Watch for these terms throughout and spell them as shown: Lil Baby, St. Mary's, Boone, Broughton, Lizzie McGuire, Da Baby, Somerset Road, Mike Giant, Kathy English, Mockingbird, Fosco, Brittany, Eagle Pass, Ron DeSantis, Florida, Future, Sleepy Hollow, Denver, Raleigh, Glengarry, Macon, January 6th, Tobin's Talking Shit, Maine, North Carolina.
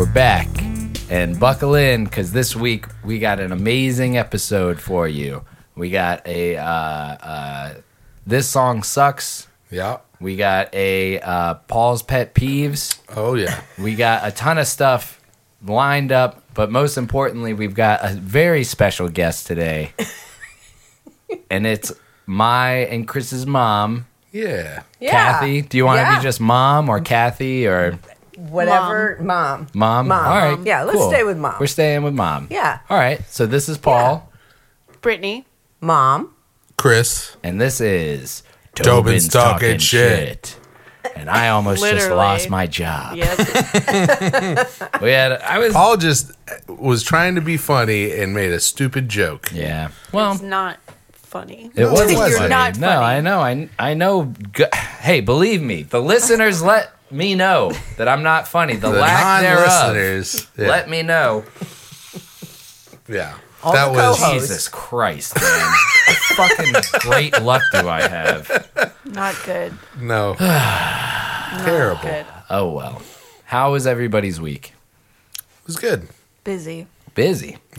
We're back, and buckle in, because this week we got an amazing episode for you. We got a This Song Sucks. Yeah. We got a Paul's Pet Peeves. Oh, yeah. We got a ton of stuff lined up, but most importantly, we've got a very special guest today, and it's my and Chris's mom. Yeah. Kathy, do you want to be just mom or Kathy or... Whatever, mom. Mom. All right. Yeah, let's stay with mom. We're staying with mom. Yeah. All right. So this is Paul, Brittany, mom, Chris, and this is Tobin's Talking Shit. And I almost just lost my job. Yes. Paul just was trying to be funny and made a stupid joke. Yeah. Well, it's not funny. It wasn't funny. Not funny. No, I know. I know. Hey, believe me, the listeners let me know that I'm not funny. The lack thereof. Yeah. Let me know. Yeah. All that was co-hosts. Jesus Christ, man. Fucking great luck do I have. Not good. No. Terrible. Good. Oh well. How was everybody's week? It was good. Busy.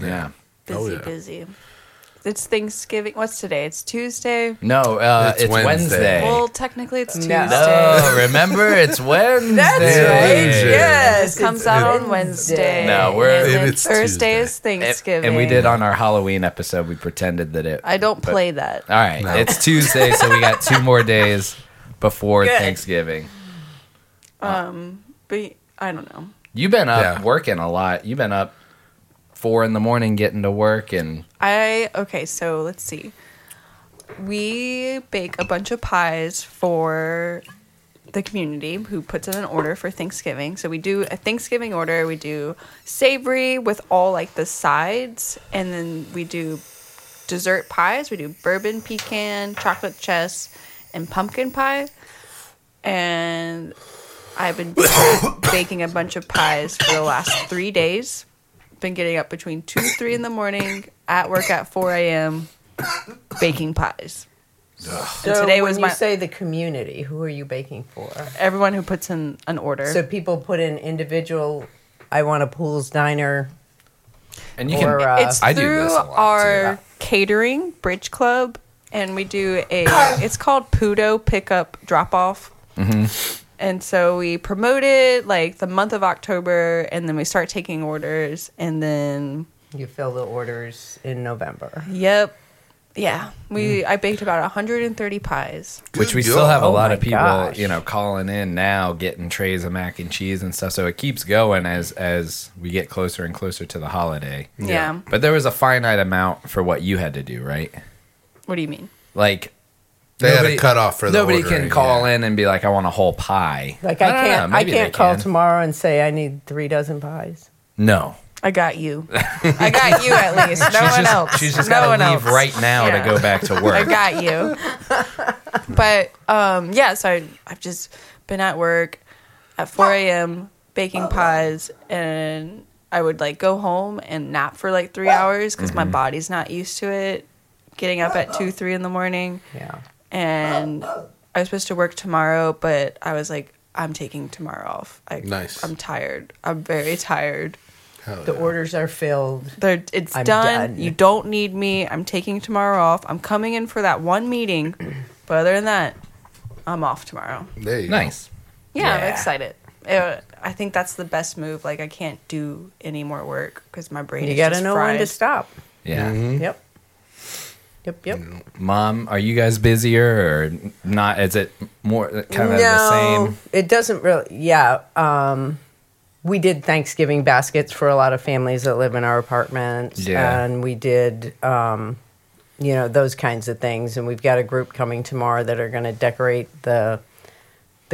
Yeah. Busy. It's Thanksgiving. What's today? It's Tuesday? No, it's Wednesday. Well, technically it's Tuesday. No, remember? It's Wednesday. That's right. Yes. It comes out on Wednesday. No, it's Thursday is Thanksgiving. And we did on our Halloween episode, we pretended that it... I don't play that. All right. No. It's Tuesday, so we got two more days before Thanksgiving. But I don't know. You've been up working a lot. You've been up 4 a.m. getting to work and... So let's see. We bake a bunch of pies for the community who puts in an order for Thanksgiving. So we do a Thanksgiving order. We do savory with all like the sides. And then we do dessert pies. We do bourbon, pecan, chocolate chess, and pumpkin pie. And I've been baking a bunch of pies for the last 3 days. Been getting up between 2 and 3 in the morning, at work at 4 a.m. baking pies. So today was you say the community, who are you baking for? Everyone who puts in an order. So people put in individual. I want a Pools Diner. And you can. It's through our catering bridge club, and we do a. It's called Pudo Pickup Drop Off. Mm-hmm. And so we promote it like the month of October, and then we start taking orders, and then... You fill the orders in November. Yep. Yeah. I baked about 130 pies. Which we still have a lot of people, calling in now, getting trays of mac and cheese and stuff. So it keeps going as we get closer and closer to the holiday. Yeah. But there was a finite amount for what you had to do, right? What do you mean? Like... They had a cutoff for the Nobody can call in and be like, I want a whole pie. Like I can't call tomorrow and say I need 3 dozen pies. No. I got you. I got you at least. No one else. She's just got to leave right now to go back to work. I got you. But, so I've just been at work at 4 a.m. baking pies, and I would, go home and nap for, 3 hours because my body's not used to it. Getting up at 2, 3 in the morning. Yeah. And I was supposed to work tomorrow, but I was like, I'm taking tomorrow off. Nice. I'm tired. I'm very tired. The orders are filled. I'm done. You don't need me. I'm taking tomorrow off. I'm coming in for that one meeting. But other than that, I'm off tomorrow. There you go. Nice. Yeah, I'm excited. I think that's the best move. I can't do any more work because my brain is just fried. You got to know when to stop. Yeah. Mm-hmm. Yep. Mom, are you guys busier or not? Is it more kind of the same? No, it doesn't really. Yeah. We did Thanksgiving baskets for a lot of families that live in our apartments. Yeah. And we did, those kinds of things. And we've got a group coming tomorrow that are going to decorate the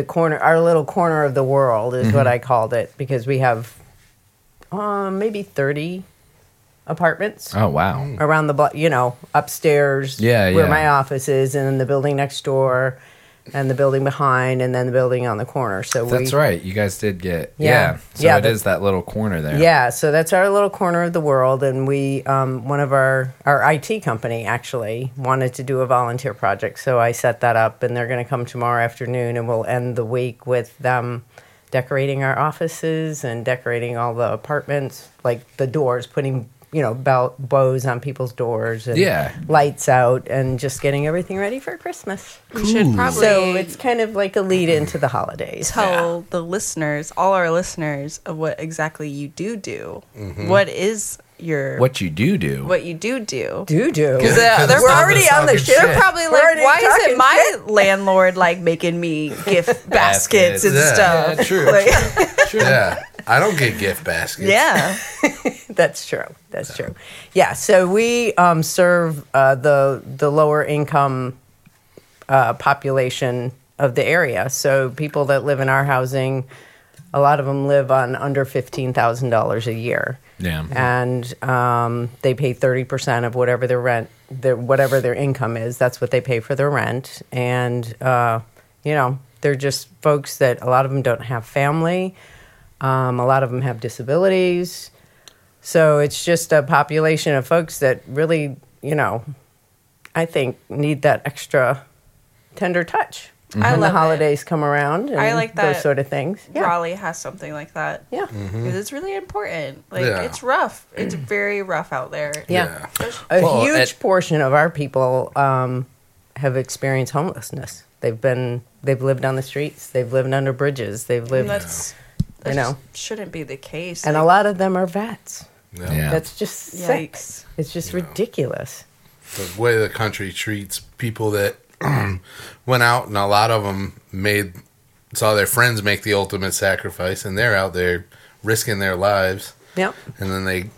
corner, our little corner of the world is what I called it, because we have maybe 30 apartments. Oh, wow. Around the block, upstairs where my office is, and then the building next door, and the building behind, and then the building on the corner. So that's right. You guys did get... Yeah. So is that little corner there. Yeah. So that's our little corner of the world, and we, one of our IT company actually wanted to do a volunteer project, so I set that up, and they're going to come tomorrow afternoon, and we'll end the week with them decorating our offices and decorating all the apartments, like the doors, putting, you know, bows on people's doors and lights out and just getting everything ready for Christmas. We should probably. So it's kind of like a lead into the holidays. Tell the listeners, all our listeners, of what exactly you do. Mm-hmm. What is your... What you do. Because they're already on the shit. They're probably like, why is it my landlord like making me gift baskets and stuff? Yeah, true. Like, true. Yeah. I don't get gift baskets. Yeah. That's true. Yeah, so we serve the lower income population of the area. So people that live in our housing, a lot of them live on under $15,000 a year. Yeah. And they pay 30% of whatever their rent, whatever their income is. That's what they pay for their rent. And, you know, they're just folks that a lot of them don't have family. A lot of them have disabilities. So it's just a population of folks that really, you know, I think need that extra tender touch. Mm-hmm. I love the holidays come around and I like that those sort of things. Yeah. Raleigh has something like that. Yeah. Mm-hmm. Because it's really important. Like, it's rough. It's very rough out there. Yeah. A huge portion of our people have experienced homelessness. They've lived on the streets. They've lived under bridges. They've lived... That shouldn't be the case. And like, a lot of them are vets. Yeah. Yeah. That's just sick. It's just ridiculous. The way the country treats people that went out, and a lot of them saw their friends make the ultimate sacrifice, and they're out there risking their lives. Yep. And then they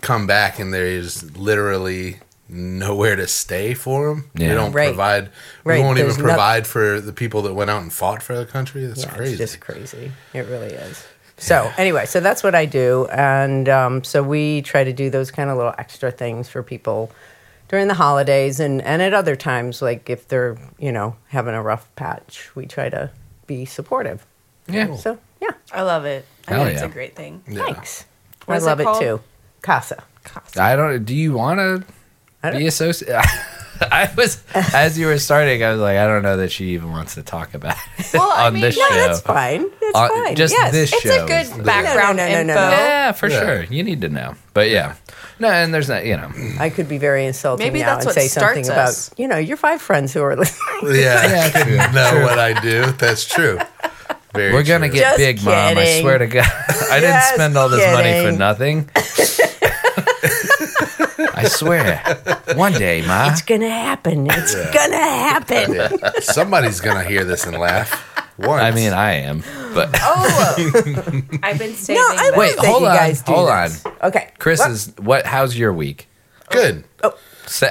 come back, and there's literally nowhere to stay for them. Yeah. They don't provide. Right. We won't even provide for the people that went out and fought for the country. That's crazy. It's just crazy. It really is. So anyway, so that's what I do, and so we try to do those kind of little extra things for people during the holidays and at other times, like if they're, you know, having a rough patch, we try to be supportive. Yeah. Cool. So I love it. I think it's a great thing. Yeah. Thanks. I love it too. Casa. I don't. Do you want to? Be associated. I was, as you were starting, I was like, I don't know that she even wants to talk about it this show. No, that's fine. That's fine. Just this show. It's a good background info. Yeah, for sure. You need to know. But yeah. No, and there's not, you know. I could be very insulting Maybe now and say something about, you know, your five friends who are listening. Yeah, I didn't know what I do. That's true. Very We're going to get just big, kidding. Mom. I swear to God. I didn't spend all this money for nothing. I swear. One day, Ma. It's going to happen. It's going to happen. Yeah. Somebody's going to hear this and laugh. Once. I mean, I am. But I've been saying that. Wait, hold on. Okay. Chris, how's your week? Good. Oh.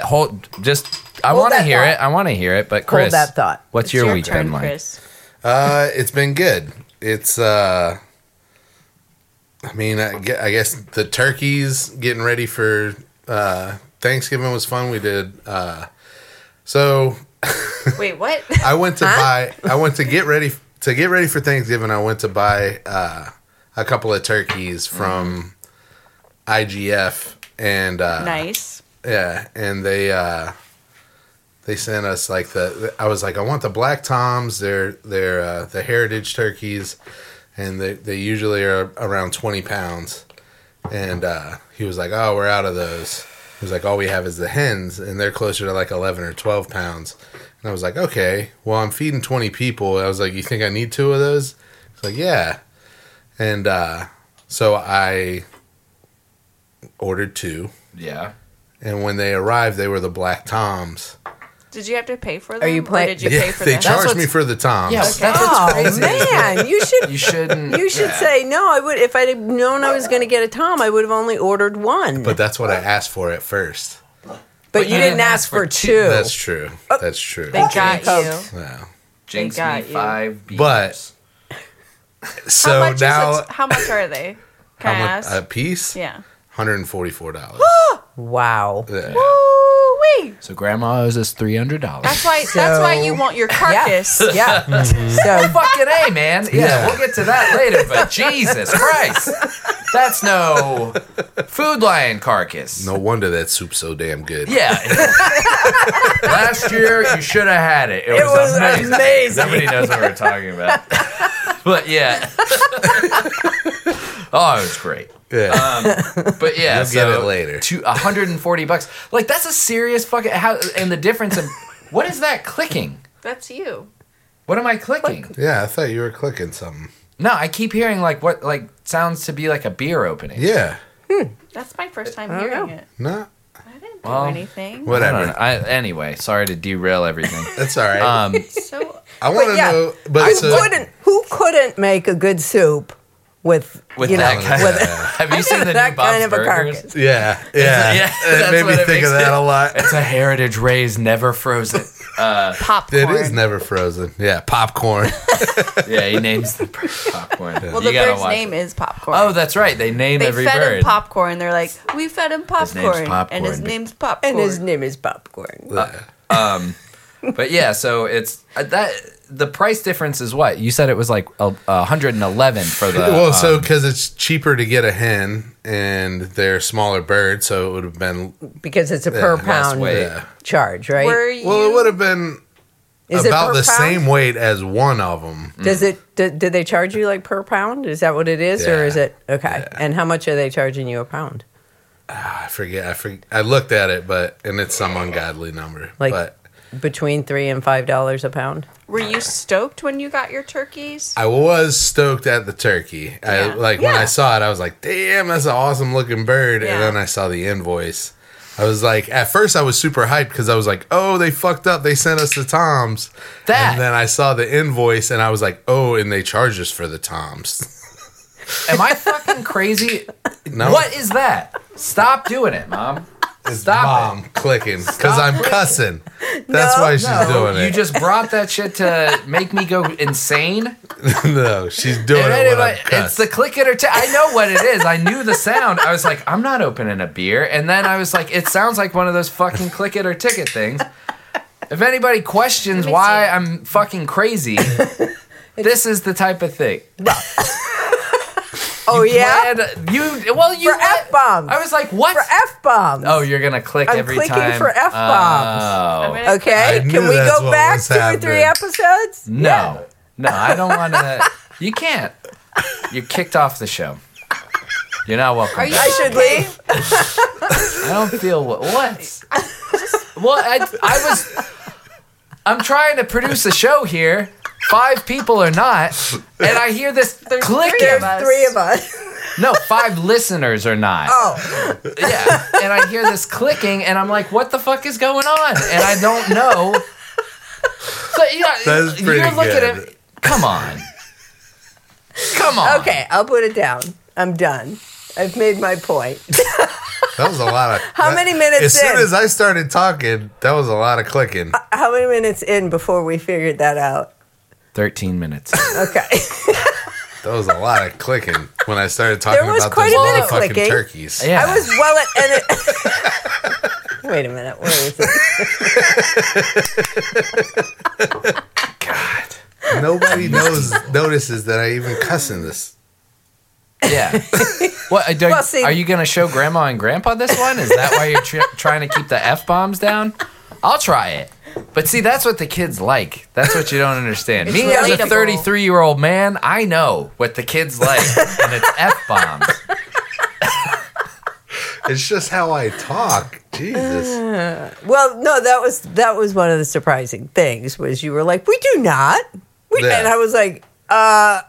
I want to hear it. I want to hear it. But Chris, hold that thought. What's your week been like? Chris. It's been good. It's... I mean, I guess the turkeys getting ready for... Thanksgiving was fun. We did wait, what? I went to get ready for Thanksgiving. I went to buy a couple of turkeys from IGF and nice. Yeah, and they sent us like I was like, I want the black toms, they're the heritage turkeys, and they usually are around 20 pounds. And he was like, oh, we're out of those. He was like, all we have is the hens, and they're closer to like 11 or 12 pounds. And I was like, okay, well, I'm feeding 20 people. And I was like, you think I need 2 of those? He's like, yeah. And so I ordered 2. Yeah. And when they arrived, they were the black toms. Did you have to pay for them? Did you pay for them? They charged me for the toms. Yeah, okay. That's man, you should. You shouldn't. You should say no. I would if I had known I was going to get a tom. I would have only ordered 1. But that's what I asked for at first. But you didn't ask for 2. That's true. That's true. They got you. Yeah. Jinx me 5 beers. But so how much are they? Can I ask? A piece? Yeah. $144. Wow. Yeah. Woo-wee. So grandma owes us $300. That's why you want your carcass. Yeah. So fucking A, man. Yeah, we'll get to that later, but Jesus Christ. That's no Food Lion carcass. No wonder that soup's so damn good. Yeah. Last year you should have had it. It was amazing. Nobody knows what we're talking about. But yeah. Oh, it's great. Yeah. But yeah, so get it later. $140. Like, that's a serious fucking. How, and the difference in what is that clicking? That's you. What am I clicking? Yeah, I thought you were clicking something. No, I keep hearing like what like sounds to be like a beer opening. Yeah. That's my first time hearing it. No. I didn't do anything. Whatever. Anyway, sorry to derail everything. That's all right. So I want to know, but who couldn't make a good soup with you know, that kind of, have you seen the new Bob's Burgers? Yeah. It made me think of that a lot. It's a heritage raised, never frozen. Popcorn. It is never frozen. Yeah, popcorn. Yeah, he names the bird popcorn. Yeah. Well, the bird's name is Popcorn. Oh, that's right. They name every bird. They fed him popcorn. They're like, we fed him popcorn. His name's Popcorn. And his name's Popcorn. And his name is Popcorn. But yeah, so it's that. The price difference is what? You said it was like $111 for the... Well, so because it's cheaper to get a hen and they're smaller birds, so it would have been... Because it's a per pound charge, right? Well, it would have been about the same weight as one of them. Does it? Do they charge you like per pound? Is that what it is? Yeah. Or is it... Okay. Yeah. And how much are they charging you a pound? I forget. I looked at it, and it's some ungodly number. Between $3 and $5 a pound. Were you stoked when you got your turkeys? I was stoked at the turkey. Yeah. When I saw it, I was like, damn, that's an awesome looking bird. Yeah. And then I saw the invoice. I was like, at first I was super hyped because I was like, oh, they fucked up. They sent us the toms. And then I saw the invoice and I was like, oh, and they charged us for the toms. Am I fucking crazy? No. What is that? Stop doing it, Mom. Stop clicking because I'm cussing. That's why she's doing it. You just brought that shit to make me go insane. No, she's doing it. It's the click at her. I know what it is. I knew the sound. I was like, I'm not opening a beer. And then I was like, it sounds like one of those fucking click it or ticket things. If anybody questions why I'm fucking crazy, this is the type of thing. You you for F-bombs. I was like, what? For F-bombs. Oh, you're going to click every time. I'm clicking for F-bombs. Okay? Can we go back 2 or 3 episodes? No. Yeah. No, I don't want to. You can't. You're kicked off the show. You're not welcome. I should leave. I don't feel what? I'm trying to produce a show here. 5 people or not, and I hear this click. There's 3 of us. No, 5 listeners or not. Oh. Yeah, and I hear this clicking, and I'm like, what the fuck is going on? And I don't know. So, that's pretty good. You're looking at it. Come on. Okay, I'll put it down. I'm done. I've made my point. That was a lot of... How many minutes in? As soon as I started talking, that was a lot of clicking. How many minutes in before we figured that out? 13 minutes. Okay. That was a lot of clicking when I started talking about those motherfucking turkeys. Yeah. I was wait a minute. Where is it? God. Nobody notices that I even cuss in this. Yeah. Are you going to show Grandma and Grandpa this one? Is that why you're trying to keep the F-bombs down? I'll try it. But see, that's what the kids like. That's what you don't understand. Me as a 33-year-old man, I know what the kids like, and it's F-bombs. It's just how I talk. Jesus. Well, no, that was one of the surprising things was you were like, we do not. And I was like, go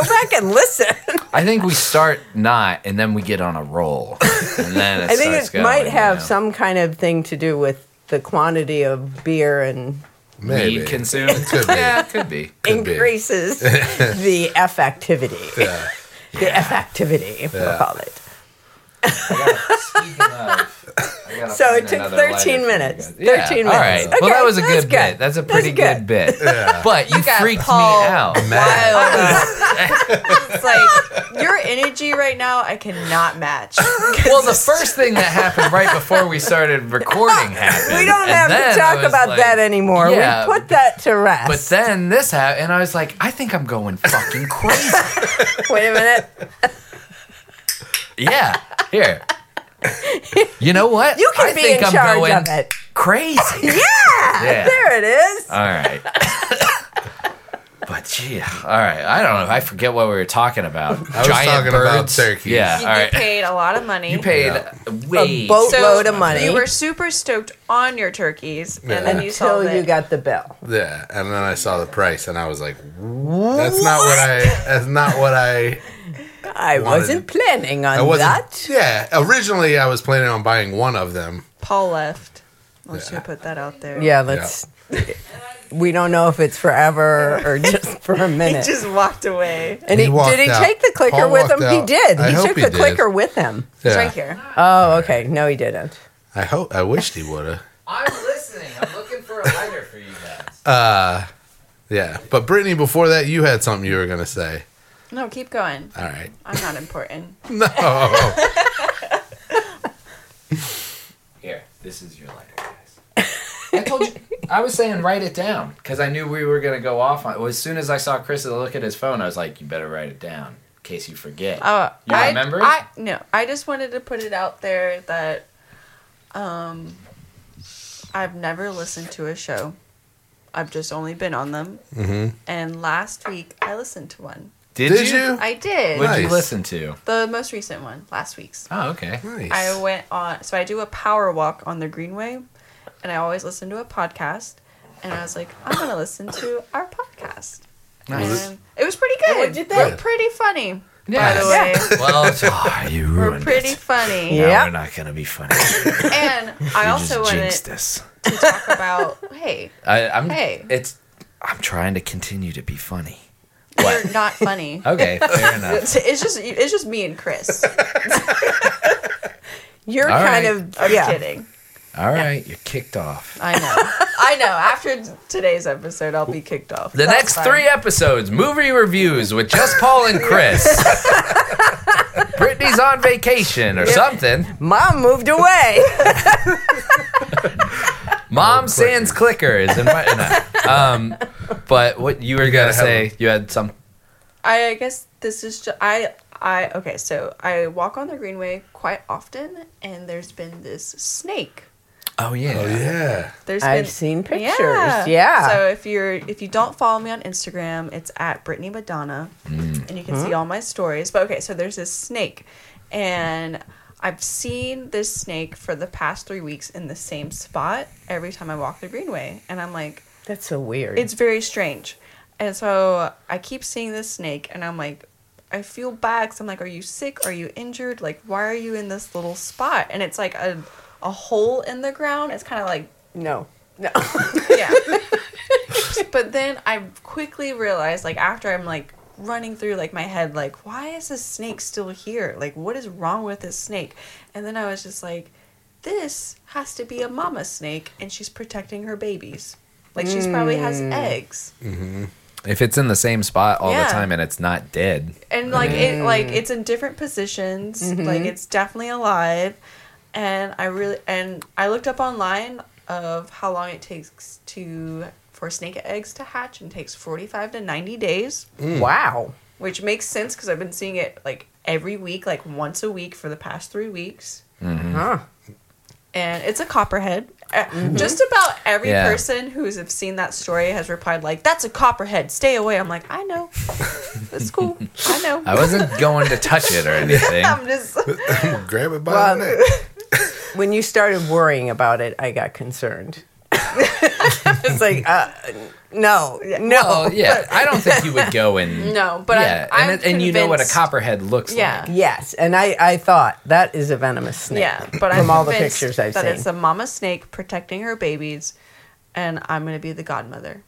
back and listen. I think we start not, and then we get on a roll. And then I think it might have some kind of thing to do with the quantity of beer and mead consumed increases the F activity. Yeah. The F activity, we'll call it. So it took 13 minutes. 13 minutes. All right. Okay, well, that was a good bit. That's a pretty good bit. Yeah. But you freaked Paul me out. It's like, your energy right now, I cannot match. Well, the first thing that happened right before we started recording happened. We don't have to talk about that anymore. Yeah, we put that to rest. But then this happened, and I was like, I think I'm going fucking crazy. Wait a minute. Yeah, here. You know what? You can be in charge of it. Crazy. Yeah, there it is. All right. But Gee, all right. I don't know. I forget what we were talking about. I was talking about turkeys. Yeah, all right. You paid a lot of money. You paid a boatload of money. You were super stoked on your turkeys, and then you saw until you got the bill. Yeah, and then I saw the price, and I was like, what? That's not what I. I wasn't planning on that. Yeah, originally I was planning on buying one of them. Paul left. I'll just put that out there. Yeah, let's. Yeah. We don't know if it's forever or just for a minute. He just walked away. And did he take the clicker with him? Out. He did. He took the clicker with him. Yeah. It's right here. Oh, okay. No, he didn't. I wished he would have. I'm listening. I'm looking for a lighter for you guys. Yeah. But Brittany, before that, you had something you were going to say. No, keep going. All right. I'm not important. No. Here, this is your lighter, guys. I told you. I was saying write it down because I knew we were going to go off on it. Well, as soon as I saw Chris look at his phone, I was like, you better write it down in case you forget. You remember? No, I just wanted to put it out there that I've never listened to a show. I've just only been on them. Mm-hmm. And last week, I listened to one. Did you? I did. What did you listen to? The most recent one, last week's. Oh, okay. Nice. I went on, so I do a power walk on the Greenway. And I always listen to a podcast, and I was like, I'm going to listen to our podcast. Nice. And it was pretty good. What did they? We're pretty funny, by the way. Yeah. Well, you ruined it. We're pretty funny. Yeah, no, we're not going to be funny. And I also wanted to talk about, I'm trying to continue to be funny. You're not funny. Okay, fair enough. It's just me and Chris. You're all kind of kidding. All right, you're kicked off. I know. After today's episode, I'll be kicked off. The next three episodes, movie reviews with just Paul and Chris. Brittany's on vacation or something. Mom moved away. Mom sans clickers. But what you were going to say, you had some. I guess this is just... So I walk on the Greenway quite often, and there's been this snake. Oh yeah. Oh yeah. I've seen pictures. Yeah. So if you don't follow me on Instagram, it's at Brittany Madonna, and you can see all my stories. But okay, so there's this snake, and I've seen this snake for the past 3 weeks in the same spot every time I walk the Greenway, and I'm like, that's so weird. It's very strange, and so I keep seeing this snake, and I'm like, I feel bad because I'm like, are you sick? Are you injured? Like, why are you in this little spot? And it's like a hole in the ground. It's kind of like... No. Yeah. But then I quickly realized, like, after I'm, like, running through, like, my head, like, why is this snake still here? Like, what is wrong with this snake? And then I was just like, this has to be a mama snake, and she's protecting her babies. Like, she's probably has eggs. Mm-hmm. If it's in the same spot all the time and it's not dead. And, like, it's in different positions. Mm-hmm. Like, it's definitely alive. And I looked up online of how long it takes for snake eggs to hatch. And it takes 45 to 90 days. Mm. Wow. Which makes sense because I've been seeing it, like, every week, like, once a week for the past 3 weeks. Mm-hmm. Huh. And it's a copperhead. Mm-hmm. Just about every person who has seen that story has replied, like, that's a copperhead. Stay away. I'm like, I know. That's cool. I know. I wasn't going to touch it or anything. I'm going to grab it by the neck. When you started worrying about it, I got concerned. It's like, no. Well, yeah, I don't think you would go in. No, but yeah, I'm convinced. You know what a copperhead looks like. Yes, and I thought that is a venomous snake. Yeah, but from all the pictures I've seen, it's a mama snake protecting her babies, and I'm going to be the godmother.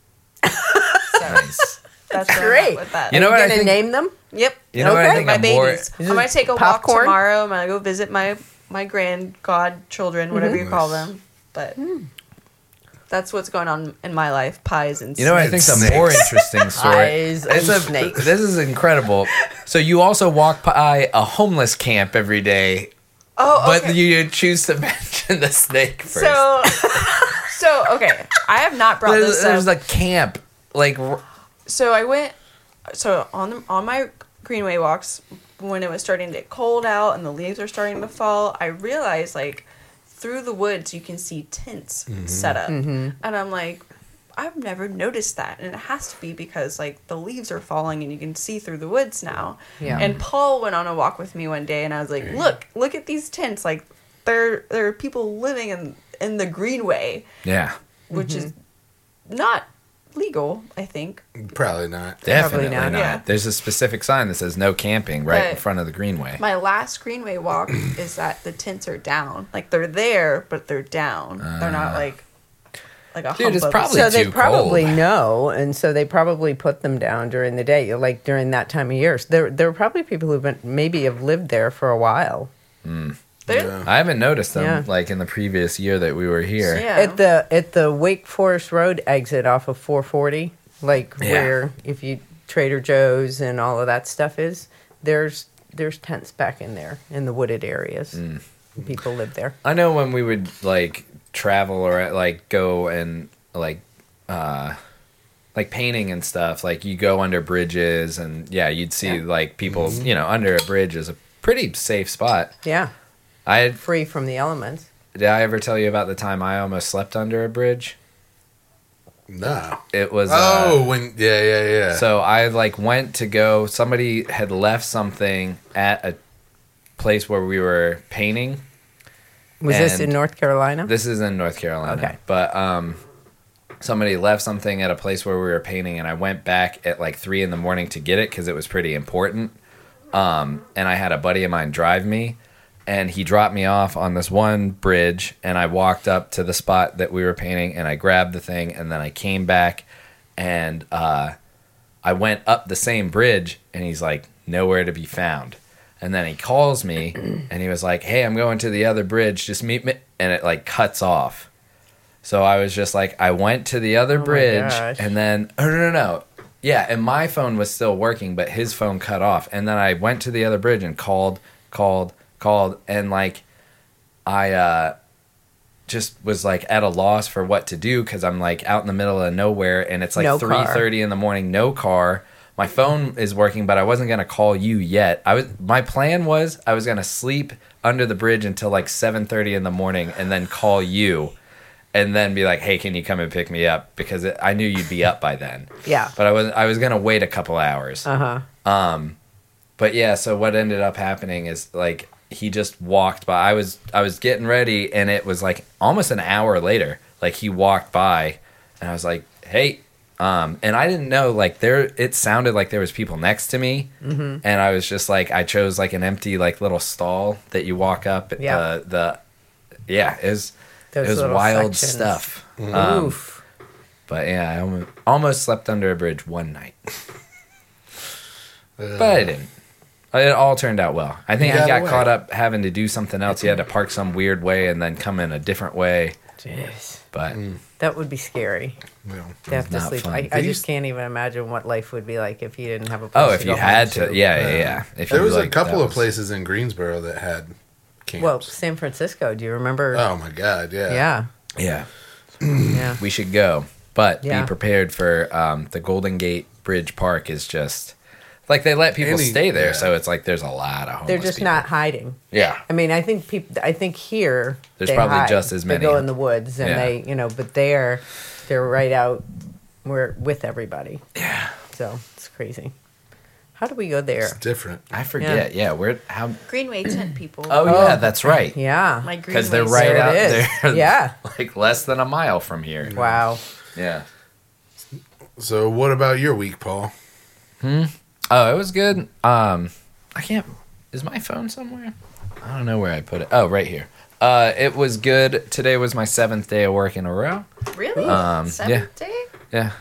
So nice. That's great. That. You know what? Are you going to name them? Yep. You know what I think? My babies. I'm going to take a walk tomorrow. I'm going to go visit my godchildren, whatever you call them. But. That's what's going on in my life, pies and snakes. You know what I think's a more interesting story? Pies and snakes. This is incredible. So you also walk by a homeless camp every day. Oh, okay. But you choose to mention the snake first. So okay. I have not brought this up. There's a camp. Like, so I went... So on my Greenway walks, when it was starting to get cold out and the leaves were starting to fall, I realized, like... Through the woods, you can see tents set up. Mm-hmm. And I'm like, I've never noticed that. And it has to be because, like, the leaves are falling and you can see through the woods now. Yeah. And Paul went on a walk with me one day and I was like, look at these tents. Like, there are people living in the Greenway. Yeah. Which mm-hmm. is not legal, I think. Probably not. Definitely probably not. Yeah. There's a specific sign that says no camping right in front of the Greenway. My last Greenway walk is that the tents are down. Like, they're there, but they're down. They're not, like a humbug. Dude, it's probably so they probably cold. Know, and so they probably put them down during the day, like during that time of year. So there are probably people who've been maybe have lived there for a while. Mm. Yeah. I haven't noticed them like in the previous year that we were here. Yeah. At the Wake Forest Road exit off of 440, like where if you Trader Joe's and all of that stuff is, there's tents back in there in the wooded areas. Mm. People live there. I know when we would like travel or like go and like painting and stuff, like you go under bridges and you'd see like people mm-hmm. you know, under a bridge is a pretty safe spot. Yeah. Free from the elements. Did I ever tell you about the time I almost slept under a bridge? No. It was when so I like went to go, somebody had left something at a place where we were painting. Was this in North Carolina? This is in North Carolina. Okay. But somebody left something at a place where we were painting, and I went back at like 3 in the morning to get it because it was pretty important. And I had a buddy of mine drive me, and he dropped me off on this one bridge, and I walked up to the spot that we were painting, and I grabbed the thing, and then I came back, and I went up the same bridge, and he's like, nowhere to be found. And then he calls me, and he was like, hey, I'm going to the other bridge. Just meet me. And it, like, cuts off. So I was just like, I went to the other bridge. And then, no. Yeah, and my phone was still working, but his phone cut off. And then I went to the other bridge and called. And, like, I just was, like, at a loss for what to do because I'm, like, out in the middle of nowhere. And it's, like, 3:30 in the morning, no car. My phone is working, but I wasn't going to call you yet. My plan was I was going to sleep under the bridge until like 7:30 in the morning and then call you and then be like, hey, can you come and pick me up? Because I knew you'd be up by then. Yeah. But I was going to wait a couple hours. Uh-huh. But yeah, so what ended up happening is like he just walked by. I was getting ready and it was like almost an hour later. Like he walked by and I was like, hey. And I didn't know, like, it sounded like there was people next to me, mm-hmm. and I was just, like, I chose, like, an empty, like, little stall that you walk up at it was wild sections. Stuff. Mm-hmm. Oof. But, yeah, I almost slept under a bridge one night. But I didn't. It all turned out well. I think I got caught up having to do something else. You had to park some weird way and then come in a different way. Jeez. But that would be scary. Well, to have to sleep. I just can't even imagine what life would be like if you didn't have a place. Oh, if you had to. Yeah. If there was a couple of places in Greensboro that had camps. Well, San Francisco, do you remember? Oh my God, yeah. Yeah. We should go. But be prepared for the Golden Gate Bridge Park is just like they let people stay there, so it's like there's a lot of homeless. They're just people. Not hiding. Yeah, I mean, I think here there's probably hide. Just as many. They go in the woods and they, you know, but they're right out. We're with everybody. Yeah, so it's crazy. How do we go there? It's different. I forget. Yeah, we're how Greenway tent people. Oh yeah, that's right. Yeah, because they're right out there. Yeah, like less than a mile from here. Wow. Yeah. So what about your week, Paul? Oh, it was good. I can't. Is my phone somewhere? I don't know where I put it. Oh, right here. It was good. Today was my 7th day of work in a row. Really? 7th day? Yeah.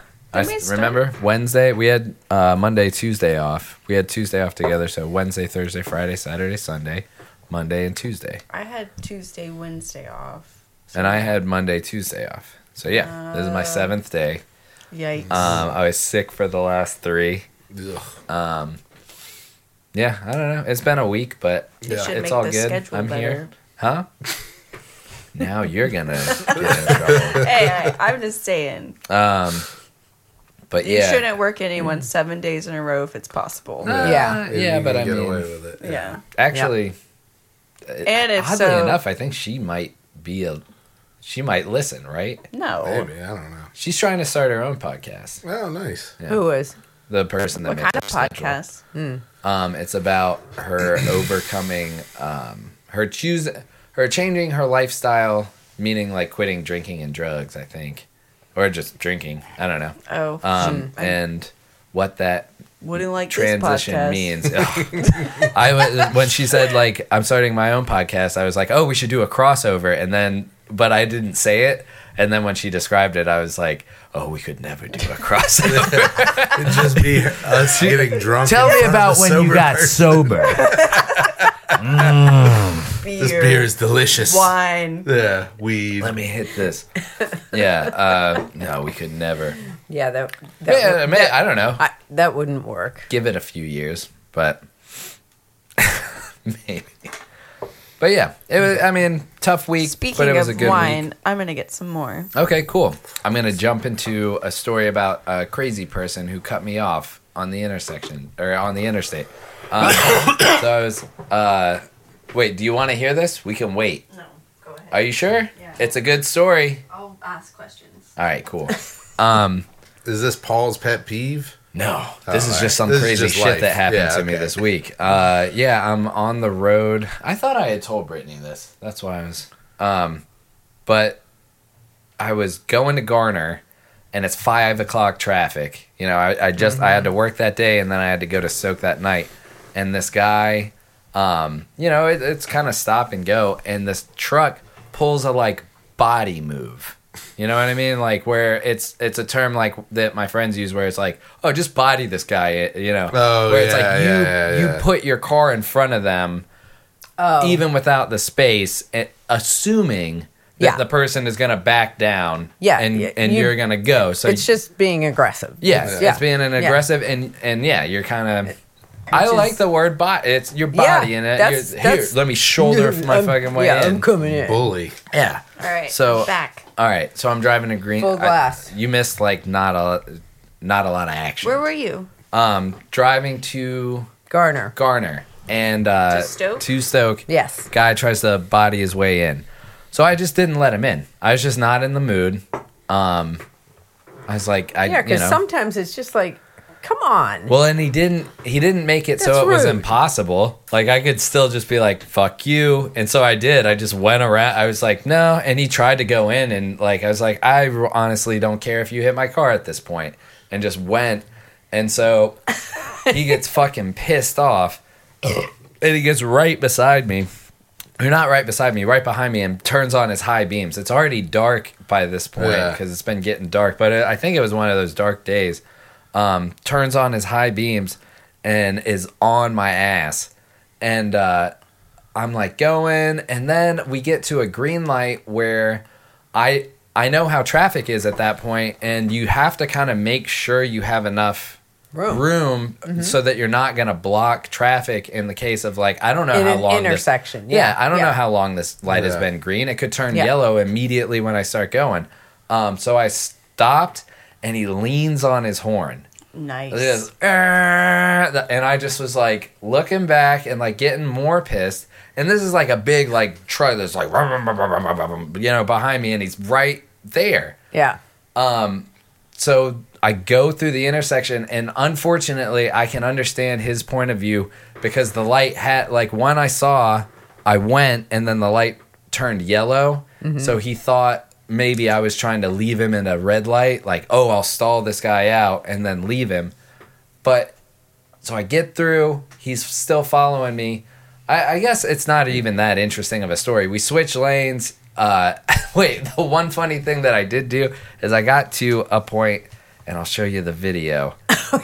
Remember Wednesday? We had Monday, Tuesday off. We had Tuesday off together, so Wednesday, Thursday, Friday, Saturday, Sunday, Monday, and Tuesday. I had Tuesday, Wednesday off. So and I had Monday, Tuesday off. So, yeah, this is my 7th day. Yikes. I was sick for the last 3. Ugh. Yeah, I don't know. It's been a week, but it's all good. I'm better. Here. Huh? Now you're gonna get in trouble. Hey, I'm just saying. But you shouldn't work anyone 7 days in a row if it's possible. Yeah, but I mean, get away with it. Yeah. Actually, and if oddly enough, I think she might listen, right? No, maybe I don't know. She's trying to start her own podcast. Oh, nice. Yeah. Who is? The person that what makes kind of podcast? It's about her overcoming, her changing her lifestyle, meaning like quitting drinking and drugs, I think, or just drinking. I don't know. Oh, and what that like transition means. I when she said like I'm starting my own podcast, I was like, oh, we should do a crossover, and then but I didn't say it. And then when she described it, I was like, "Oh, we could never do a crossover. It'd just be us getting drunk." Tell me about when you got sober. This beer is delicious. Wine. Yeah, weed. Let me hit this. Yeah. No, we could never. Yeah, that I don't know. That wouldn't work. Give it a few years, but maybe. But yeah, it was. I mean, tough week, but it was a good wine, week. Speaking of wine, I'm gonna get some more. Okay, cool. I'm gonna jump into a story about a crazy person who cut me off on the intersection or on the interstate. So I was. Wait, do you want to hear this? We can wait. No, go ahead. Are you sure? Yeah. It's a good story. I'll ask questions. All right, cool. Is this Paul's pet peeve? No, this is just some crazy shit that happened to me this week. Yeah, I'm on the road. I thought I had told Brittany this. That's why I was... but I was going to Garner, and it's 5 o'clock traffic. You know, I had to work that day, and then I had to go to Stoke that night. And this guy, you know, it's kind of stop and go, and this truck pulls a, like, body move. You know what I mean? Like where it's a term like that my friends use where it's like, oh, just body this guy, you know. Oh, where it's like you put your car in front of them even without the space, assuming that the person is going to back down and you're going to go. So it's just being aggressive. Yes, it's being an aggressive and you're kind of... I just like the word body. It's your body in it. Here, let me shoulder my fucking way in. I'm coming in. Bully. Yeah. All right. So back. All right. So I'm driving a green. Full glass. You missed like not a lot of action. Where were you? Driving to Garner, and to Stoke. Yes. Guy tries to body his way in. So I just didn't let him in. I was just not in the mood. I was like, because sometimes it's just like. Come on. Well, and he didn't make it so it was impossible. Like, I could still just be like, fuck you. And so I did. I just went around. I was like, no. And he tried to go in. And, like, I was like, I honestly don't care if you hit my car at this point. And just went. And so he gets fucking pissed off. And he gets right beside me. You're not right beside me, right behind me, and turns on his high beams. It's already dark by this point because it's been getting dark. But I think it was one of those dark days. Turns on his high beams and is on my ass. And I'm like going, and then we get to a green light where I know how traffic is at that point, and you have to kind of make sure you have enough room so that you're not going to block traffic in the case of like, I don't know how long intersection. I don't know how long this light has been green. It could turn yellow immediately when I start going. So I stopped. And he leans on his horn. Nice. Goes, and I just was like looking back and like getting more pissed. And this is like a big like truck that's like you know behind me, and he's right there. Yeah. So I go through the intersection, and unfortunately, I can understand his point of view because the light had like one I saw, I went, and then the light turned yellow. Mm-hmm. So he thought. Maybe I was trying to leave him in a red light, like, oh, I'll stall this guy out and then leave him. But so I get through. He's still following me. I guess it's not even that interesting of a story. We switch lanes. The one funny thing that I did do is I got to a point, and I'll show you the video.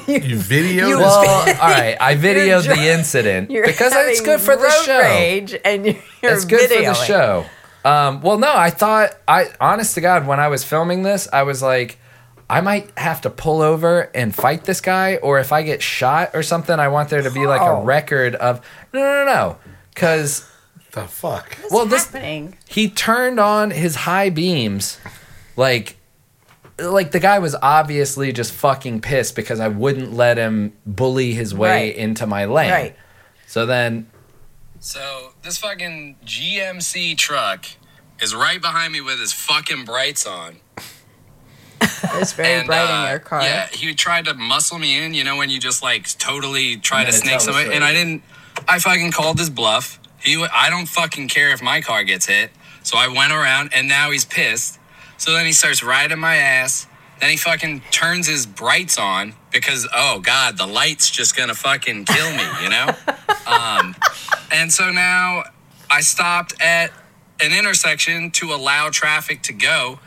You videoed? All right. I videoed the incident because it's good for the show. Rage and it's good for the show. I thought, honest to God, when I was filming this, I was like, I might have to pull over and fight this guy, or if I get shot or something, I want there to be like a record of, no, because... The fuck? What's happening? He turned on his high beams, like the guy was obviously just fucking pissed because I wouldn't let him bully his way into my lane. Right. So then... So, this fucking GMC truck is right behind me with his fucking brights on. It was very bright in your car. Yeah, he tried to muscle me in, you know, when you just like totally try to snake somebody. And I didn't, I fucking called his bluff. I don't fucking care if my car gets hit. So I went around and now he's pissed. So then he starts riding my ass. Then he fucking turns his brights on because, oh God, the light's just gonna fucking kill me, you know? And so now I stopped at an intersection to allow traffic to go.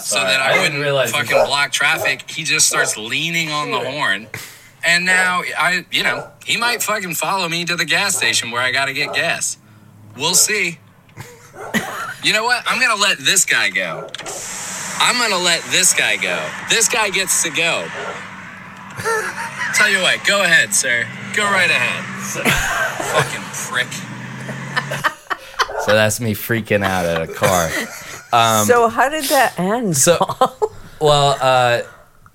So that I wouldn't fucking block traffic. He just starts leaning on the horn. And now, you know, he might fucking follow me to the gas station where I got to get gas. We'll see. You know what? I'm going to let this guy go. This guy gets to go. Tell you what, go ahead, sir. Go right ahead. Fucking prick. So that's me freaking out at a car. So how did that end? So, well,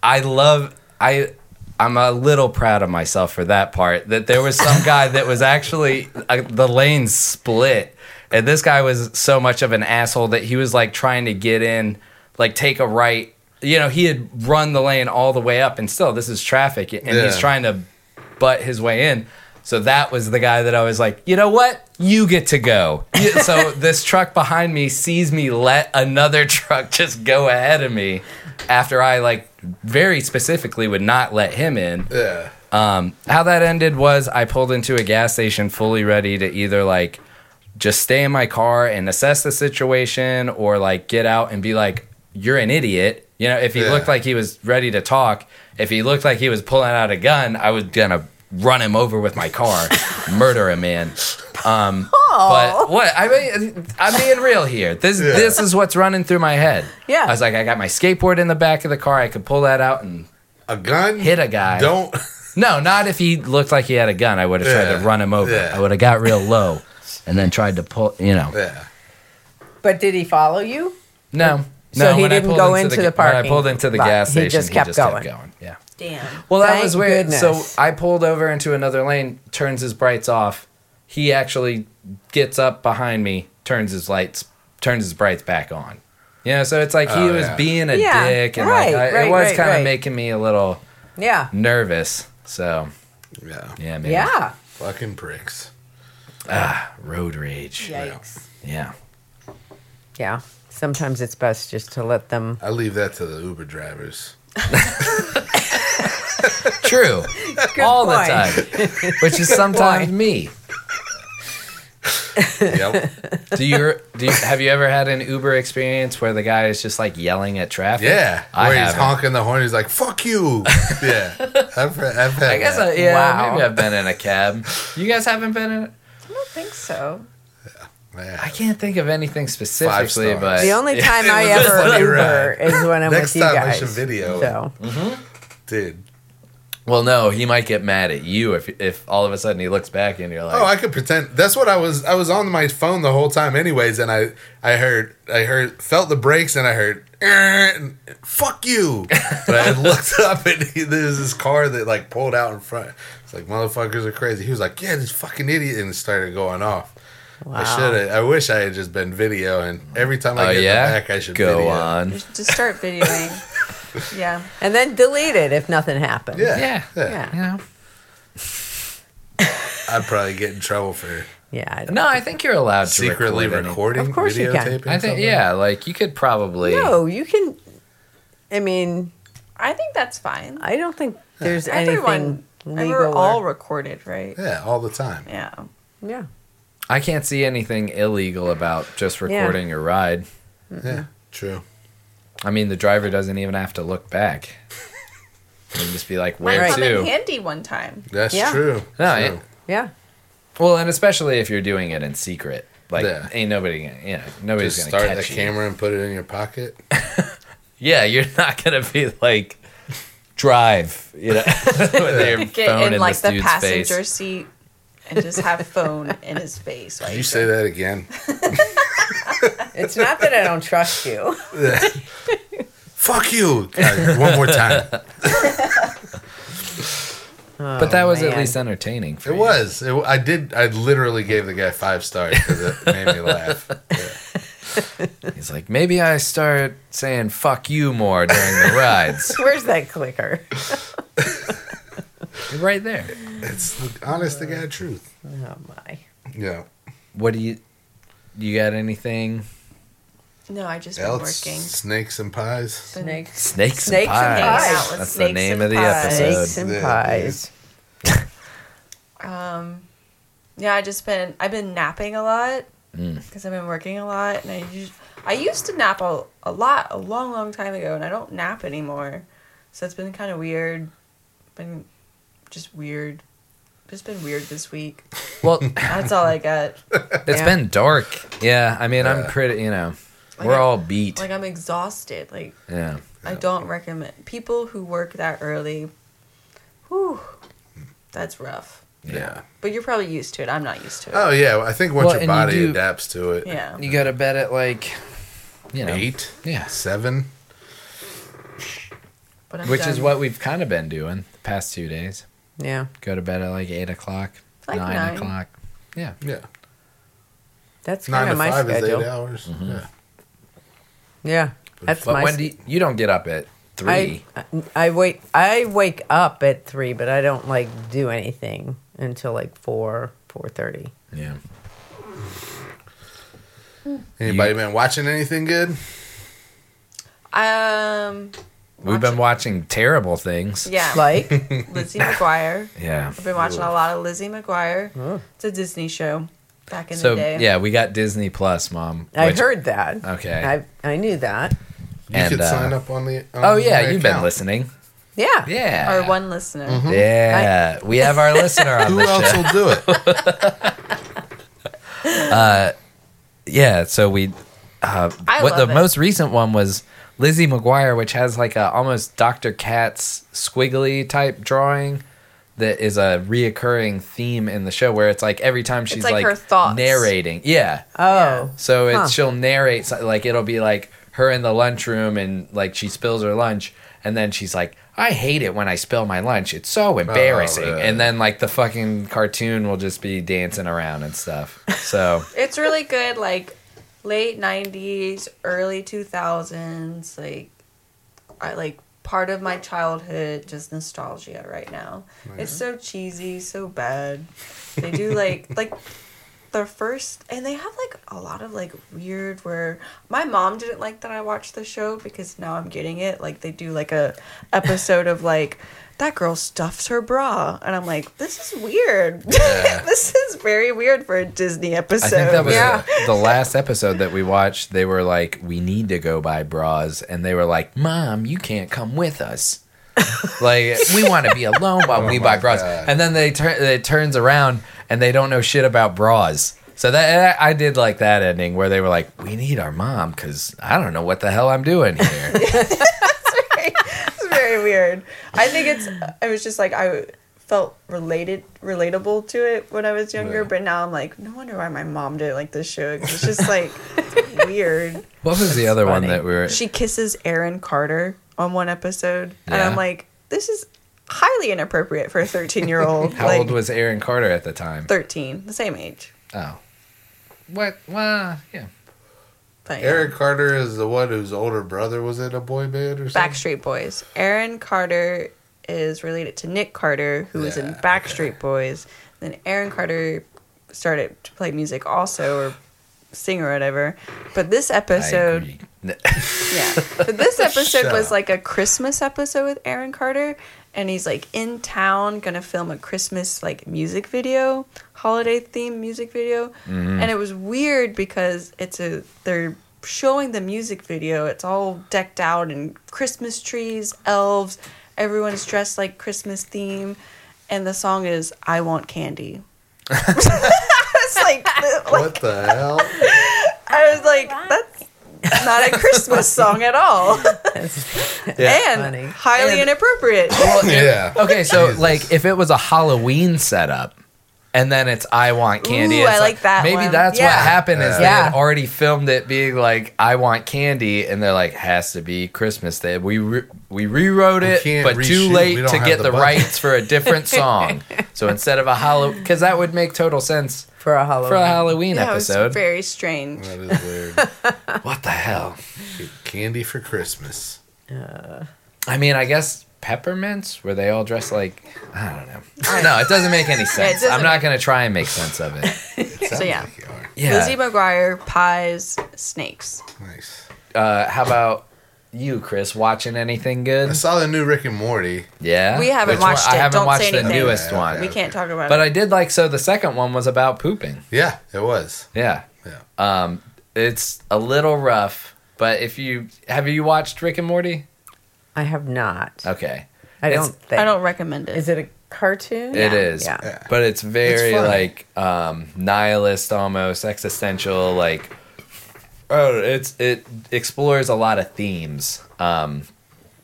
I'm a little proud of myself for that part. That there was some guy that was actually the lane split, and this guy was so much of an asshole that he was like trying to get in, like take a right. You know, he had run the lane all the way up, and still this is traffic, and he's trying to butt his way in. So that was the guy that I was like, you know what? You get to go. So this truck behind me sees me let another truck just go ahead of me after I, like, very specifically would not let him in. Yeah. How that ended was I pulled into a gas station fully ready to either, like, just stay in my car and assess the situation or, like, get out and be like, you're an idiot. You know, if he looked like he was ready to talk, if he looked like he was pulling out a gun, I was going to run him over with my car, murder a man. But what I mean, I'm being real here. This is what's running through my head. Yeah, I was like, I got my skateboard in the back of the car. I could pull that out and a gun hit a guy. Don't. No, not if he looked like he had a gun. I would have tried to run him over. Yeah. I would have got real low and then tried to pull. You know. Yeah. But did he follow you? No. So no, he didn't go into the parking. When I pulled into the gas station, he just kept going. Yeah. Damn. Well, that was weird. Goodness. So I pulled over into another lane, turns his brights off. He actually gets up behind me, turns his brights back on. You know, so it's like he was being a dick. And right, like it was kind of making me a little nervous. So, yeah, maybe. Yeah. Fucking pricks. Ah, road rage. Yikes. Yeah. Sometimes it's best just to let them. I leave that to the Uber drivers. True. Good point. The time. Which is sometimes me. Yep. Have you ever had an Uber experience where the guy is just like yelling at traffic? Yeah. He's honking the horn. He's like, fuck you. Yeah. I've had I guess that. Maybe I've been in a cab. You guys haven't been in a... I don't think so. Man. I can't think of anything specifically, but the only time I ever Uber is when I'm with you guys. Next time I should video. So. Mm-hmm. Dude. Well, no, he might get mad at you if all of a sudden he looks back and you're like, oh, I could pretend. That's what I was on my phone the whole time, anyways, and I heard, felt the brakes, and I heard, and, fuck you. But I looked up, and there's this car that like pulled out in front. It's like motherfuckers are crazy. He was like, yeah, this fucking idiot, and it started going off. Wow. I wish I had just been videoing. Every time I get back, I should go video. On. You should just start videoing. Yeah, and then delete it if nothing happens. Yeah. You know, I'd probably get in trouble for. Yeah. I think you're allowed to secretly recording. Of course, videotaping you can. I think like you could probably. No, you can. I mean, I think that's fine. I don't think there's anything legal. We're all recorded, right? Yeah, all the time. Yeah. I can't see anything illegal about just recording your ride. Mm-hmm. Yeah, true. I mean, the driver doesn't even have to look back. They'll just be like, where to? Might come in handy one time. That's true. No, true. Yeah. Well, and especially if you're doing it in secret. Like, ain't nobody going to, you know, nobody's going to catch you. Just start the camera and put it in your pocket? Yeah, you're not going to be like, drive, you know, with your phone in like the passenger seat. And just have phone in his face. Did you say that again? It's not that I don't trust you. Fuck you. One more time. But that was at least entertaining for you. I literally gave the guy 5 stars because it made me laugh. He's like, maybe I start saying fuck you more during the rides. Where's that clicker? Right there. It's the honest to God truth. Oh, my. Yeah. What do you got anything? No, I just been working. Snakes and Pies. Snakes and Pies. That's the name of the episode. Snakes and Pies. Yeah, I've been napping a lot because I've been working a lot, and I used to nap a lot a long time ago, and I don't nap anymore, so it's been kind of weird. Been just weird. Just been weird this week. Well, that's all I got. It's been dark. Yeah, I mean, I'm pretty. You know, like we're all beat. Like I'm exhausted. Like I don't recommend people who work that early. Whew, that's rough. Yeah, but you're probably used to it. I'm not used to it. Oh yeah, I think once your body adapts to it. Yeah, you go to bed at like, 8, 7. Which is what we've kind of been doing the past 2 days. Yeah, go to bed at like 8 o'clock, like 9 o'clock. Yeah, yeah. That's kind of my schedule. 9 to 5 is 8 hours. Mm-hmm. Yeah, yeah. That's but my. When you don't get up at 3? I wake up at 3, but I don't like do anything until like 4:30. Yeah. Anybody been watching anything good? We've been watching terrible things. Yeah, like Lizzie McGuire. Yeah, I've been watching a lot of Lizzie McGuire. Huh. It's a Disney show. Back in the day. Yeah, we got Disney Plus, Mom. I heard that. Okay, I knew that. You could sign up on the. You've been listening. Yeah. Yeah. Our one listener. Mm-hmm. Yeah. We have our listener on the show. Who else will do it? So we... most recent one was Lizzie McGuire, which has like a almost Dr. Katz squiggly type drawing that is a reoccurring theme in the show where it's like every time she's like her thoughts. Narrating. Yeah. Oh. So she'll narrate, like it'll be like her in the lunchroom and like she spills her lunch and then she's like, I hate it when I spill my lunch. It's so embarrassing. Oh, yeah. And then, like, the fucking cartoon will just be dancing around and stuff. So it's really good, like, late 90s, early 2000s. Like, part of my childhood, just nostalgia right now. Yeah. It's so cheesy, so bad. They do, like their first... And they have, like, a lot of, like, weird where... My mom didn't like that I watched the show because now I'm getting it. Like, they do, like, a episode of, like, that girl stuffs her bra. And I'm like, this is weird. Yeah. This is very weird for a Disney episode. I think that was the last episode that we watched. They were like, we need to go buy bras. And they were like, Mom, you can't come with us. Like, we want to be alone while we buy bras. God. And then it turns around... And they don't know shit about bras. So that I did like that ending where they were like, we need our mom because I don't know what the hell I'm doing here. It's very weird. I think I was just like, I felt relatable to it when I was younger. Yeah. But now I'm like, no wonder why my mom didn't like this show. It's just like weird. What was the other one that we were... She kisses Aaron Carter on one episode. Yeah. And I'm like, this is... highly inappropriate for a 13-year-old. How old was Aaron Carter at the time? 13, the same age. Oh, what? Well, yeah. But, Aaron Carter is the one whose older brother was in a boy band or something. Backstreet Boys. Aaron Carter is related to Nick Carter, who was in Backstreet Boys. Then Aaron Carter started to play music also, or sing or whatever. But this episode, was like a Christmas episode with Aaron Carter. And he's, like, in town, gonna film a Christmas, like, music video, holiday-themed music video. Mm-hmm. And it was weird because they're showing the music video. It's all decked out in Christmas trees, elves. Everyone's dressed like Christmas theme. And the song is, I Want Candy. It's like... What the hell? I was like, that's... not a Christmas song at all. And funny. Highly inappropriate. Well, okay, so Jesus. Like if it was a Halloween setup and then it's I Want Candy. Ooh, I like that maybe one. That's what happened is they had already filmed it being like I Want Candy and they're like has to be Christmas Day. We rewrote it but too late to get the rights for a different song. So instead of a Halloween, because that would make total sense For a Halloween. For a Halloween episode. That was very strange. That is weird. What the hell? Get candy for Christmas. I mean, I guess peppermints? Were they all dressed like... I don't know. No, it doesn't make any sense. Yeah, I'm not going to try and make sense of it. Like you are. Yeah. Lizzie McGuire, pies, snakes. Nice. How about... You, Chris, watching anything good? I saw the new Rick and Morty. Yeah? We haven't watched it. I haven't watched the newest one. We can't talk about it. But I did like, so the second one was about pooping. Yeah, it was. Yeah. It's a little rough, but have you watched Rick and Morty? I have not. Okay. I don't recommend it. Is it a cartoon? It is. Yeah. But it's very, nihilist almost, existential, it explores a lot of themes, and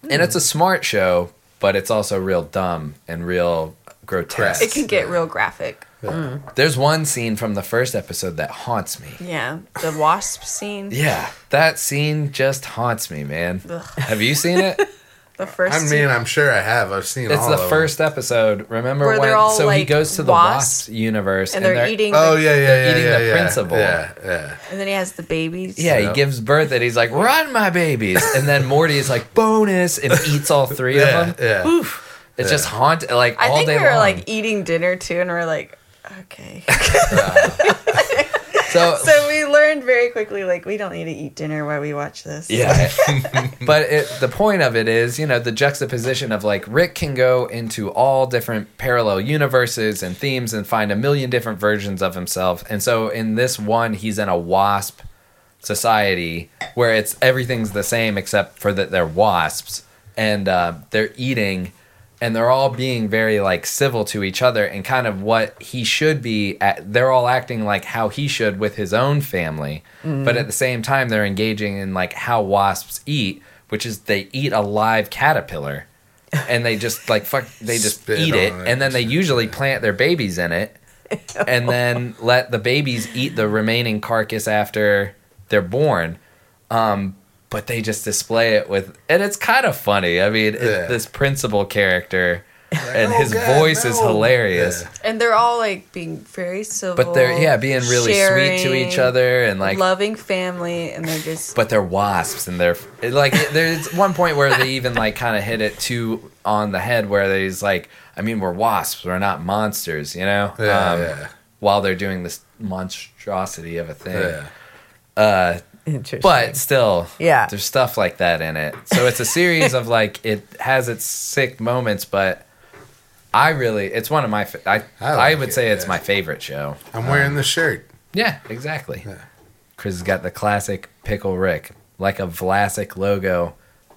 it's a smart show, but it's also real dumb and real grotesque. It can get real graphic. Yeah. There's one scene from the first episode that haunts me. Yeah, the wasp scene. Yeah, that scene just haunts me, man. Ugh. Have you seen it? The first. I mean, scene. I'm sure I have. I've seen. It's all the first episode. Remember he goes to the wasp universe and they're eating. They're eating the principal. Yeah. And then he has the babies. Yeah, he gives birth and he's like, "Run, my babies!" And then Morty is like, "Bonus!" and eats all three of them. Yeah. Oof. It's just haunted. Like all day long. I think we were eating dinner too, and we're like, okay. So we learned very quickly, we don't need to eat dinner while we watch this. Yeah. But the point of it is, the juxtaposition of, Rick can go into all different parallel universes and themes and find a million different versions of himself. And so in this one, he's in a wasp society where everything's the same except for that they're wasps. And they're eating... And they're all being very, civil to each other and kind of what he should be. They're all acting like how he should with his own family. Mm-hmm. But at the same time, they're engaging in, how wasps eat, which is they eat a live caterpillar. And they just, they just eat it. And then they usually plant their babies in it. And then let the babies eat the remaining carcass after they're born. But they just display it and it's kind of funny. I mean, this principal character and his voice is hilarious. Yeah. And they're all being very civil. But they're being really sweet to each other and loving family and they're just. But they're wasps and they're there's one point where they even kind of hit it too on the head where they's we're wasps, we're not monsters, Yeah, while they're doing this monstrosity of a thing. Yeah. Interesting. But still, there's stuff like that in it. So it's a series of it has its sick moments, but it's one of my, I would say it's my favorite show. I'm wearing the shirt. Yeah, exactly. Yeah. Chris has got the classic Pickle Rick, like a Vlasic logo,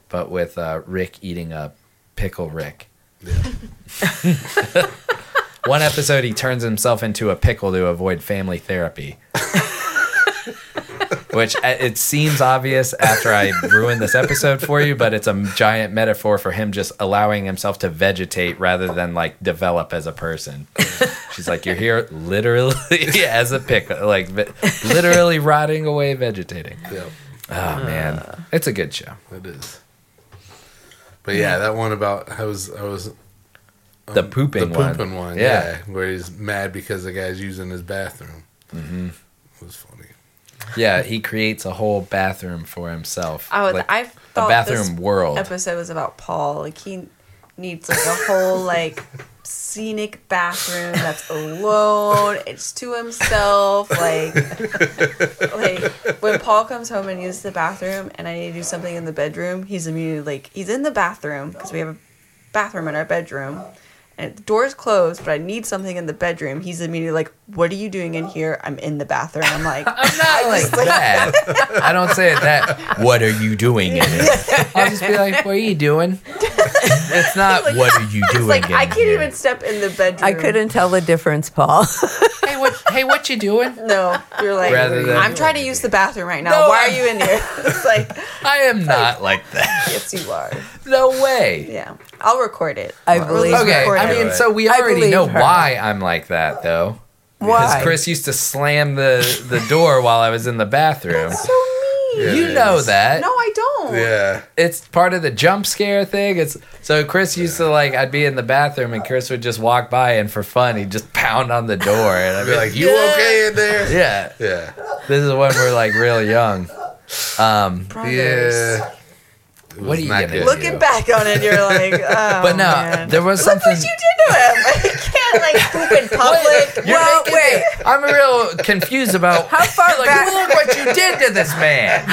but with Rick eating a Pickle Rick. Yeah. One episode, he turns himself into a pickle to avoid family therapy. Which it seems obvious after I ruin this episode for you, but it's a giant metaphor for him just allowing himself to vegetate rather than develop as a person. She's like, you're here literally as a pickle, literally rotting away, vegetating. Yep. Oh man, it's a good show. It is. But yeah, that one about I was the pooping one. Yeah, where he's mad because the guy's using his bathroom. Mm-hmm. It was funny. Yeah, he creates a whole bathroom for himself. I thought a bathroom world. Episode was about Paul. He needs a whole scenic bathroom that's alone. It's to himself. When Paul comes home and uses the bathroom, and I need to do something in the bedroom, he's immediately he's in the bathroom because we have a bathroom in our bedroom. And the door's closed, but I need something in the bedroom. He's immediately what are you doing in here? I'm in the bathroom. I'm like, I'm not that. I don't say it that. What are you doing in here? I'll just be like, what are you doing? It's not, what are you doing in here? I can't even step in the bedroom. I couldn't tell the difference, Paul. Hey, what you doing? No, you're I'm trying to use the bathroom right now. No, why are you in here? It's I am not like that. Yes, you are. No way. Yeah, I'll record it. I believe. Okay, I mean, so we already know why I'm like that, though. Why? Because Chris used to slam the door while I was in the bathroom. That's so mean. Yeah, you know that. No, I don't. Yeah. It's part of the jump scare thing. It's so Chris used to, like, I'd be in the bathroom and Chris would just walk by and for fun he'd just pound on the door and I'd be like, you okay in there? Yeah. Yeah. This is when we're like real young. Brothers. Yeah. What are you gonna do? Looking back on it, you're like, oh, but no, man. There was something. Look what you did to him. He can't, like, poop in public. Well, wait. I'm real confused about how far. Like, look what you did to this man.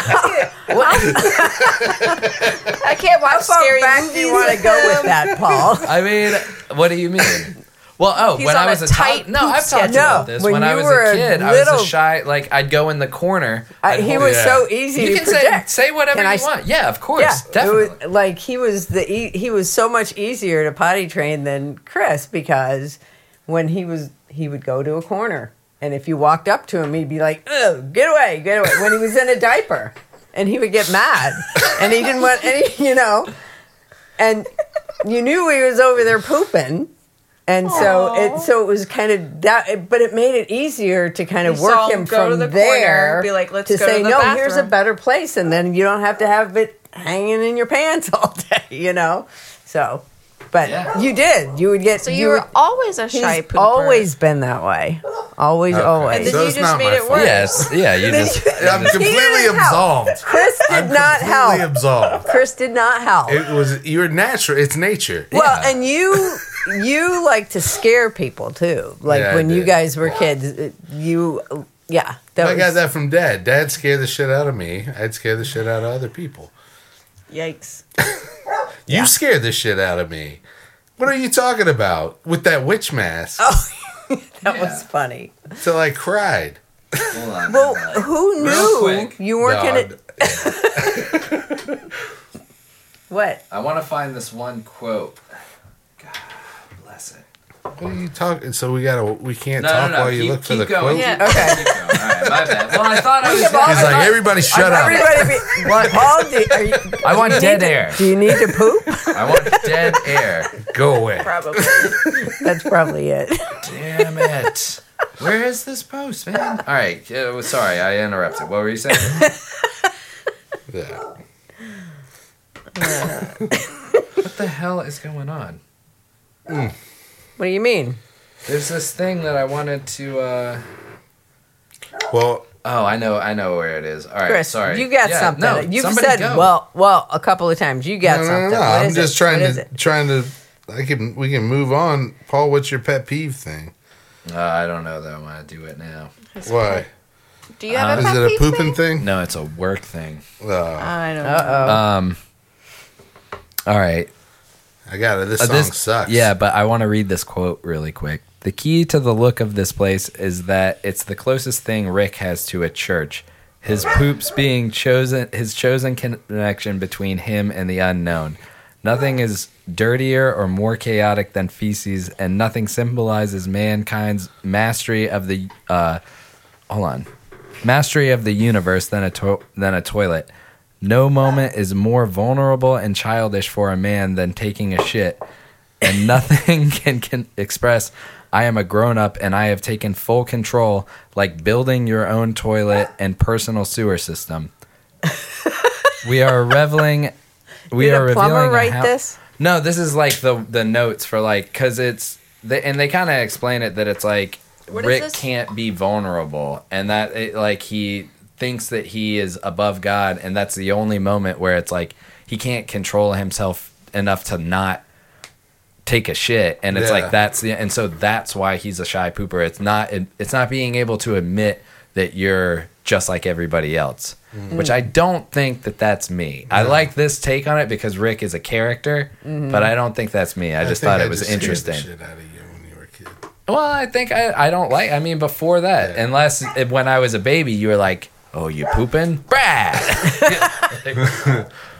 I can't watch scary movies. Do you want to go with that, Paul? I mean, what do you mean? Well, when I was a tight, I've talked about this. When I was a kid, I was a shy. Like, I'd go in the corner. He was so easy to project. Say whatever you want. Yeah, of course, definitely. It was, like, he was so much easier to potty train than Chris, because when he would go to a corner, and if you walked up to him, he'd be like, "Oh, get away, get away!" When he was in a diaper, and he would get mad, and he didn't want any, and you knew he was over there pooping. And so it was kind of that, but it made it easier to kind of work him from there to say, no, here's a better place, and then you don't have to have it hanging in your pants all day, So, but you did. You would get. So you were always a shy pooper. Always been that way. Always, okay. Always. And then so you just made it worse. Yes, yeah. You just. I'm completely absolved. Chris did not help. It was you're natural. It's nature. Well, and you. You like to scare people too. Like when you guys were kids, I got that from Dad. Dad scared the shit out of me. I'd scare the shit out of other people. Yikes! You scared the shit out of me. What are you talking about with that witch mask? Oh, that was funny. So I cried. Well, who knew you weren't gonna? What? I want to find this one quote. What are you talking? So we can't talk while you look for the quote. Yeah. Okay. Keep going. All right, my bad. Well, I thought I was. He's like, everybody shut up. I want dead air. Do you need to poop? I want dead air. Go away. Probably. That's probably it. Damn it! Where is this post, man? All right. Sorry, I interrupted. What were you saying? Yeah. What the hell is going on? Mm. What do you mean? There's this thing that I wanted to. Well, oh, I know where it is. All right, Chris, sorry. You got something. No, you've said go. well, a couple of times. You got something. No, I'm just trying to. We can move on. Paul, what's your pet peeve thing? I don't know that I want to do it now. That's why? Cool. Do you have a pet peeve? Is it a pooping thing? No, it's a work thing. I don't know. All right. I got it. This song sucks. Yeah, but I want to read this quote really quick. The key to the look of this place is that it's the closest thing Rick has to a church. His poops being his chosen connection between him and the unknown. Nothing is dirtier or more chaotic than feces, and nothing symbolizes mankind's mastery of the mastery of the universe than a toilet. No moment is more vulnerable and childish for a man than taking a shit, and nothing can express, I am a grown-up and I have taken full control, like building your own toilet and personal sewer system. We are reveling. Did a plumber write this? No, this is like the notes for, like, because they kind of explain it that it's like Rick can't be vulnerable, and that he thinks that he is above God, and that's the only moment where it's like he can't control himself enough to not take a shit, and it's like so that's why he's a shy pooper. It's not being able to admit that you're just like everybody else, which I don't think that's me. I like this take on it because Rick is a character, but I don't think that's me. I just thought it was interesting. Well, I think I don't like. I mean, before that, unless when I was a baby, you were like, oh, you pooping? Brad!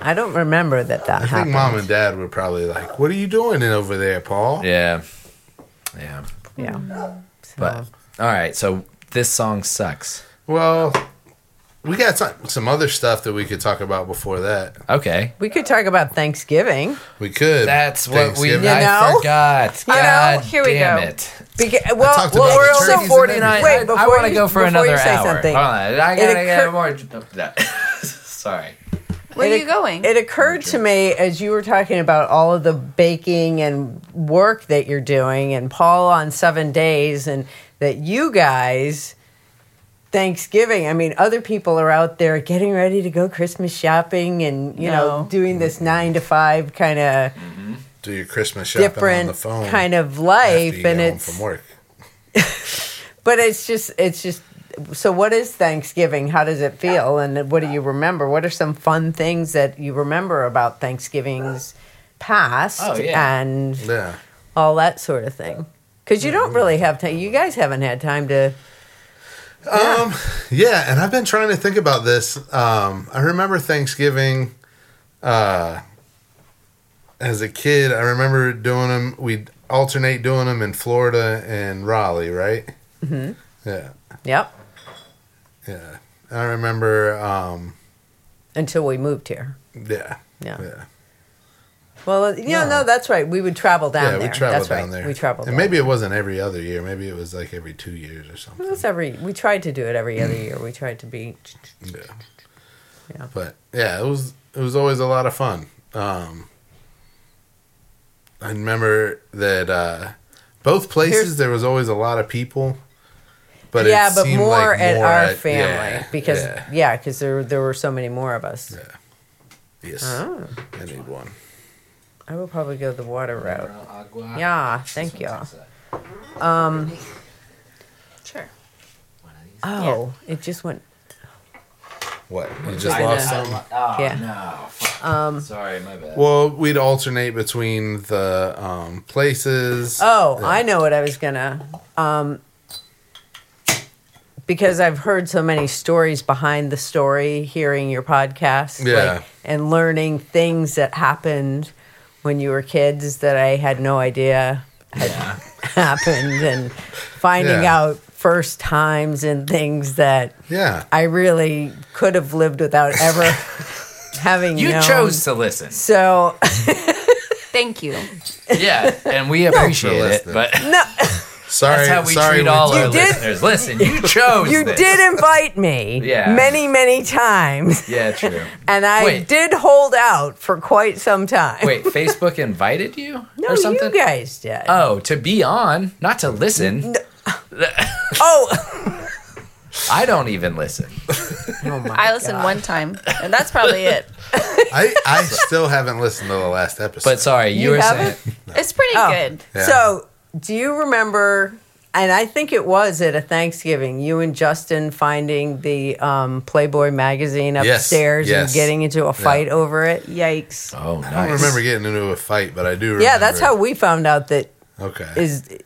I don't remember that happened. I think Mom and Dad were probably like, what are you doing over there, Paul? Yeah. Yeah. Yeah. But, all right, so this song sucks. Well, we got some other stuff that we could talk about before that. Okay. We could talk about Thanksgiving. We could. That's what we... I forgot. God here we damn go. It. Well, we're also 49. Wait, I want to go for another hour. Hold on. I got to get more... Sorry. Where are you going? It occurred to me as you were talking about all of the baking and work that you're doing and Paul on 7 days and that you guys, Thanksgiving, I mean, other people are out there getting ready to go Christmas shopping and, you know, doing this 9 to 5 kind of do your Christmas shopping different on the phone kind of life. After you and get it's home from work. But it's just. So what is Thanksgiving? How does it feel? And what do you remember? What are some fun things that you remember about Thanksgiving's past and all that sort of thing? Because you don't really have time. You guys haven't had time to... and I've been trying to think about this. I remember Thanksgiving as a kid. I remember doing them. We'd alternate doing them in Florida and Raleigh, right? Mm-hmm. Yeah. Yep. Yeah. I remember... until we moved here. Yeah. Well, no, that's right. We would travel down there. Yeah, we traveled down there. We traveled and maybe it wasn't every other year. Maybe it was like every 2 years or something. It was we tried to do it every other year. We tried to be... Yeah. But, yeah, it was always a lot of fun. I remember that both places there was always a lot of people. But but more at our family because because there were so many more of us. Yeah. Yes. Oh. I need one. I will probably go the water route. Yeah, thank you. Sure. Oh, it just went. What? You just lost some? Oh, no. Sorry, my bad. Well, we'd alternate between the places. Oh, and... I know what I was gonna. Because I've heard so many stories behind the story, hearing your podcast, and learning things that happened when you were kids that I had no idea had happened, and finding out first times and things that I really could have lived without ever having known. You chose to listen. So... Thank you. Yeah, and we appreciate it, but... No... That's how we treat all our listeners. Listen, you chose. You did invite me many, many times. Yeah, true. And I did hold out for quite some time. Wait, Facebook invited you or something? No, you guys did. Oh, to be on, not to listen. No. Oh. I don't even listen. Oh my I listened one time, and that's probably it. I still haven't listened to the last episode. But sorry, you were saying. No. It's pretty good. Yeah. So... Do you remember, and I think it was at a Thanksgiving, you and Justin finding the Playboy magazine upstairs and getting into a fight over it? Yikes. Oh, nice. I don't remember getting into a fight, but I do remember. Yeah, that's how we found out that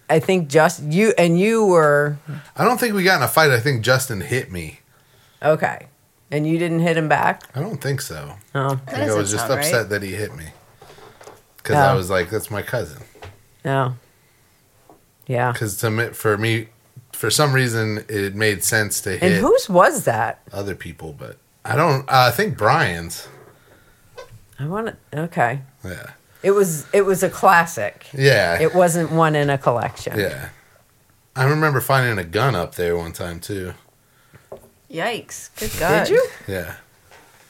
I think Justin, you were... I don't think we got in a fight. I think Justin hit me. Okay. And you didn't hit him back? I don't think so. Oh. I think I was just upset that he hit me. Because I was like, that's my cousin. No. Yeah, because for me, for some reason, it made sense to hit. And whose was that? Other people, but I don't. I think Brian's. I want it. Okay. Yeah. It was a classic. Yeah. It wasn't one in a collection. Yeah. I remember finding a gun up there one time too. Yikes! Good God. Did you? Yeah.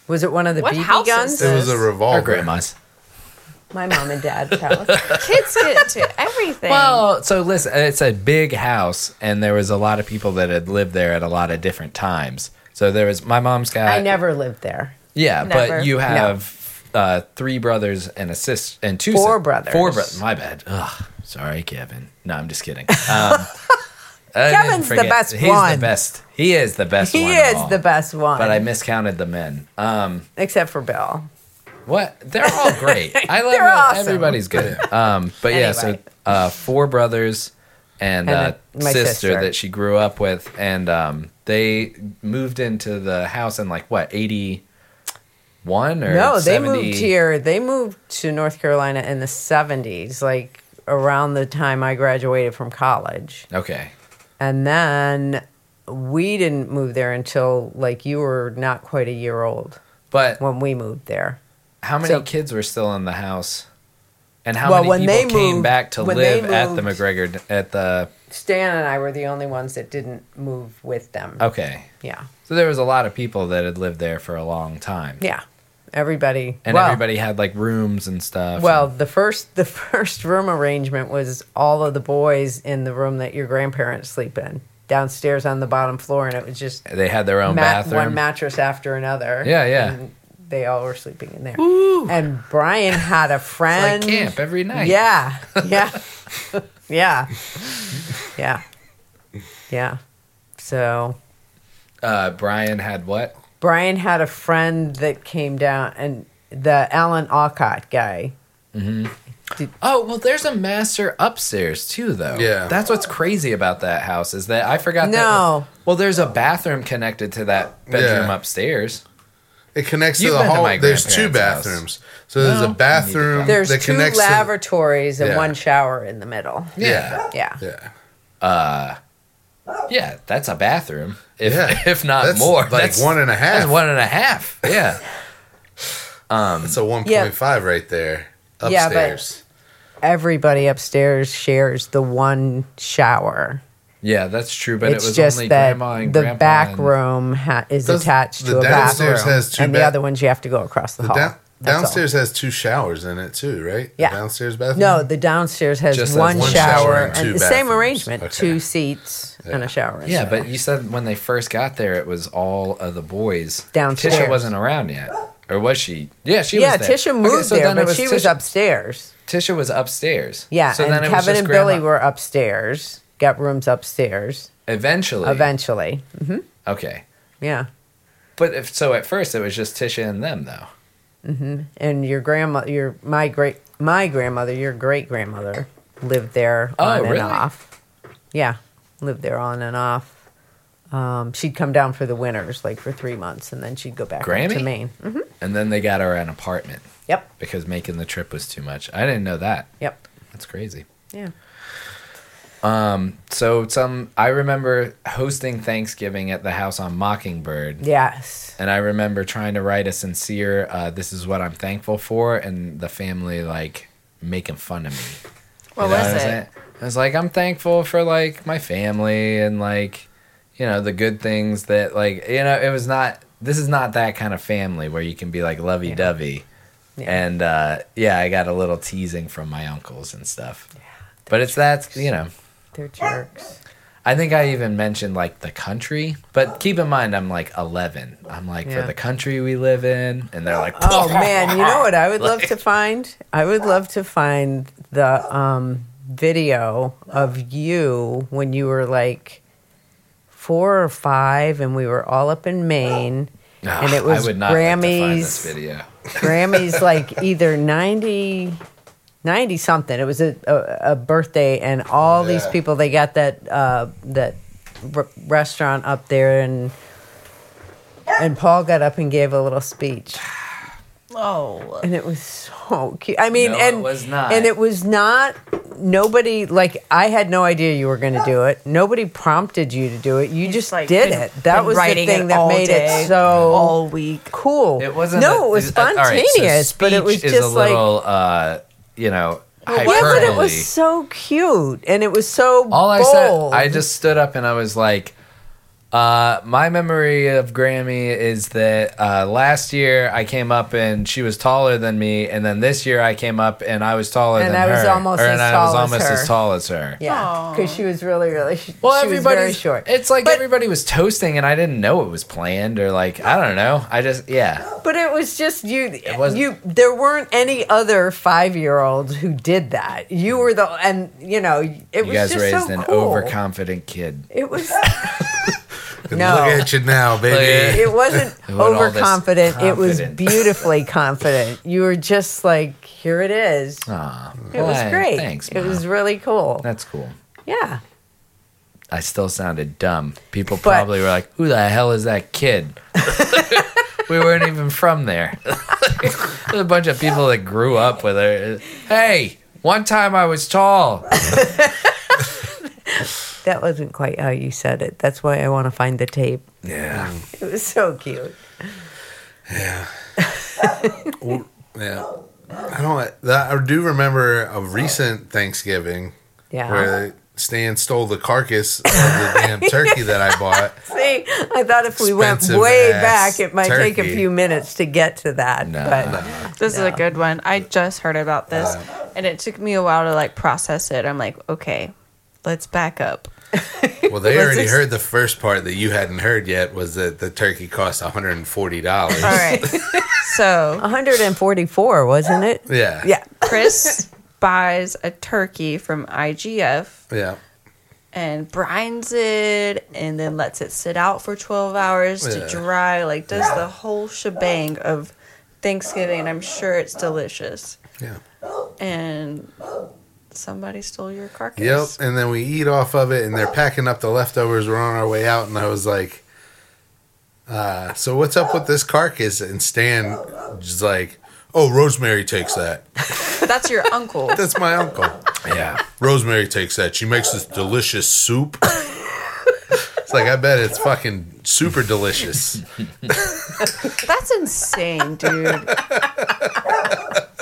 Was it one of the BB guns? It was a revolver. Our grandma's. My mom and dad's house. Kids get into everything. Well, so listen, it's a big house, and there was a lot of people that had lived there at a lot of different times. So there was my mom's guy. I never lived there. Yeah, never. But you have three brothers and a sister, and two sisters. Four brothers. My bad. Ugh, sorry, Kevin. No, I'm just kidding. Kevin's the best one. He's the best. He is the best one. He is the best one. But I miscounted the men. Except for Bill. What? They're all great. I love awesome. Everybody's good. But anyway. So four brothers and a sister that she grew up with, and they moved into the house in 81 or no? 70? They moved here. They moved to North Carolina in the 70s, like around the time I graduated from college. Okay, and then we didn't move there until you were not quite a year old. But when we moved there. How many kids were still in the house? And how many people came back to live at the McGregor... Stan and I were the only ones that didn't move with them. Okay. Yeah. So there was a lot of people that had lived there for a long time. Yeah. Everybody. And everybody had, like, rooms and stuff. Well, and the first room arrangement was all of the boys in the room that your grandparents sleep in, downstairs on the bottom floor, and it was just... They had their own bathroom. One mattress after another. Yeah, yeah. And they all were sleeping in there. Ooh. And Brian had a friend... It's like camp every night. Yeah, yeah. Yeah. Yeah. Yeah. So... Brian had what? Brian had a friend that came down, and the Alan Alcott guy. Mm-hmm. Oh, well, there's a master upstairs, too, though. Yeah. That's what's crazy about that house is that I forgot that. No. Well, there's a bathroom connected to that bedroom upstairs. It connects to the hall. There's two bathrooms. House. So there's a bathroom that connects to... There's two lavatories and one shower in the middle. Yeah. Yeah. Yeah. Yeah, that's a bathroom. If not that's more. That's one and a half. That's one and a half. Yeah. It's a 1.5 right there upstairs. Yeah, but everybody upstairs shares the one shower. Yeah, that's true, but it's it was just only that grandma and grandpa. The back room is attached to a bathroom. Has two and the other ones you have to go across the hall. Downstairs has two showers in it too, right? Yeah. The downstairs bathroom? No, the downstairs has one shower and the same arrangement. Okay. Two seats and a shower. Yeah, but you said when they first got there, it was all of the boys. Downstairs. Tisha wasn't around yet. Or was she? Yeah, she was there. Yeah, Tisha moved there, but she was upstairs. Tisha was upstairs. Yeah, so then Kevin and Billy were upstairs, got rooms upstairs. Eventually. Mm-hmm. Okay. Yeah. But at first, it was just Tisha and them, though. Mm-hmm. And your great-grandmother, lived there and off. Yeah, lived there on and off. She'd come down for the winters, like for 3 months, and then she'd go back to Maine. Mm-hmm. And then they got her an apartment. Yep. Because making the trip was too much. I didn't know that. Yep. That's crazy. Yeah. I remember hosting Thanksgiving at the house on Mockingbird. Yes. And I remember trying to write a sincere, this is what I'm thankful for, and the family, like, making fun of me. What was it? I was like, I'm thankful for, like, my family and, like, you know, the good things that, like, you know, this is not that kind of family where you can be, like, lovey-dovey. Yeah. And, I got a little teasing from my uncles and stuff. Yeah, but it's that, you know. They're jerks. I think I even mentioned, like, the country. But keep in mind, I'm, like, 11. I'm, like, for the country we live in. And they're like... Oh, man. You know what I would love to find? I would love to find the video of you when you were, like, 4 or 5, and we were all up in Maine. No, and it was Grammy's... I would not like to find this video. Grammy's, like, either 90 something. It was a birthday, and all these people, they got that restaurant up there, and Paul got up and gave a little speech. Oh, and it was so cute. I mean, it was not. Nobody, like, I had no idea you were going to do it. Nobody prompted you to do it. You just did it. That was the thing that made it so all week cool. It wasn't. No, it was spontaneous, but it was just a little, like. You know, hyperbole. Yeah, but it was so cute, and it was so bold. All I said, I just stood up and I was like, my memory of Grammy is that last year I came up and she was taller than me, and then this year I came up and I was taller than her. And I was almost as tall as her. Yeah, because she was really, really she was very short. It's like everybody was toasting, and I didn't know it was planned, or, like, I don't know. I just, But it was just you. There weren't any other 5-year-olds who did that. You were the, and, you know, it was just so cool. You guys raised an overconfident kid. It was... No. Look at you now, baby. It wasn't overconfident. It was beautifully confident. You were just like, here it is. Aww, it was great. Thanks, Mom. It was really cool. That's cool. Yeah. I still sounded dumb. People probably were like, who the hell is that kid? We weren't even from there. There's a bunch of people that grew up with her. Hey, one time I was tall. That wasn't quite how you said it. That's why I want to find the tape. Yeah. It was so cute. Yeah. Yeah. I do remember a recent Thanksgiving where Stan stole the carcass of the damn turkey that I bought. See, I thought if we went way back, it might take a few minutes to get to that. This is a good one. I just heard about this, and it took me a while to like process it. I'm like, okay, let's back up. Well, they already heard the first part that you hadn't heard yet, was that the turkey cost $140. All right. So $144, wasn't it? Yeah. Yeah. Chris buys a turkey from IGF. Yeah. And brines it and then lets it sit out for 12 hours to dry. Like, does the whole shebang of Thanksgiving. And I'm sure it's delicious. Yeah. And somebody stole your carcass. Yep. And then we eat off of it, and they're packing up the leftovers. We're on our way out, and I was like, so what's up with this carcass? And Stan just like, oh, Rosemary takes that. That's your uncle. That's my uncle. Yeah. Rosemary takes that. She makes this delicious soup. It's like, I bet it's fucking super delicious. That's insane, dude.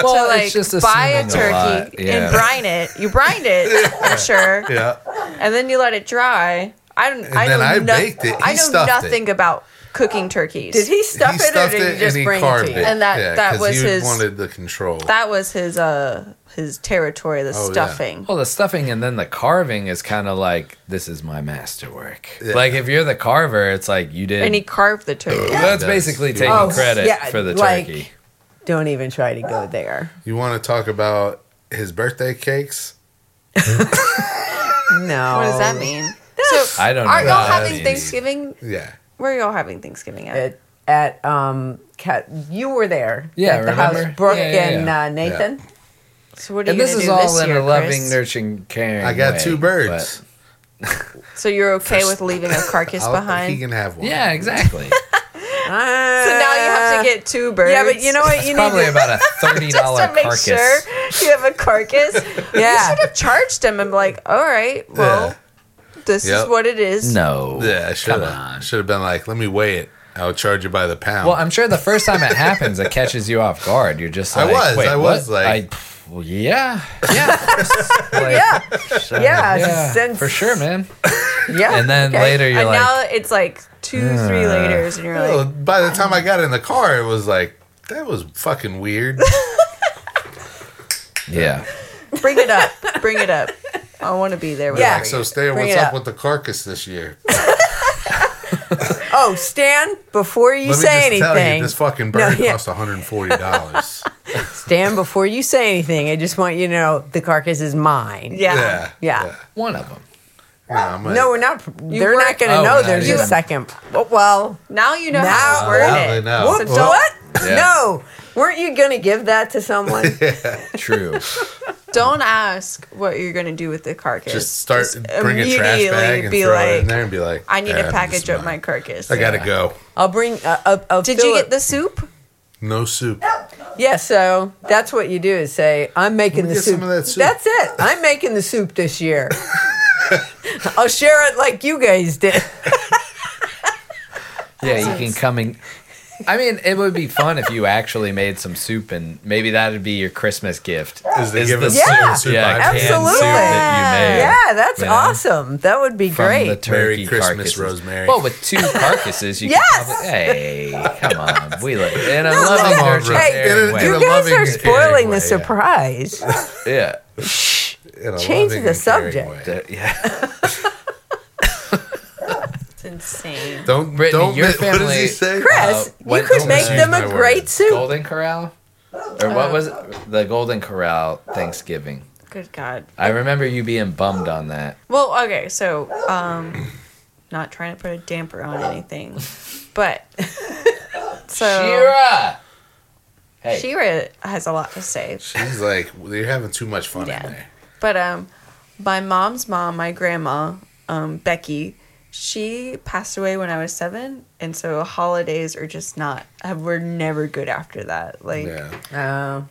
Well, so, like, buy a turkey and brine it. You brine it, I'm sure. Yeah. And then you let it dry. I baked it. I know nothing about cooking turkeys. Did he stuff it, or did he just bring it to you? And that was his. He wanted the control. That was his territory, the stuffing. Yeah. Well, the stuffing and then the carving is kind of like, this is my masterwork. Yeah. Like, if you're the carver, it's like you did. And he carved the turkey. Yeah. That's basically taking credit for the turkey. Like, don't even try to go there. You want to talk about his birthday cakes? No. What does that mean? So, I don't know. Are y'all having Thanksgiving? Yeah. Where are y'all having Thanksgiving at? You were there. Yeah, at the house, Brooke and Nathan. Yeah. So what are you going to do this year, Chris? This is all in a loving, nurturing, caring I got two birds. So you're okay with leaving a carcass behind? He can have one. Yeah, exactly. So now you have to get two birds. Yeah, but you know what? That's probably about a $30 just to make carcass. Sure you have a carcass. Yeah. You should have charged him. I'm like, all right, well, this is what it is. No. Yeah, I should have. Should have been like, let me weigh it. I'll charge you by the pound. Well, I'm sure the first time it happens, it catches you off guard. You're just like, I was like. Well, Since for sure, man. Yeah. And then later you're like, now it's like 2-3 later, and you're like, by the time I got in the car, it was like, that was fucking weird. Yeah. Bring it up. I want to be there with you. Yeah. So Stan, what's up with the carcass this year? Oh, Stan, before you say anything. Let me just tell you, this fucking bird cost $140. Stan, before you say anything, I just want you to know the carcass is mine. Yeah. One of them. No, we're not. They're not going to know. There's a second. Well, now you know how to word it. Now they know. What? Yeah. No. Weren't you going to give that to someone? Yeah. True. Don't ask what you're going to do with the carcass. Just bring a trash bag and throw it in there and be like, I need to package up my carcass. I got to go. I'll bring... did you get the soup? No soup. Yeah, so that's what you do is say, I'm making the soup. Some of that soup. That's it. I'm making the soup this year. I'll share it like you guys did. Yeah, you can come and... I mean, it would be fun if you actually made some soup, and maybe that would be your Christmas gift. Is they give us soup? Yeah, absolutely. Soup that you made, that's awesome. That would be great. The turkey Merry Christmas, carcasses. Rosemary. Well, with two carcasses, you can probably... Hey, come on. We love it. And I love you. Hey, you guys are spoiling the surprise. Yeah. Change the subject. Yeah. Insane. Don't Brittany, don't your family. What does he say? Chris, you could make them a great soup. Golden Corral, or what was it? The Golden Corral Thanksgiving. Good God! I remember you being bummed on that. Well, okay, so not trying to put a damper on anything, but so Shira. Hey, Shira has a lot to say. She's like, you're having too much fun in there. But my mom's mom, my grandma, Becky. She passed away when I was 7, and so holidays are just not. We're never good after that. Like,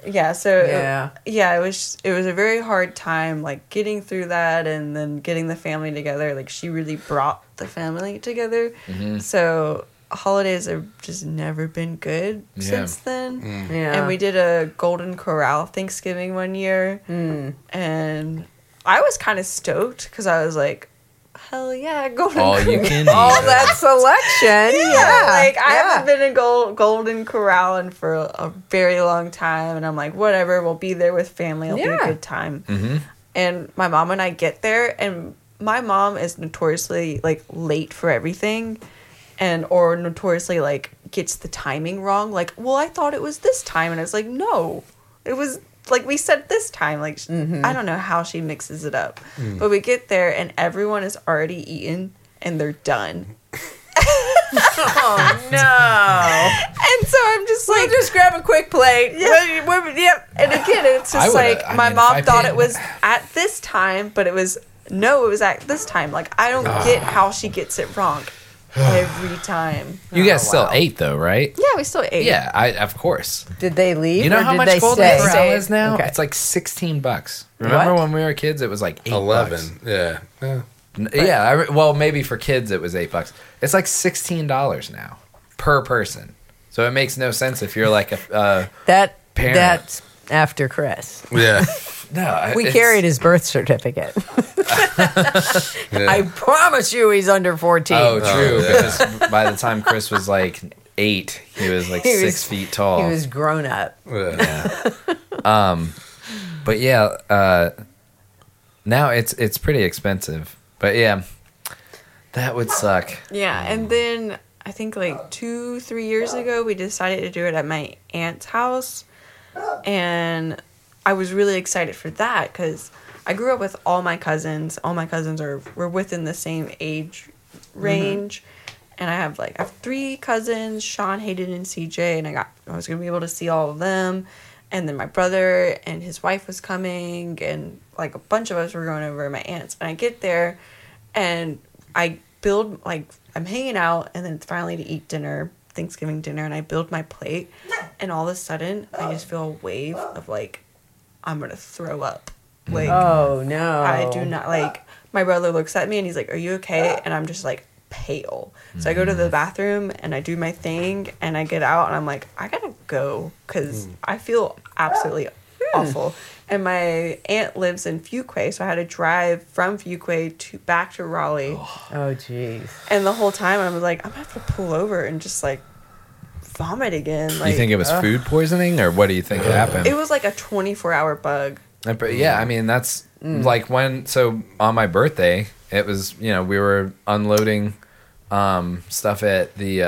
It was a very hard time, like getting through that, and then getting the family together. Like, she really brought the family together. Mm-hmm. So holidays have just never been good since then. Mm. Yeah. And we did a Golden Corral Thanksgiving one year, and I was kind of stoked because I was like, hell yeah, Golden Corral. All you can eat. All that selection. I haven't been in Golden Corral in for a very long time. And I'm like, whatever, we'll be there with family. It'll be a good time. Mm-hmm. And my mom and I get there. And my mom is notoriously, like, late for everything. Or notoriously, like, gets the timing wrong. Like, well, I thought it was this time. And I was like, no, it was... Like, we said this time, like, mm-hmm. I don't know how she mixes it up. Mm. But we get there, and everyone is already eaten, and they're done. Oh, no. And so I'm just like... We'll just grab a quick plate. Yep. And again, it's just like, my mom thought it was at this time, but it was... No, it was at this time. Like, I don't get how she gets it wrong every time. You guys still ate, though, right? Yeah, we still ate. Yeah, of course. Did they leave? You know how much Golden Corral is now? Okay. It's like $16. Remember when we were kids? It was like $8. $11. Yeah. Well, maybe for kids it was $8. It's like $16 now per person. So it makes no sense if you're like a parent. That's after Chris. Yeah. No, we carried his birth certificate. I promise you he's under 14. Oh, true. Because by the time Chris was like 8, he was like 6 feet tall. He was grown up. Yeah. But yeah, now it's pretty expensive. But yeah, that would suck. Yeah, and then I think like 2-3 years ago, we decided to do it at my aunt's house. And... I was really excited for that because I grew up with all my cousins. All my cousins were within the same age range. Mm-hmm. And I have 3 cousins, Sean, Hayden, and CJ. And I was going to be able to see all of them. And then my brother and his wife was coming. And like a bunch of us were going over to my aunt's. And I get there and I'm hanging out. And then it's finally to eat dinner, Thanksgiving dinner. And I build my plate. And all of a sudden, I just feel a wave of like... I'm going to throw up. Like, oh, no. I do not, like, my brother looks at me and he's like, are you okay? And I'm just, like, pale. So I go to the bathroom and I do my thing and I get out and I'm like, I got to go because I feel absolutely awful. And my aunt lives in Fuquay, so I had to drive from Fuquay back to Raleigh. Oh, jeez. And the whole time I was like, I'm going to have to pull over and just, like, vomit again. Like, you think it was food poisoning, or what do you think happened? It was like a 24-hour bug. Yeah, I mean, that's like when... So on my birthday, it was, you know, we were unloading stuff at the...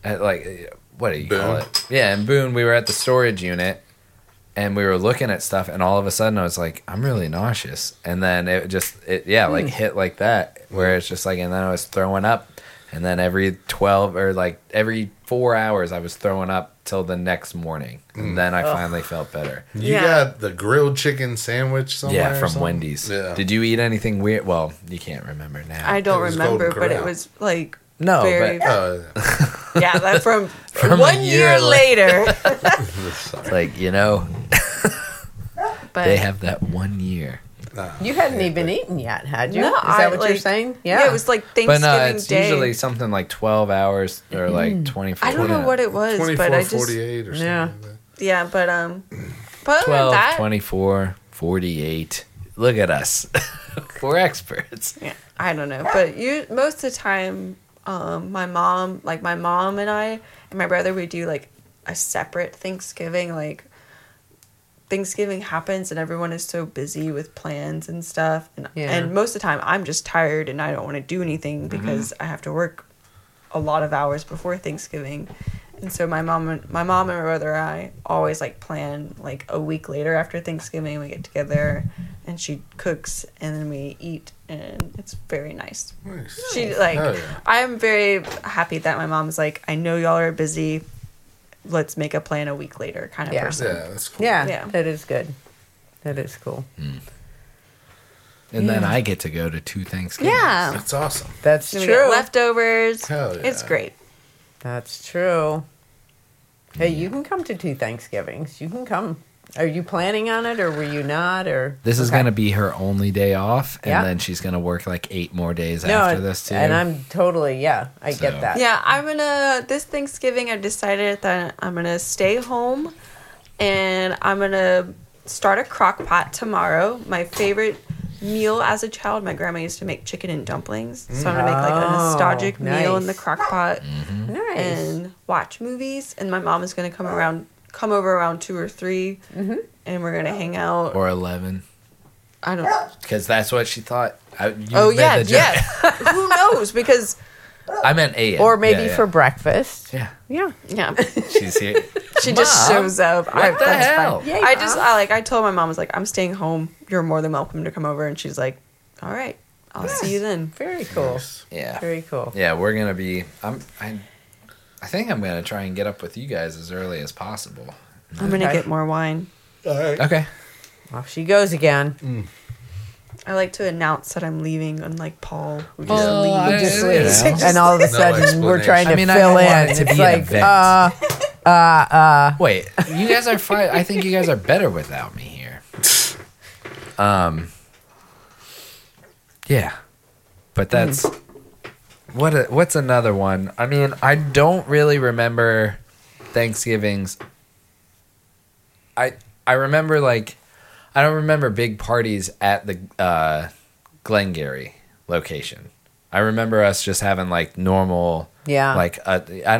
what do you call it? Yeah, in Boone, we were at the storage unit, and we were looking at stuff, and all of a sudden I was like, I'm really nauseous. And then it just, hit like that, where it's just like, and then I was throwing up. And then every 4 hours, I was throwing up till the next morning. And then I finally felt better. You got the grilled chicken sandwich somewhere? Yeah, from Wendy's. Yeah. Did you eat anything weird? Well, you can't remember now. I don't remember, but it was like very... No, but... yeah, that from one year later. It's like, you know, but they have that 1 year. You hadn't even eaten yet, had you? No, is that what you're saying? Yeah. It was like Thanksgiving Day. But no, it's usually something like 12 hours or like 24. I don't know what it was, but I just... 48 or something. Yeah, like that. Yeah, but... But 12, that, 24, 48. Look at us. We're experts. Yeah, I don't know. But most of the time, my mom and I and my brother, we do like a separate Thanksgiving, like... Thanksgiving happens and everyone is so busy with plans and stuff. And most of the time I'm just tired and I don't want to do anything because I have to work a lot of hours before Thanksgiving. And so my mom and my brother and I always like plan like a week later after Thanksgiving. We get together and she cooks and then we eat and it's very nice. She like, oh, yeah. I'm very happy that my mom's like, I know y'all are busy. Let's make a plan a week later kind of person. Yeah, that's cool. Yeah, that is good. That is cool. Mm. And then I get to go to 2 Thanksgivings. Yeah. That's awesome. That's true. We get leftovers. Hell yeah. It's great. That's true. Hey, you can come to 2 Thanksgivings. You can come. Are you planning on it or were you not? Or this is going to be her only day off and then she's going to work like 8 more days after this too. And I'm totally, get that. Yeah, I'm going to, this Thanksgiving I've decided that I'm going to stay home and I'm going to start a crock pot tomorrow. My favorite meal as a child, my grandma used to make chicken and dumplings. So I'm going to make like a nostalgic meal in the crock pot and watch movies. And my mom is going to come over around 2 or 3 and we're going to hang out. Or 11. I don't know. Because that's what she thought. Who knows? Because... I meant a.m. Or maybe for breakfast. Yeah. She's here. She just shows up. What the hell? Yeah, I told my mom, I was like, I'm staying home. You're more than welcome to come over. And she's like, all right, I'll see you then. Very cool. Yes. Yeah. Very cool. Yeah, we're going to be... I think I'm going to try and get up with you guys as early as possible. I'm going to get more wine. All right. Okay. Off she goes again. Mm. I like to announce that I'm leaving, unlike Paul, who just leaves. And all of a sudden, we're trying to fill in. It's like, Wait, you guys are fine. I think you guys are better without me here. Yeah. But that's... What's another one? I mean, I don't really remember Thanksgivings. I remember, like... I don't remember big parties at the Glengarry location. I remember us just having like normal, I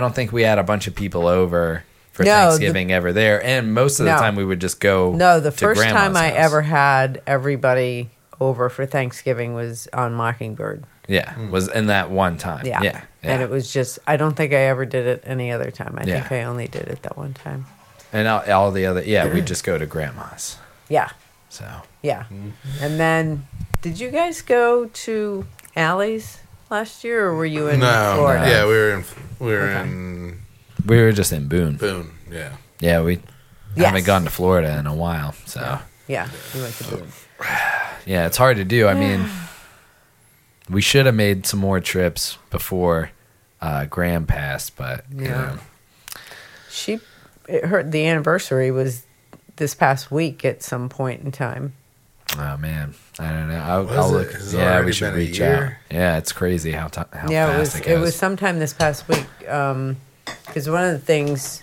don't think we had a bunch of people over for Thanksgiving ever there, and most of the time we would just go. No, the first time I ever had everybody over for Thanksgiving was on Mockingbird. Yeah, was in that one time. Yeah, and it was just I don't think I ever did it any other time. I think I only did it that one time. And all the other, we'd just go to Grandma's. Yeah. So. Yeah. And then, did you guys go to Allie's last year, or were you in Florida? No. Yeah, we were just in Boone. Boone. Yeah. Yeah, we haven't gone to Florida in a while, so. Yeah. We went to Boone. Yeah, it's hard to do. I mean, we should have made some more trips before Graham passed, but you know. The anniversary was this past week at some point in time. Oh man, I don't know. I'll look. We should reach out. Yeah, it's crazy how fast it goes. It was sometime this past week. Because one of the things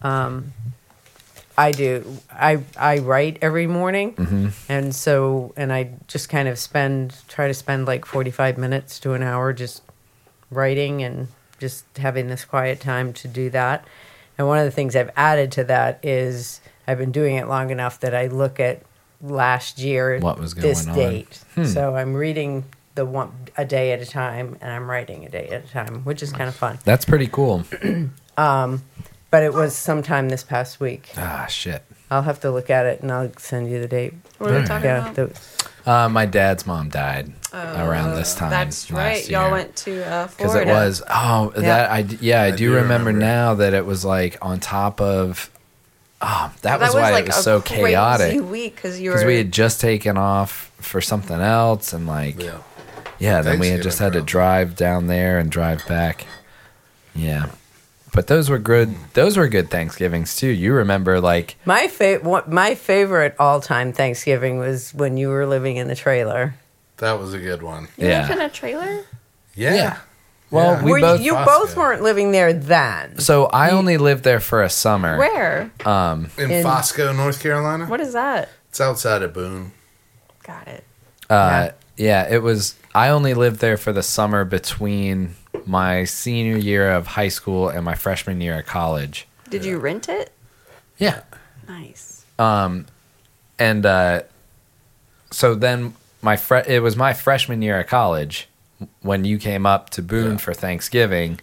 I do, I write every morning, and so I just kind of try to spend like 45 minutes to an hour just writing and just having this quiet time to do that. And one of the things I've added to that is, I've been doing it long enough that I look at last year, what was going on, date. So I'm reading a day at a time, and I'm writing a day at a time, which is kind of fun. That's pretty cool. But it was sometime this past week. Ah, shit. I'll have to look at it, and I'll send you the date. What are we talking about? My dad's mom died around this time. That's right. Y'all went to Florida. Because it was. I do remember now that it was like on top of... Oh, that was why like it was so chaotic. Because we had just taken off for something else, and then we had just had to drive down there and drive back. Yeah, but those were good. Those were good Thanksgivings too. You remember, like my favorite all-time Thanksgiving was when you were living in the trailer. That was a good one. You lived in a trailer? Yeah. Well, you both weren't living there then. So I only lived there for a summer. Where? In Fosco, North Carolina. What is that? It's outside of Boone. Got it. It was. I only lived there for the summer between my senior year of high school and my freshman year of college. Did you rent it? Yeah. Nice. So then it was my freshman year of college. When you came up to Boone for Thanksgiving,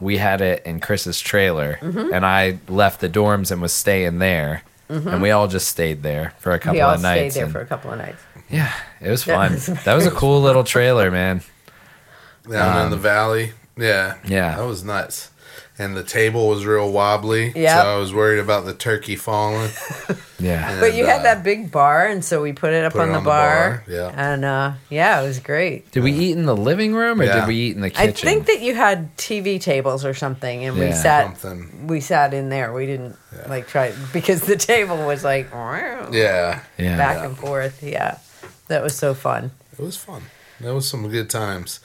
we had it in Chris's trailer, and I left the dorms and was staying there, and we all just stayed there for a couple of nights. Yeah, it was fun. That was a cool little trailer, man. Down in the valley. Yeah. That was nuts. And the table was real wobbly, so I was worried about the turkey falling. But you had that big bar, and so we put it up on the bar. And it was great. Did we eat in the living room, or did we eat in the kitchen? I think that you had TV tables or something, and we sat in there. We didn't try, because the table was like back and forth. Yeah, that was so fun. It was fun. That was some good times.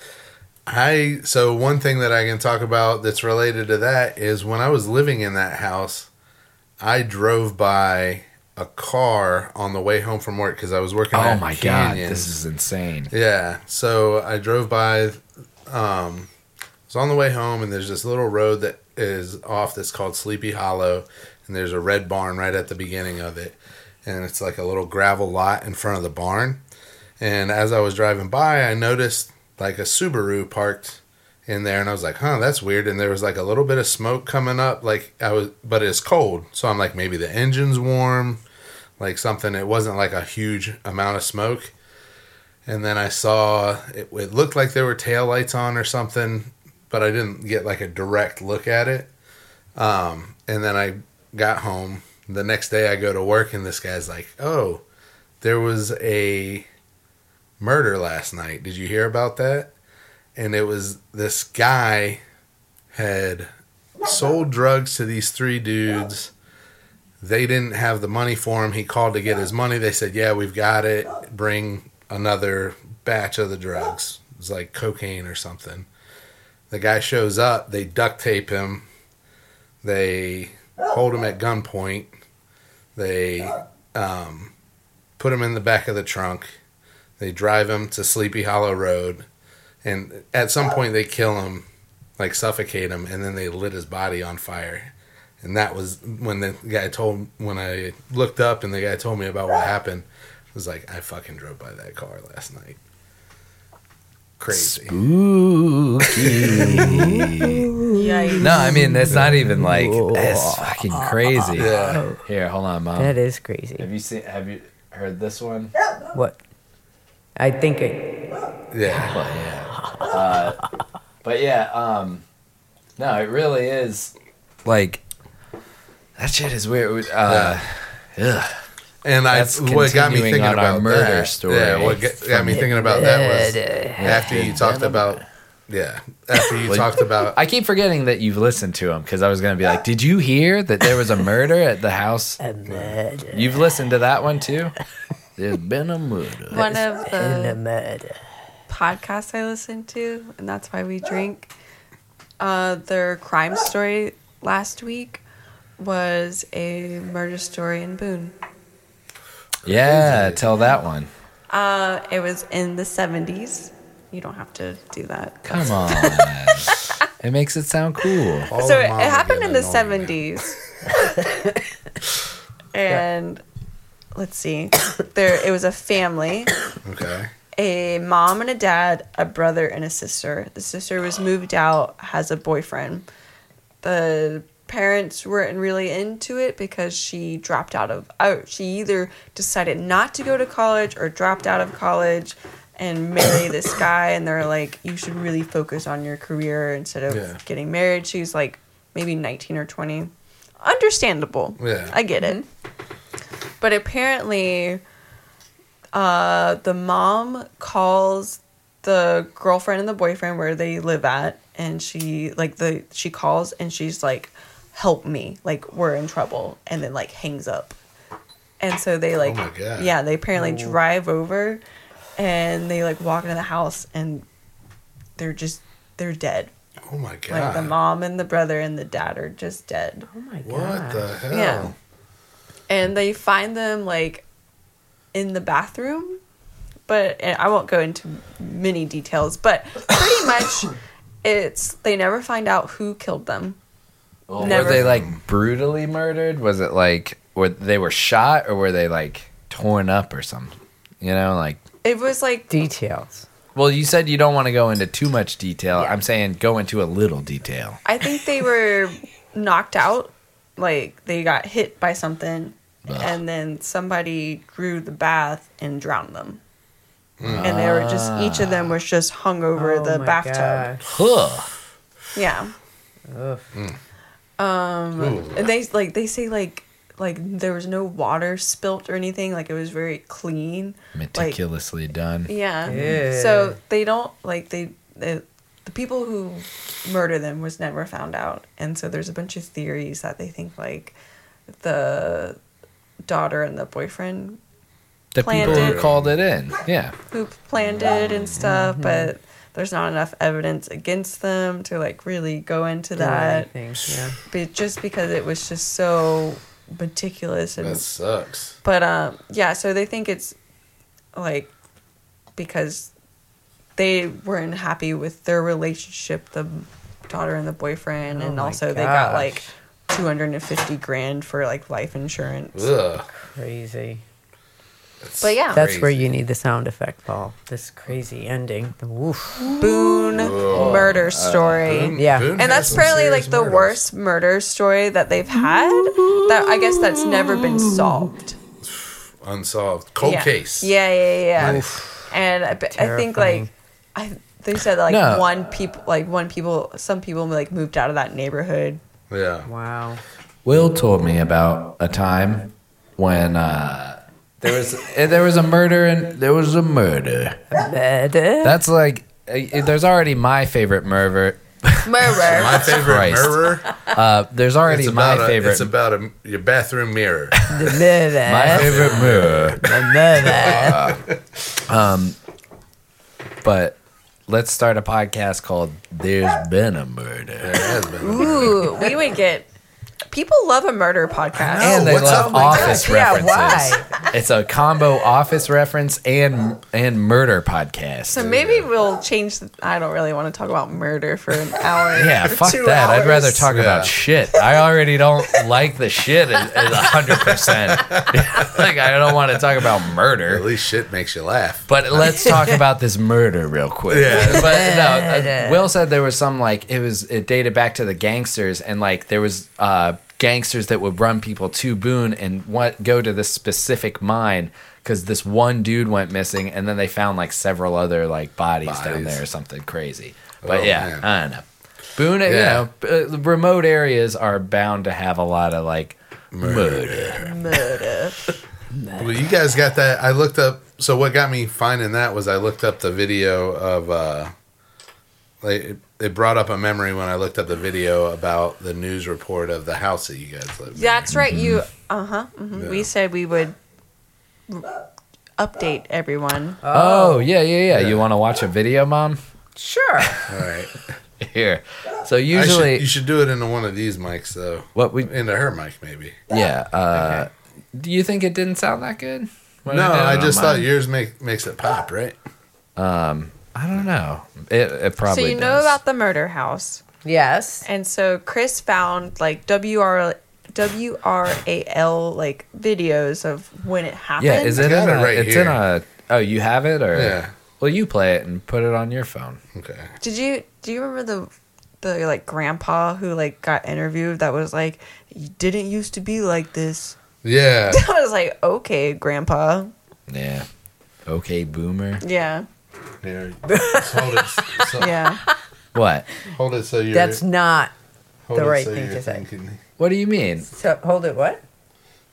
So one thing that I can talk about that's related to that is when I was living in that house, I drove by a car on the way home from work because I was working at Canyon. God, this is insane. Yeah. So I drove by. I was on the way home, and there's this little road that is off that's called Sleepy Hollow, and there's a red barn right at the beginning of it. And it's like a little gravel lot in front of the barn. And as I was driving by, I noticed like a Subaru parked in there, and I was like, huh, that's weird. And there was like a little bit of smoke coming up, but it's cold. So I'm like, maybe the engine's warm, like something. It wasn't like a huge amount of smoke. And then I saw it looked like there were taillights on or something, but I didn't get like a direct look at it. And then I got home. The next day I go to work, and this guy's like, oh, there was a murder last night. Did you hear about that? And it was this guy had sold drugs to these three dudes. They didn't have the money for him. He called to get his money. They said, yeah, we've got it. Bring another batch of the drugs. It was like cocaine or something. The guy shows up. They duct tape him. They hold him at gunpoint. They put him in the back of the trunk. They drive him to Sleepy Hollow Road. And at some point, they kill him, like suffocate him, and then they lit his body on fire. And that was when when I looked up and the guy told me about what happened. I was like, I fucking drove by that car last night. Crazy. Spooky. No, I mean, that's not even like, that's fucking crazy. Yeah. Here, hold on, Mom. That is crazy. Have you heard this one? What? I think it. Yeah. Well, yeah. But yeah, no, it really is. Like, that shit is weird. Ugh. And what got me thinking about our murder story. Yeah, what got me thinking about that was after you talked about. Yeah, after you talked about. I keep forgetting that you've listened to him because I was going to be like, did you hear that there was a murder at the house? A murder. You've listened to that one too? There's been a murder. One of the podcasts I listen to, and that's why we drink, their crime story last week was a murder story in Boone. Yeah, tell that one. It was in the 70s. You don't have to do that. Come on. It makes it sound cool. So it happened in the 70s. And let's see. It was a family. Okay. A mom and a dad, a brother and a sister. The sister was moved out, has a boyfriend. The parents weren't really into it because she dropped out of. She either decided not to go to college or dropped out of college and marry this guy. And they're like, you should really focus on your career instead of getting married. She's like maybe 19 or 20. Understandable. Yeah. I get it. But apparently, the mom calls the girlfriend and the boyfriend where they live at, and she calls and she's like, "Help me! Like we're in trouble," and then like hangs up. And so they like, oh my God. Yeah, they apparently drive over, and they like walk into the house and they're dead. Oh my God! Like the mom and the brother and the dad are just dead. Oh my God! What the hell? Yeah. And they find them, like, in the bathroom. But I won't go into many details. But pretty much, they never find out who killed them. Well, were they, like, brutally murdered? Was it, like, they were shot? Or were they, like, torn up or something? You know, like. It was, like. Details. Well, you said you don't want to go into too much detail. Yeah. I'm saying go into a little detail. I think they were knocked out. Like, they got hit by something, and then somebody drew the bath and drowned them. And they were just, each of them was just hung over the bathtub. Huh. Yeah. They say like there was no water spilt or anything. Like it was very clean, meticulously done. Yeah. So they don't the people who murder them was never found out. And so there's a bunch of theories that they think, like, the daughter and the boyfriend planned it. The people who called it in, yeah. Who planned it and stuff, but there's not enough evidence against them to, like, really go into that. But just because it was just so meticulous. And that sucks. But, yeah, so they think it's, like, because they weren't happy with their relationship, the daughter and the boyfriend, and also gosh. They got, like, $250,000 for, like, life insurance. Ugh. Crazy. That's but yeah, that's crazy. Where you need the sound effect, Paul. This crazy ending. Woof. Boone murder story. Boone, yeah, Boone and that's apparently like the worst murder story that they've had. That I guess that's never been solved. Unsolved cold case. Yeah. Oof. And I think like they said that, like some people like moved out of that neighborhood. Yeah. Wow. Will told me about a time when. There was a murder and there was a murder. Murder. That's like there's already my favorite murder. My favorite murder. There's already my favorite. It's about your bathroom mirror. The murder. My favorite mirror. The murder. But let's start a podcast called "There's Been a Murder." There has been a murder. Ooh, we would get. People love a murder podcast. And they love office references. Yeah, why? It's a combo office reference and murder podcast. So maybe we'll change. I don't really want to talk about murder for an hour. Yeah, fuck that. Hours. I'd rather talk about shit. I already don't like the shit as 100%. Like, I don't want to talk about murder. At least shit makes you laugh. But let's talk about this murder real quick. Yeah. But no, Will said there was some, like, it dated back to the gangsters, and, like, there was... gangsters that would run people to Boone and go to this specific mine because this one dude went missing, and then they found like several other like bodies down there or something crazy. But man. I don't know. Boone, you know, remote areas are bound to have a lot of like murder. Well, you guys got that. I looked up. So what got me finding that was I looked up the video of It brought up a memory when I looked up the video about the news report of the house that you guys lived in. That's right. Mm-hmm. Yeah. We said we would update everyone. Oh, yeah. You want to watch a video, Mom? Sure. All right. Here. So usually... you should do it into one of these mics, though. Into her mic, maybe. Yeah. Okay. Do you think it didn't sound that good? No, I just thought yours makes it pop, right? I don't know. It probably. So you know about the murder house? Yes. And so Chris found like WRAL like videos of when it happened. Yeah, is it in a, right it's here. In a? Oh, you have it or? Yeah. Well, you play it and put it on your phone. Okay. Do you remember the like grandpa who like got interviewed that was like, you didn't used to be like this. Yeah. I was like, okay, grandpa. Yeah. Okay, boomer. Yeah. Yeah. Hold it so, yeah. What? Hold it so you're... That's not the right so thing to say. Thinking. What do you mean? So, hold it what?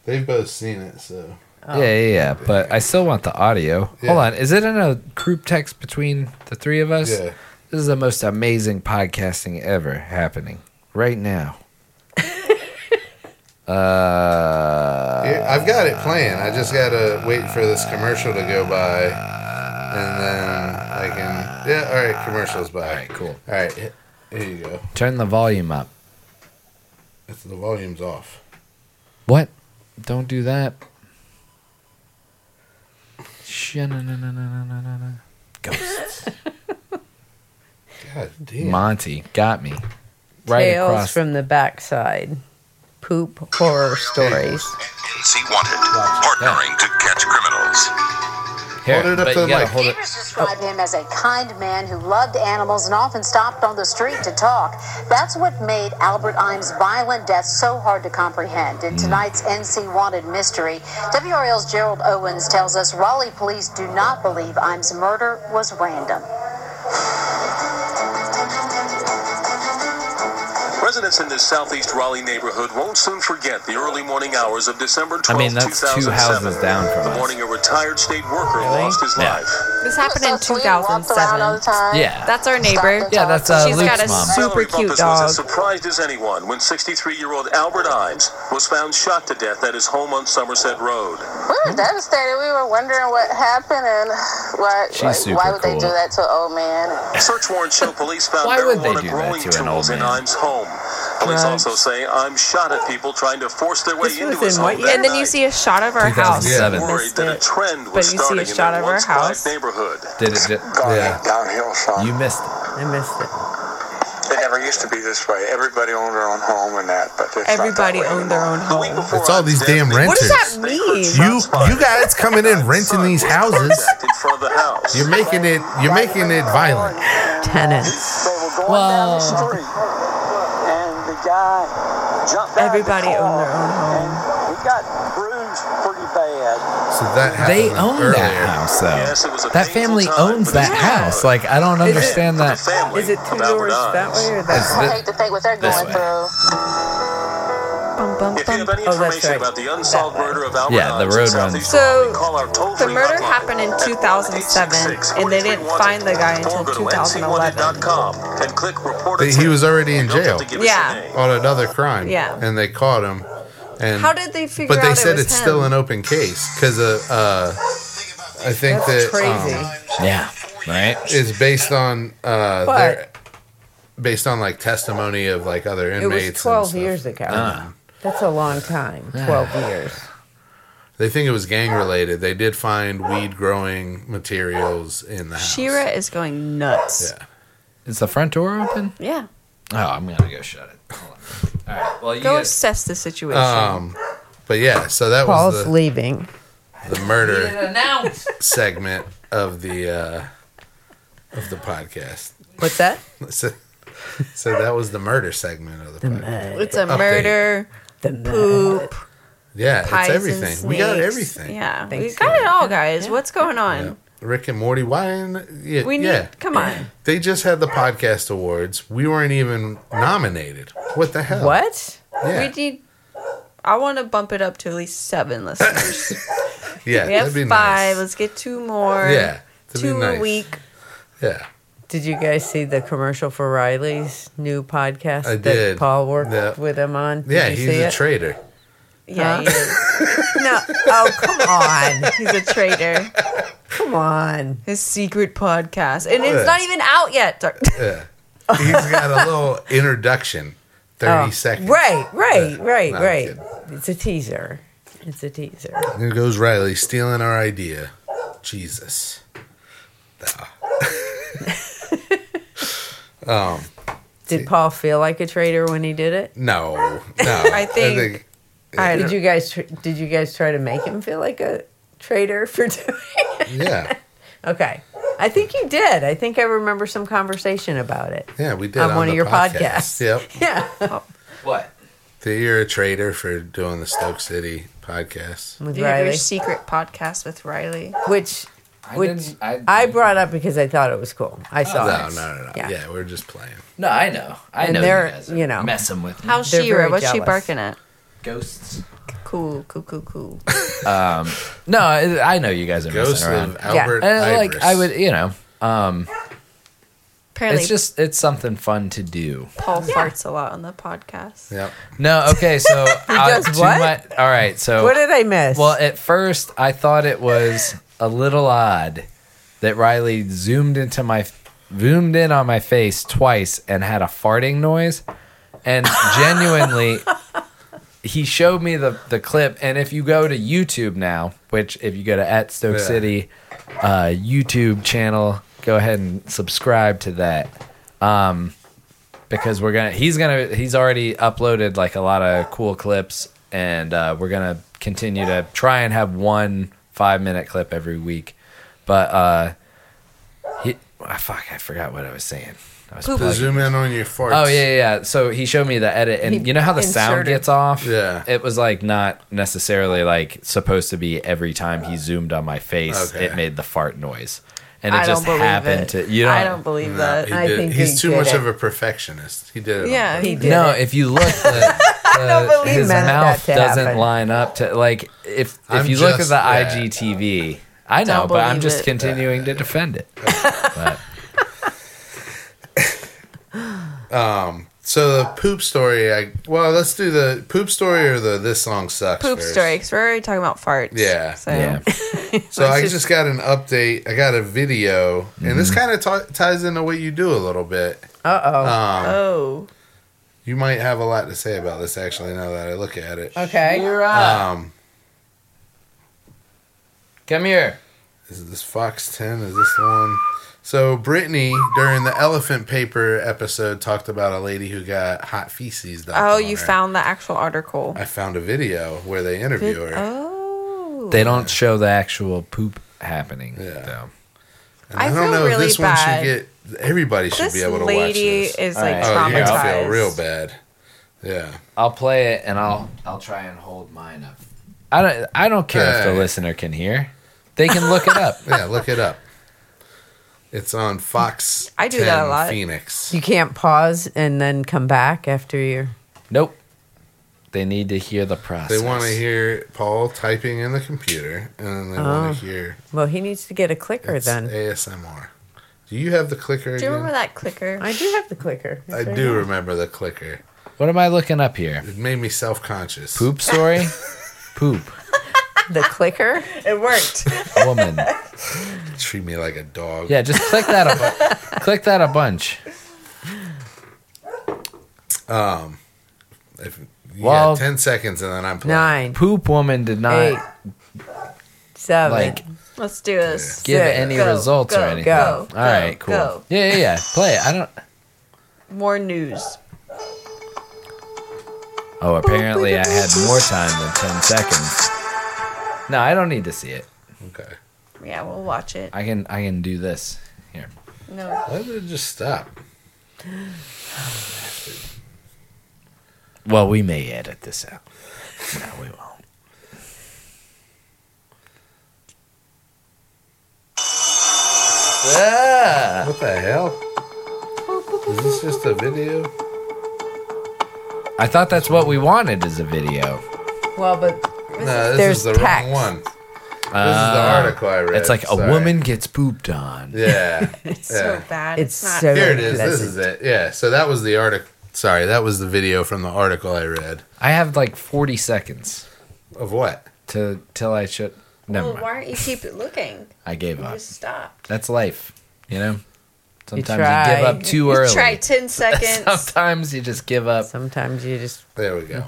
They've both seen it, so... Oh. Yeah. But I still want the audio. Yeah. Hold on. Is it in a group text between the three of us? Yeah. This is the most amazing podcasting ever happening right now. I've got it playing. I just got to wait for this commercial to go by. And then I can... Yeah, all right, commercials by. All right, cool. All right, here you go. Turn the volume up. The volume's off. What? Don't do that. Ghosts. God damn. Monty got me. Right Tales across. From the backside. Poop horror stories. NC Wanted. Partnering to catch criminals. Here, hold it up to the mic. Neighbors described him as a kind man who loved animals and often stopped on the street to talk. That's what made Albert Ein's violent death so hard to comprehend. In tonight's NC Wanted mystery, WRL's Gerald Owens tells us Raleigh police do not believe Ein's murder was random. Residents in this southeast Raleigh neighborhood won't soon forget the early morning hours of December 12, 2007. Two houses down from the morning a retired state worker lost his life. This happened in 2007. Yeah. That's our neighbor. Yeah, that's Luke's mom. She's got a super cute dog. Was as surprised as anyone when 63-year-old Albert Imes was found shot to death at his home on Somerset Road. We were devastated. We were wondering what happened and why would they do that to an old man? Search warrants show police found marijuana growing tools in Imes' home. Police also say I'm shot at people trying to force their way into us. And then you see a shot of our house. Neighborhood. Downhill shot. You missed it. I missed it. It never used to be this way. Everybody owned their own home and that, but everybody owned their own home. It's all these damn renters. What does that mean? You guys coming in renting these houses. You're making it violent. Tenants. Whoa. Everybody owned their own home. We got bruised pretty bad. So that they own that house, though. Yes, that family owns that house. Like, I don't understand that. Is it two doors that way or that way? I hate to think what they're going through. If you have any information about the unsolved murder of Albert the murder happened in 2007, and they didn't find the guy until 2011. And click report. He was already in jail. Yeah. On another crime. Yeah. And they caught him. And how did they figure out? But they said it's still an open case because I think that's crazy. Yeah. Right. It's based on like testimony of like other inmates. It was 12 years ago. That's a long time, 12 years. They think it was gang-related. They did find weed-growing materials in the house. Shira is going nuts. Yeah. Is the front door open? Yeah. Oh, I'm going to go shut it. Hold on. All right. Well, you go assess the situation. But yeah, so that was the murder segment of the podcast. What's that? So that was the murder segment of the podcast. It's a murder. The poop. Yeah, it's everything. We got everything. Yeah, we got it all, guys. Yeah. What's going on? Yeah. Rick and Morty. Come on. They just had the podcast awards. We weren't even nominated. What the hell? What? Yeah. I want to bump it up to at least 7 listeners. Yeah, we have 5. Nice. Let's get 2 more. Yeah, 2 a week. Yeah. Did you guys see the commercial for Riley's new podcast that Paul worked with him on? Did you see it? Traitor. Yeah, he is. No, oh, come on. He's a traitor. Come on. His secret podcast. And it's not even out yet. Yeah. He's got a little introduction, 30 seconds. Right. It's a teaser. Here goes Riley stealing our idea. Jesus. Did Paul feel like a traitor when he did it? No. Did you guys try to make him feel like a traitor for doing it? Yeah. Okay. I think you did. I think I remember some conversation about it. Yeah, we did on one of your podcasts. Yep. Yeah. What? That you're a traitor for doing the Stoke City podcast with Riley. Your secret podcast with Riley, which I brought up because I thought it was cool. I saw it. No. Yeah, we were just playing. No, I know. I know you guys are messing with me. How's Shira? What's she barking at? Ghosts. Cool. No, I know you guys are messing around. Ghosts of Albert Iris. Like, I would, apparently it's something fun to do. Paul farts a lot on the podcast. Yep. No, okay, so... what did I miss? Well, at first, I thought it was... a little odd that Riley zoomed in on my face twice and had a farting noise, and genuinely he showed me the clip. And if you go to YouTube now, which if you go to @Stoke City YouTube channel, go ahead and subscribe to that, because he's already uploaded like a lot of cool clips, and we're gonna continue to try and have one 5-minute clip every week, but I forgot what I was saying. I was zoom in on your farts. Oh yeah. So he showed me the edit, and you know how the sound gets off. Yeah, it was like not necessarily like supposed to be every time he zoomed on my face. Okay. It made the fart noise, and it just happened. I don't believe that. I think he's too much of a perfectionist. He did it. Yeah, he did. No, if you look. His mouth doesn't line up to like if you look at the IGTV. I know, but I'm just continuing to defend it. So the poop story. Let's do the poop story or the this song sucks poop first. Story. Because we're already talking about farts. Yeah. So I just got an update. I got a video, and this kind of ties into what you do a little bit. You might have a lot to say about this, actually, now that I look at it. Okay. You're right. Come here. Is this Fox 10? Is this the one? So, Brittany, during the elephant paper episode, talked about a lady who got hot feces. Oh, you found the actual article. I found a video where they interview her. Oh. They don't show the actual poop happening, though. And I don't know really if this bad. One should get... Everybody should be able to watch this. This lady is, like, traumatized. Yeah, I feel real bad. Yeah. I'll play it, and I'll try and hold mine up. I don't care if the listener can hear. They can look it up. Yeah, look it up. It's on Fox. I do 10 that a lot. Phoenix. You can't pause and then come back after you're... Nope. They need to hear the process. They want to hear Paul typing in the computer, and then they want to hear... Well, he needs to get a clicker then. ASMR. Do you have the clicker again? Do you remember that clicker? I do have the clicker. It's remember the clicker. What am I looking up here? It made me self-conscious. Poop story? Poop. The clicker? It worked. Woman. Treat me like a dog. Yeah, just click that click that a bunch. If... Well, yeah, 10 seconds and then I'm playing. 9. Poop woman did not 8, 7. Like, let's do this. Give any results or anything. Go. All right, cool. Go. Yeah. Play it. I don't. More news. Oh, apparently I had more time than 10 seconds. No, I don't need to see it. Okay. Yeah, we'll watch it. I can do this here. No. Why did it just stop? Well, we may edit this out. No, we won't. Ah! What the hell? Is this just a video? I thought that's what we wanted as a video. Well, but this is the wrong one. This is the article I read. It's like a woman gets pooped on. Yeah. It's so bad. It's not so here it is. Pleasant. This is it. Yeah. So that was the article. Sorry, that was the video from the article I read. I have like 40 seconds. Of what? Till I should... Never mind. Why don't you keep looking? I gave up. You just stopped. That's life, you know? Sometimes you give up too early. You try 10 seconds. Sometimes you just give up. Sometimes you just... There we go.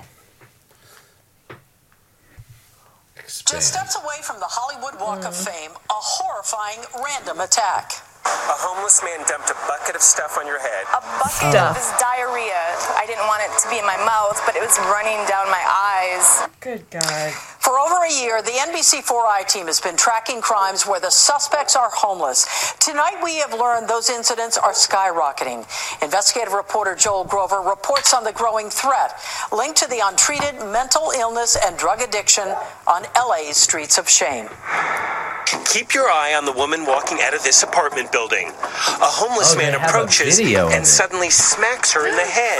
Expand. Just steps away from the Hollywood Walk of Fame, a horrifying random attack. A homeless man dumped a bucket of stuff on your head. A bucket of his diarrhea. I didn't want it to be in my mouth, but it was running down my eyes. Good God. For over a year, the NBC4I team has been tracking crimes where the suspects are homeless. Tonight, we have learned those incidents are skyrocketing. Investigative reporter Joel Grover reports on the growing threat linked to the untreated mental illness and drug addiction on LA's streets of shame. Keep your eye on the woman walking out of this apartment building. A homeless man approaches and suddenly smacks her in the head.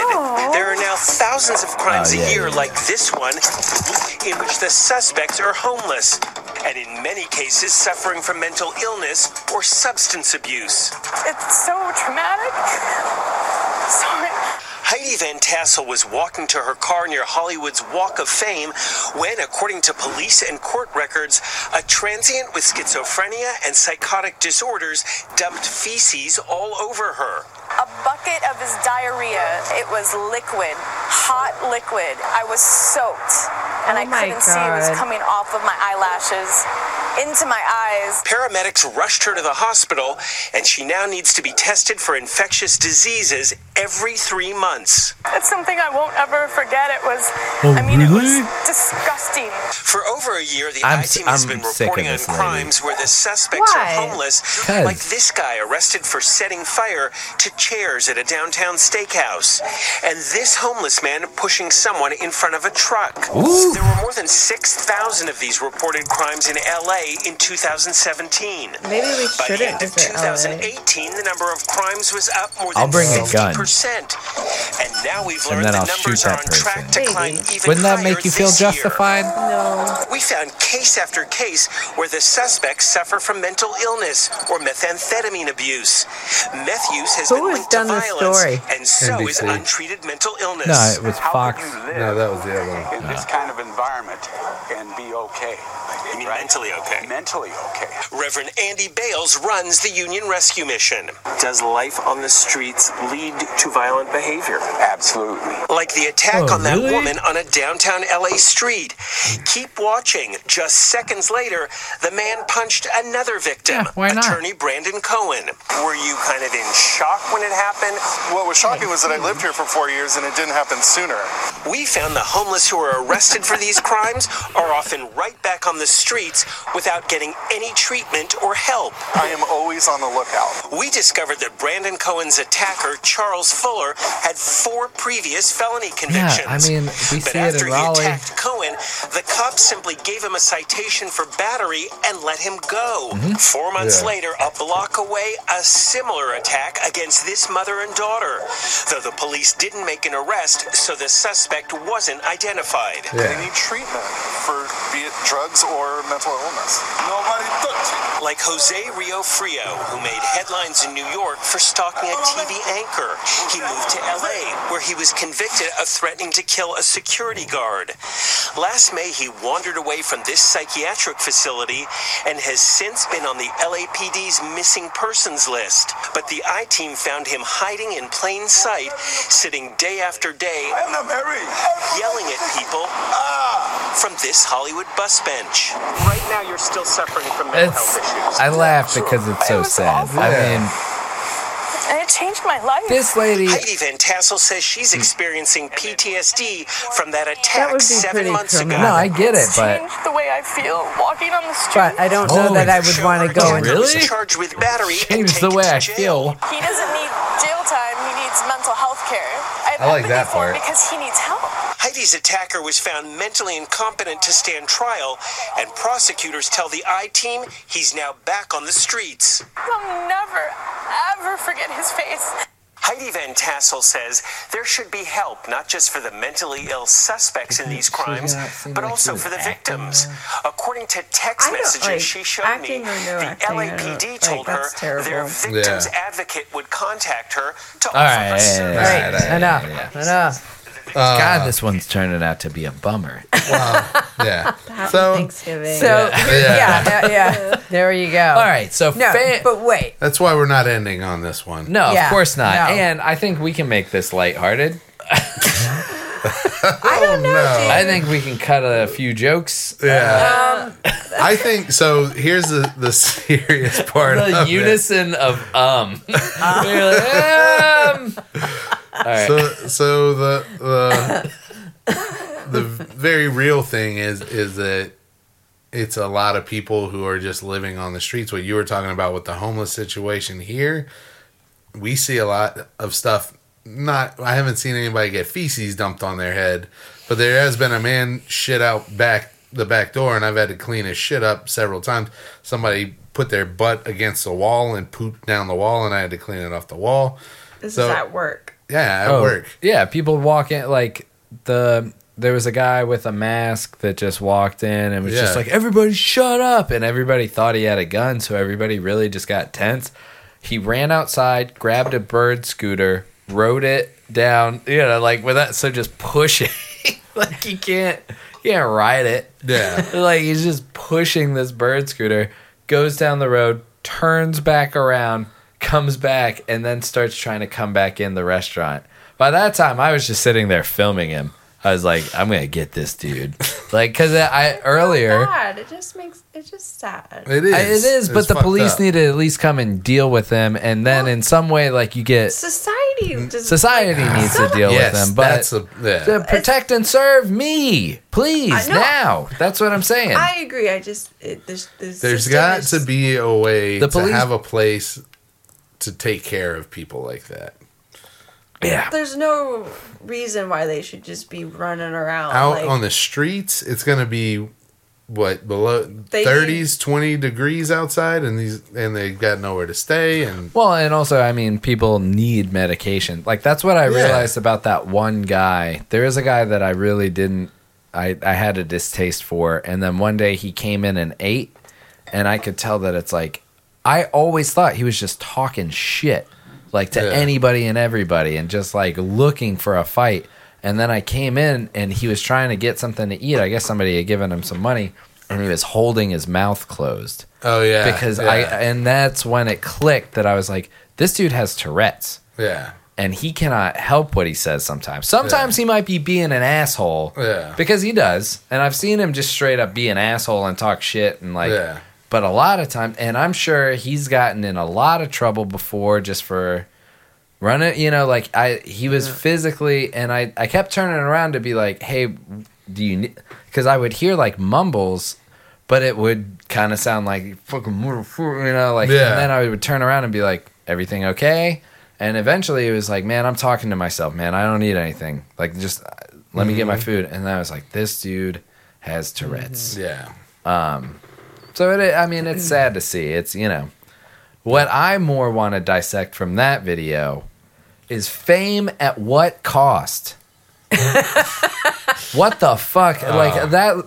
There are now thousands of crimes a year like this one in which the suspects are homeless and in many cases suffering from mental illness or substance abuse. It's so traumatic. Sorry. Heidi Van Tassel was walking to her car near Hollywood's Walk of Fame when, according to police and court records, a transient with schizophrenia and psychotic disorders dumped feces all over her. A bucket of his diarrhea. It was liquid, hot liquid. I was soaked, and I couldn't see it was coming off of my eyelashes into my eyes. Paramedics rushed her to the hospital, and she now needs to be tested for infectious diseases every 3 months. That's something I won't ever forget. It was, really? It was disgusting. For over a year, the I-Team has been reporting on crimes where the suspects are homeless, like this guy arrested for setting fire to chairs at a downtown steakhouse, and this homeless man pushing someone in front of a truck. Ooh. There were more than 6,000 of these reported crimes in LA in 2017. Maybe we shouldn't. By the end of 2018, the number of crimes was up more than 50%. And now we've learned the numbers are on track to climb even higher. Wouldn't that make you feel justified? No. We found case after case where the suspects suffer from mental illness or methamphetamine abuse. Meth use has been linked to violence, and so is untreated mental illness. No, it was Fox. No, that was the other one. In this kind of environment, and be okay. I mean, right? Mentally okay. Mentally okay. Reverend Andy Bales runs the Union Rescue Mission. Does life on the streets lead to violent behavior? Absolutely. Like the attack on that woman on a downtown LA street. Keep watching. Just seconds later, the man punched another victim, attorney Brandon Cohen. Were you kind of in shock when it happened? What was shocking was that I lived here for 4 years and it didn't happen sooner. We found the homeless who are arrested for these crimes are often right back on the streets without getting any treatment or help. I am always on the lookout. We discovered that Brandon Cohen's attacker, Charles Fuller, had 4 previous felony convictions. Yeah, I mean, we see it in Raleigh. But after he attacked Cohen, the cops simply gave him a citation for battery and let him go. Mm-hmm. 4 months later, a block away, a similar attack against this mother and daughter. Though the police didn't make an arrest, so the suspect wasn't identified. Yeah. They need treatment for be it drugs or mental illness. Nobody touched it. Like Jose Riofrio, who made headlines in New York for stalking a TV anchor. He moved to LA, where he was convicted of threatening to kill a security guard. Last May, he wandered away from this psychiatric facility and has since been on the LAPD's missing persons list. But the I-team found him hiding in plain sight, sitting day after day, yelling at people from this Hollywood bus bench. Right now, you're still suffering from mental health issues. I laugh because it's so sad. Awful. I mean, it changed my life. This lady, Heidi Van Tassel, says she's experiencing PTSD from that attack that 7 months ago. No, I get it, but changed the way I feel walking on the street. But I don't know that I would want to go and really charged with battery and take the way I feel. He doesn't need jail time. He needs mental health care. I like that part because he needs help. Heidi's attacker was found mentally incompetent to stand trial, and prosecutors tell the I-team he's now back on the streets. I'll never, ever forget his face. Heidi Van Tassel says there should be help, not just for the mentally ill suspects in these crimes, but also for the victims. According to text messages she showed me, the LAPD told her their victims advocate would contact her to offer a service. Enough. God, this one's turning out to be a bummer. Wow. Yeah. So Thanksgiving. So yeah. There you go. All right. So but wait. That's why we're not ending on this one. No, of course not. No. And I think we can make this lighthearted. I don't know. Dude. I think we can cut a few jokes. Yeah. I think so. Here's the serious part. The unison of All right. So the very real thing is that it's a lot of people who are just living on the streets. What you were talking about with the homeless situation here, we see a lot of stuff. I haven't seen anybody get feces dumped on their head, but there has been a man shit out the back door, and I've had to clean his shit up several times. Somebody put their butt against the wall and pooped down the wall, and I had to clean it off the wall. This is at work. Yeah, at work. Yeah, people walk in, like, there was a guy with a mask that just walked in and was just like, everybody shut up, and everybody thought he had a gun, so everybody really just got tense. He ran outside, grabbed a bird scooter, rode it down, without, so just pushing. Like, you can't ride it. Yeah. He's just pushing this bird scooter, goes down the road, turns back around, comes back, and then starts trying to come back in the restaurant. By that time, I was just sitting there filming him. I was like, I'm gonna get this dude, because I earlier. It's so bad. It just makes it just sad. It is. But the police need to at least come and deal with him, and then in some way, you get society needs to deal with him. But to protect and serve me, please now. That's what I'm saying. I agree. I just there's got to be a way to have a place to take care of people like that. Yeah. There's no reason why they should just be running around. Out on the streets, it's going to be, below 30s, 20 degrees outside, and they've got nowhere to stay. And also, I mean, people need medication. That's what I realized about that one guy. There is a guy that I really didn't, I had a distaste for, and then one day he came in and ate, and I could tell that it's I always thought he was just talking shit, to anybody and everybody, and just, looking for a fight. And then I came in, and he was trying to get something to eat. I guess somebody had given him some money. and he was holding his mouth closed. Oh, yeah. Because yeah. And that's when it clicked that I was like, this dude has Tourette's. Yeah. And he cannot help what he says sometimes. Sometimes he might be being an asshole. Yeah. Because he does. And I've seen him just straight up be an asshole and talk shit and like. Yeah. But a lot of times, and I'm sure he's gotten in a lot of trouble before just for running, you know, like he was physically, and I kept turning around to be like, hey, do you need, because I would hear like mumbles, but it would kind of sound like fucking, you know, like, and then I would turn around and be like, everything okay? And eventually it was like, man, I'm talking to myself, man. I don't need anything. Like, just let me get my food. And I was like, this dude has Tourette's. Yeah. So, it's sad to see. It's, you know, what I more want to dissect from that video is fame at what cost? What the fuck? Like, that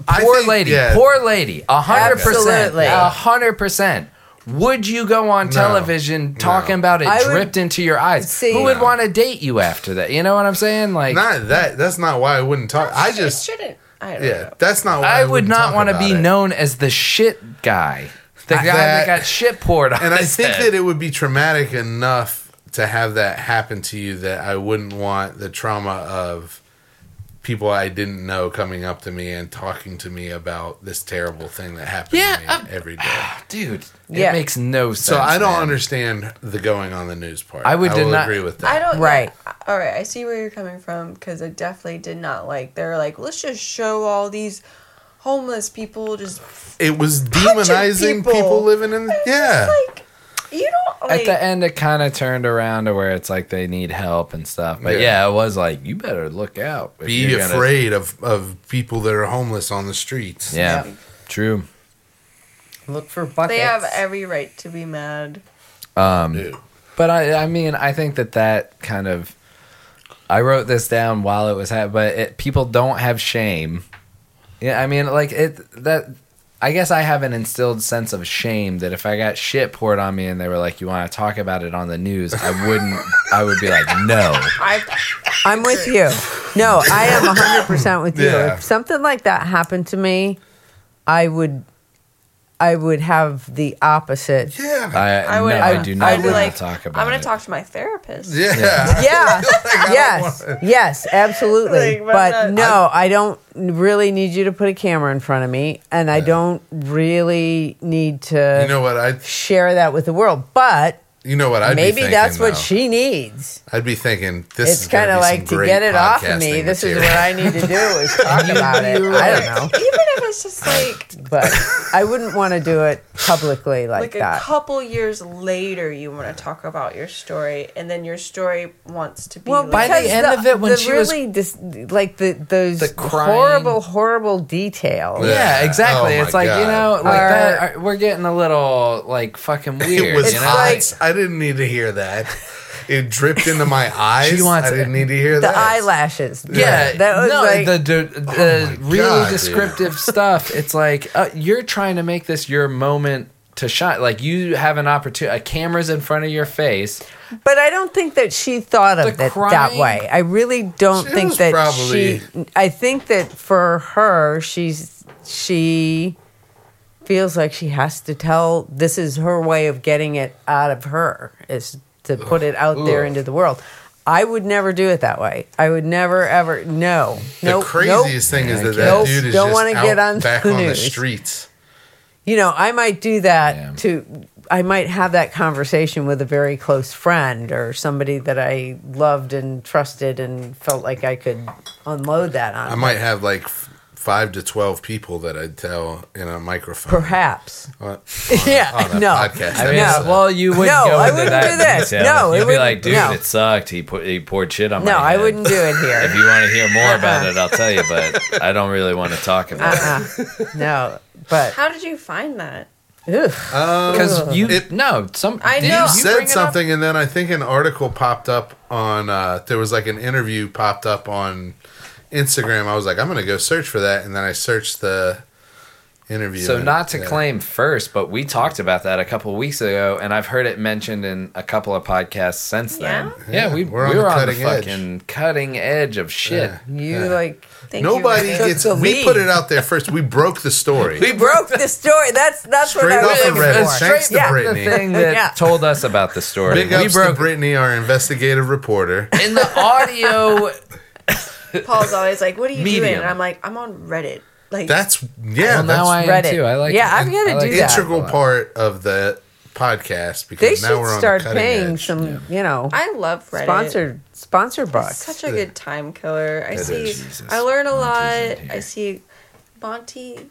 poor lady, 100%. Absolutely. 100%. Would you go on television talking about it dripped into your eyes? See, who would want to date you after that? You know what I'm saying? Like, not that. That's not why I wouldn't talk. I just shouldn't. I don't know. That's not why I would not want to be known as the shit guy. The guy that got shit poured on. And I think that it would be traumatic enough to have that happen to you that I wouldn't want the trauma of people I didn't know coming up to me and talking to me about this terrible thing that happened to me every day. Dude, it makes no sense. So I don't understand the going on the news part. I will not agree with that. I don't. Right. All right. I see where you're coming from because I definitely did not like. They're like, let's just show all these homeless people just. It was demonizing people living in. Yeah. Just like, you don't. Like, at the end, it kind of turned around to where it's like they need help and stuff. But it was like you better look out. Be afraid of people that are homeless on the streets. Yeah. True. Look for buckets. They have every right to be mad. But I think that kind of. I wrote this down while it was happening, but people don't have shame. Yeah, I mean, like it that. I guess I have an instilled sense of shame that if I got shit poured on me and they were like, you want to talk about it on the news, I would be like, no. I'm with you. No, I am 100% with you. Yeah. If something like that happened to me, I would have the opposite. Yeah. I do not want to talk about it. I'm going to talk to my therapist. Yeah. Yeah. Yes, absolutely. Like, but no, I don't really need you to put a camera in front of me, and I don't really need to share that with the world. But you know what I'd maybe be thinking, that's what she needs. I'd be thinking, it's kind of like to get it off of me, this is what I need to do is talk about it. I don't know. Even if it's just like... But I wouldn't want to do it publicly like that. Like a couple years later, you want to talk about your story, and then your story wants to be... Well, by the end of it, when she was... like those horrible, horrible details. Yeah, exactly. It's like, you know, like that. We're getting a little, like, fucking weird. It was hot. I didn't need to hear that. It dripped into my eyes. I didn't need to hear that. The eyelashes. Yeah. That was really descriptive stuff. It's like, you're trying to make this your moment to shine. Like, you have an opportunity. A camera's in front of your face. But I don't think that she thought of it that way. I really don't think that I think that for her, she feels like she has to tell. This is her way of getting it out of her, is to put it out there into the world. I would never do it that way. I would never ever. No. The craziest thing is that dude is don't just get on back the on the streets. You know, I might do that to. I might have that conversation with a very close friend or somebody that I loved and trusted and felt like I could unload that on. I might have 5 to 12 people that I'd tell in a microphone. Perhaps. Podcast. I mean, well, you wouldn't do this. No, you'd be like, dude, it sucked. He poured shit on my head. No, I wouldn't do it here. If you want to hear more about it, I'll tell you, but I don't really want to talk about it. No, but... How did you find that? Because you said something, and then I think an article popped up on... there was an interview popped up on... Instagram. I was like, I'm gonna go search for that, and then I searched the interview. So not to claim first, but we talked about that a couple of weeks ago, and I've heard it mentioned in a couple of podcasts since then. Yeah, we were on the fucking cutting edge of shit. Yeah. We put it out there first. We broke the story. That's straight what I was looking for. Thanks to Brittany, the thing that told us about the story. Big ups to Brittany, our investigative reporter. In the audio, Paul's always like, "What are you doing?" And I'm like, "I'm on Reddit." Like, that's Reddit too. I like. Yeah, I'm gonna do that. Integral part of the podcast because now we're on the cutting edge. They should start paying some. Yeah. You know, I love Reddit. Sponsor box. Such a good time killer. I learn a lot. I see Monty.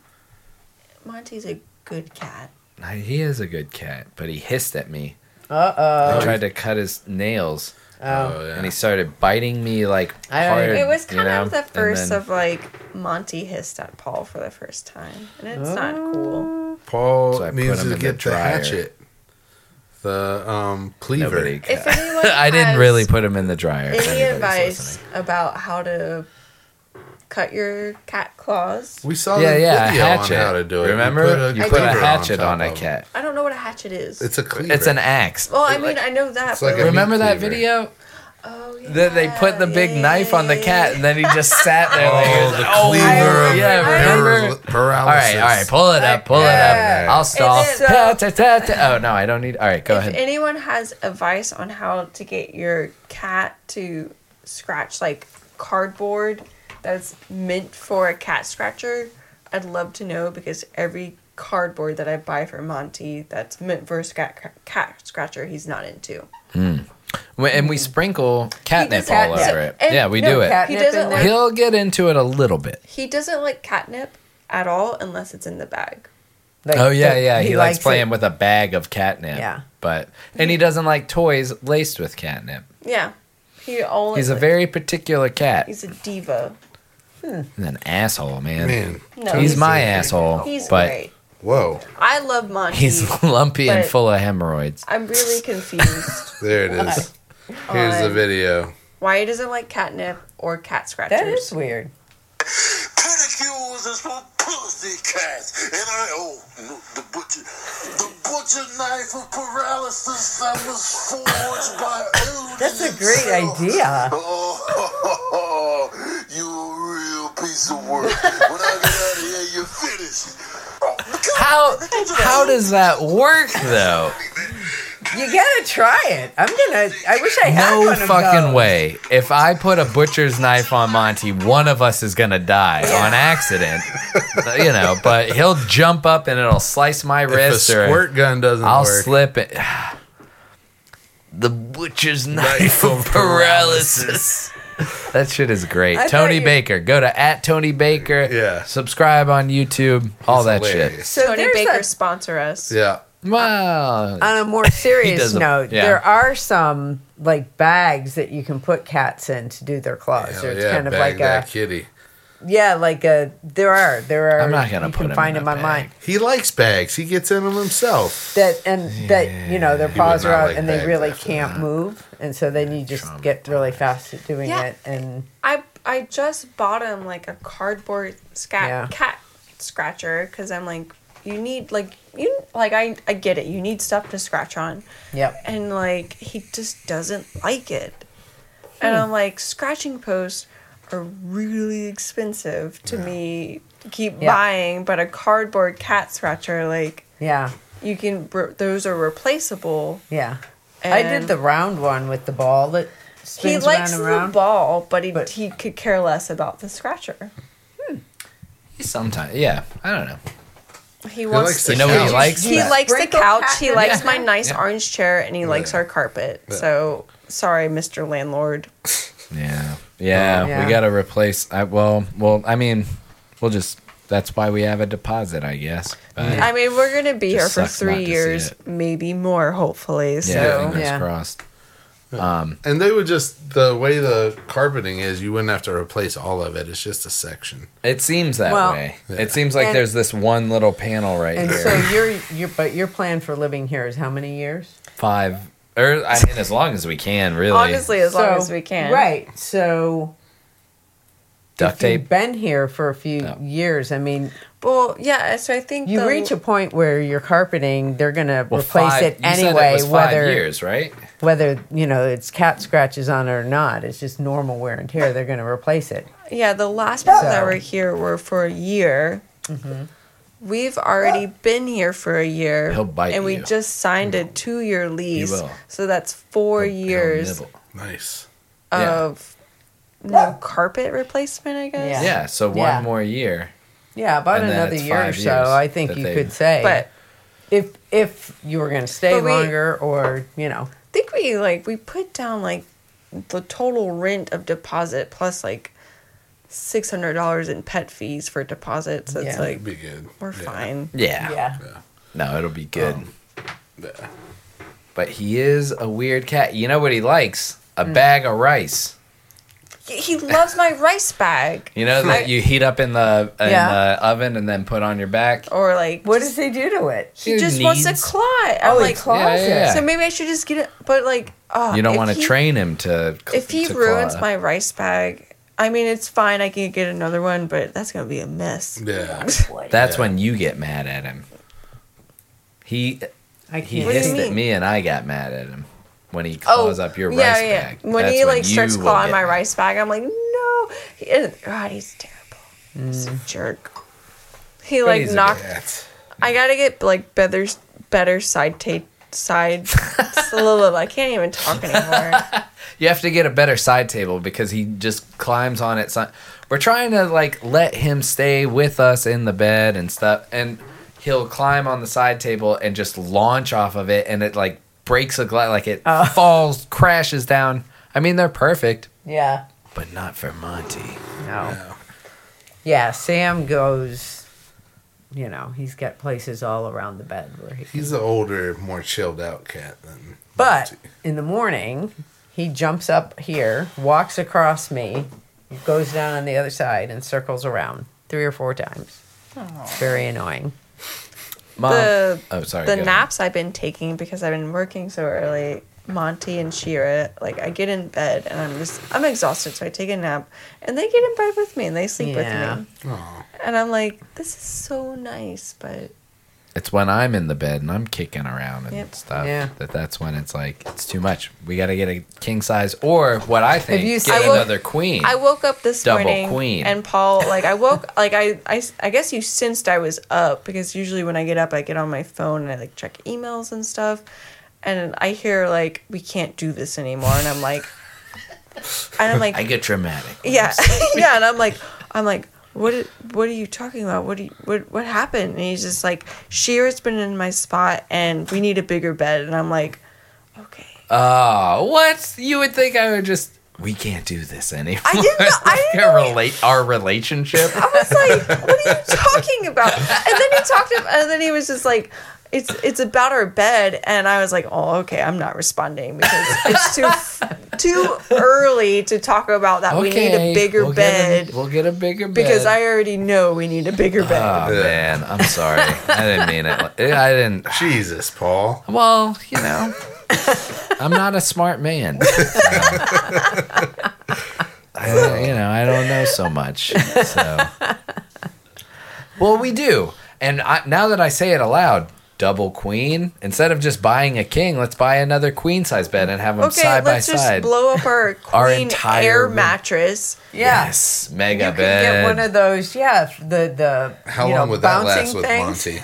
Monty's a good cat. He is a good cat, but he hissed at me. I tried to cut his nails. Oh, yeah. And he started biting me like hard. It was kind of the first of like Monty hissed at Paul for the first time, and it's not cool. Paul needs to get the hatchet, the cleaver. If anyone, I didn't really put him in the dryer. Any advice about how to cut your cat claws? We saw the video on how to do it. Remember? You put a hatchet on a cat. I don't know what a hatchet is. It's a cleaver. It's an axe. Well, I mean, I know that. Like remember that video? Oh, yeah. That they put the big knife on the cat, and then he just sat there like, the cleaver of paralysis. All right, pull it up. I'll stall. Oh, no, I don't need... All right, go ahead. If anyone has advice on how to get your cat to scratch, like, cardboard... that's meant for a cat scratcher, I'd love to know, because every cardboard that I buy for Monty that's meant for a cat scratcher, he's not into. Mm. And we sprinkle catnip all over it. Yeah, we do it. He'll get into it a little bit. He doesn't like catnip at all unless it's in the bag. Like, he likes playing with a bag of catnip. Yeah. And he doesn't like toys laced with catnip. Yeah. He's a very particular cat. He's a diva. He's an asshole, man. No, he's my asshole. He's great. Whoa. I love Monty. He's lumpy and full of hemorrhoids. I'm really confused. There it is. Here's the video. Why he doesn't like catnip or cat scratchers. That is weird. Pedicules is for pussy cats. And the butcher knife of paralysis that was forged by Odin. That's a great idea. Oh, you a real piece of work. When I get out of here, you're finished. How does that work, though? You gotta try it. I wish I had one of those. No fucking way. If I put a butcher's knife on Monty, one of us is gonna die on accident. But he'll jump up and it'll slice my wrist. If a squirt gun doesn't work, I'll slip it. The butcher's knife of paralysis. That shit is great. Tony Baker. Go to @TonyBaker. Yeah. Subscribe on YouTube. All that hilarious shit. So Tony Baker, sponsor us. Yeah. Well, on a more serious note, there are some like bags that you can put cats in to do their claws. It's kind of like a kitty. Yeah, like a there are. I'm not gonna find him online. He likes bags. He gets in them himself. Their paws are out and they really can't move, and so then you just get really fast at doing it. And I just bought him like a cardboard cat scratcher because I'm like, you need I get it. You need stuff to scratch on. Yep. And like he just doesn't like it. And I'm like, scratching posts are really expensive to me to keep buying, but a cardboard cat scratcher you can those are replaceable. Yeah. And I did the round one with the ball that spins around. He likes the ball, but he could care less about the scratcher. Sometimes, I don't know. He wants. You know what he likes? He likes the couch. He likes my nice orange chair, and he likes our carpet. So sorry, Mr. Landlord. Yeah. We gotta replace. We'll just. That's why we have a deposit, I guess. But we're gonna be here for 3 years, maybe more, hopefully. So fingers crossed. And they would just, the way the carpeting is, you wouldn't have to replace all of it. It's just a section. It seems that way. Yeah. It seems like there's this one little panel here. And so but your plan for living here is how many years? 5. Or, as long as we can, really. Honestly, long as we can. Right. So, duct tape. You've been here for a few years. Well, yeah, so I think you reach a point where your carpeting, they're going to replace it anyway. You said it was 5 years, right? Whether, you know, it's cat scratches on it or not, it's just normal wear and tear. They're going to replace it. Yeah, the last people that were here were for a year. Mm-hmm. We've already been here for a year. He'll bite you. And we just signed a 2-year lease. He will. So that's 4 years. Nice. Of no carpet replacement, I guess. Yeah, so one more year. Yeah, about another year or so, I think you could say. But if you were going to stay longer or, you know. I think we put down, the total rent of deposit plus, $600 in pet fees for deposits. That's, it'll be good. We're fine. Yeah. No, it'll be good. Yeah. But he is a weird cat. You know what he likes? A bag of rice. He loves my rice bag. You know that you heat up in the oven and then put on your back. Or what does he do to it? He just wants to claw it. I'm claws it. So maybe I should just get it. But you don't want to train him to. If he ruins my rice bag, I mean it's fine. I can get another one, but that's gonna be a mess. Yeah, that's when you get mad at him. He hissed at me and I got mad at him. When he claws up your rice bag. When he starts clawing my rice bag, I'm like, no. He's terrible. He's a jerk. He knocked. I gotta get better side tape. I can't even talk anymore. You have to get a better side table because he just climbs on it. We're trying to let him stay with us in the bed and stuff, and he'll climb on the side table and just launch off of it, and it breaks a glass, it falls, crashes down. I mean, they're perfect. Yeah. But not for Monty. No. Yeah, Sam goes, you know, he's got places all around the bed where he's an older, more chilled out cat than Monty. But in the morning, he jumps up here, walks across me, goes down on the other side and circles around 3 or 4 times. Aww. Very annoying. Mom. The naps I've been taking because I've been working so early, Monty and Shira, I get in bed and I'm exhausted, so I take a nap and they get in bed with me and they sleep with me. Aww. And I'm like, this is so nice, but it's when I'm in the bed and I'm kicking around and stuff that's when it's it's too much. We got to get a king size or what I think another queen. I woke up this morning queen. And Paul I guess you sensed I was up because usually when I get up I get on my phone and I check emails and stuff and I hear we can't do this anymore and I'm like and I'm like I get dramatic. Yeah. Yeah, and I'm like What are you talking about? What happened? And he's just Shira's been in my spot and we need a bigger bed. And I'm like, okay. Oh, what? You would think I would we can't do this anymore. I didn't know. Our relationship. I was like, what are you talking about? And then he was just like, it's about our bed. And I was like, oh, okay, I'm not responding because it's too early to talk about that. Okay, we need a bigger bed. We'll get a bigger bed. Because I already know we need a bigger bed. Oh, man, I'm sorry. I didn't mean it. I didn't. Jesus, Paul. Well, you know, I'm not a smart man. I don't know so much. So. Well, we do. And now that I say it aloud, double queen. Instead of just buying a king, let's buy another queen size bed and have them side by side. Okay, let's just blow up our queen our entire air mattress. Yeah. Yes, mega bed. You can get one of those. Yeah, the how long would that last with Monty?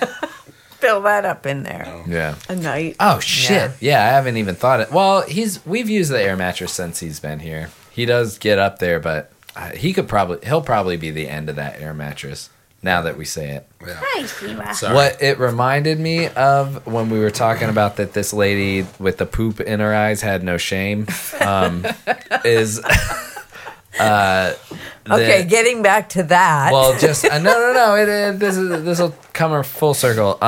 Fill that up in there. Oh. Yeah, a night. Oh shit! Yeah, I haven't even thought it. Well, we've used the air mattress since he's been here. He does get up there, but he'll probably be the end of that air mattress. Now that we say it. Yeah. Hi, Shira. What it reminded me of when we were talking about that this lady with the poop in her eyes had no shame is... okay, getting back to that. Well, just... No. This will come full circle.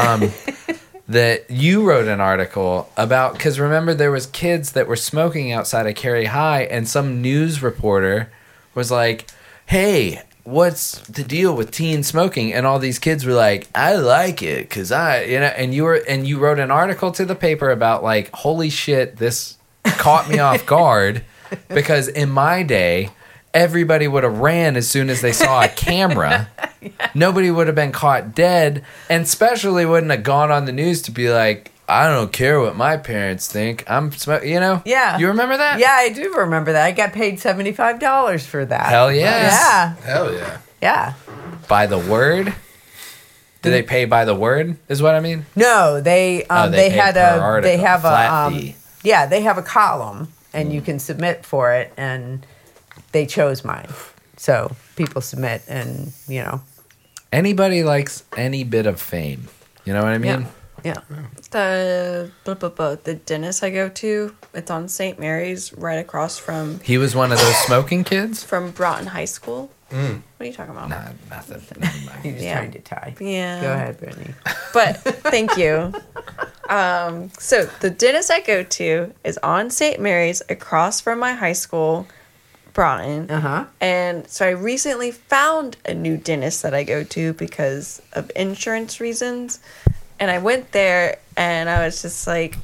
That you wrote an article about... Because remember, there was kids that were smoking outside of Cary High, and some news reporter was like, hey... What's the deal with teen smoking? And all these kids were like, I like it because and you wrote an article to the paper about holy shit, this caught me off guard because in my day, everybody would have ran as soon as they saw a camera. Nobody would have been caught dead, and especially wouldn't have gone on the news to be like, I don't care what my parents think. You know? Yeah. You remember that? Yeah, I do remember that. I got paid $75 for that. Hell yes. Yeah. Hell yeah. Yeah. By the word? Do they pay by the word? Is what I mean? No, they have a column and you can submit for it, and they chose mine. So people submit, and you know, anybody likes any bit of fame. You know what I mean? Yeah. The dentist I go to, it's on St. Mary's, right across from. He was one of those smoking kids from Broughton High School. Mm. What are you talking about? Nah, nothing. You're just trying to tie. Yeah. Go ahead, Brittany. But thank you. So the dentist I go to is on St. Mary's, across from my high school, Broughton. Uh-huh. And so I recently found a new dentist that I go to because of insurance reasons. And I went there and I was just like,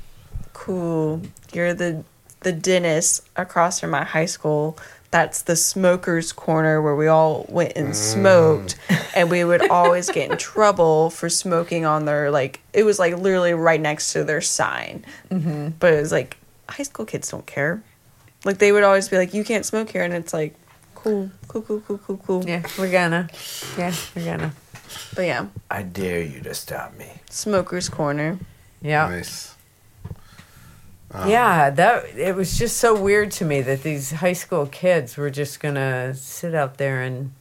cool, you're the dentist across from my high school. That's the smoker's corner where we all went and smoked, and we would always get in trouble for smoking on their, like, it was like literally right next to their sign. Mm-hmm. But it was like, high school kids don't care. Like, they would always be like, you can't smoke here. And it's like, cool. Yeah, we're gonna. But yeah. I dare you to stop me. Smoker's corner. Yeah. Nice. Yeah, that it was just so weird to me that these high school kids were just going to sit out there and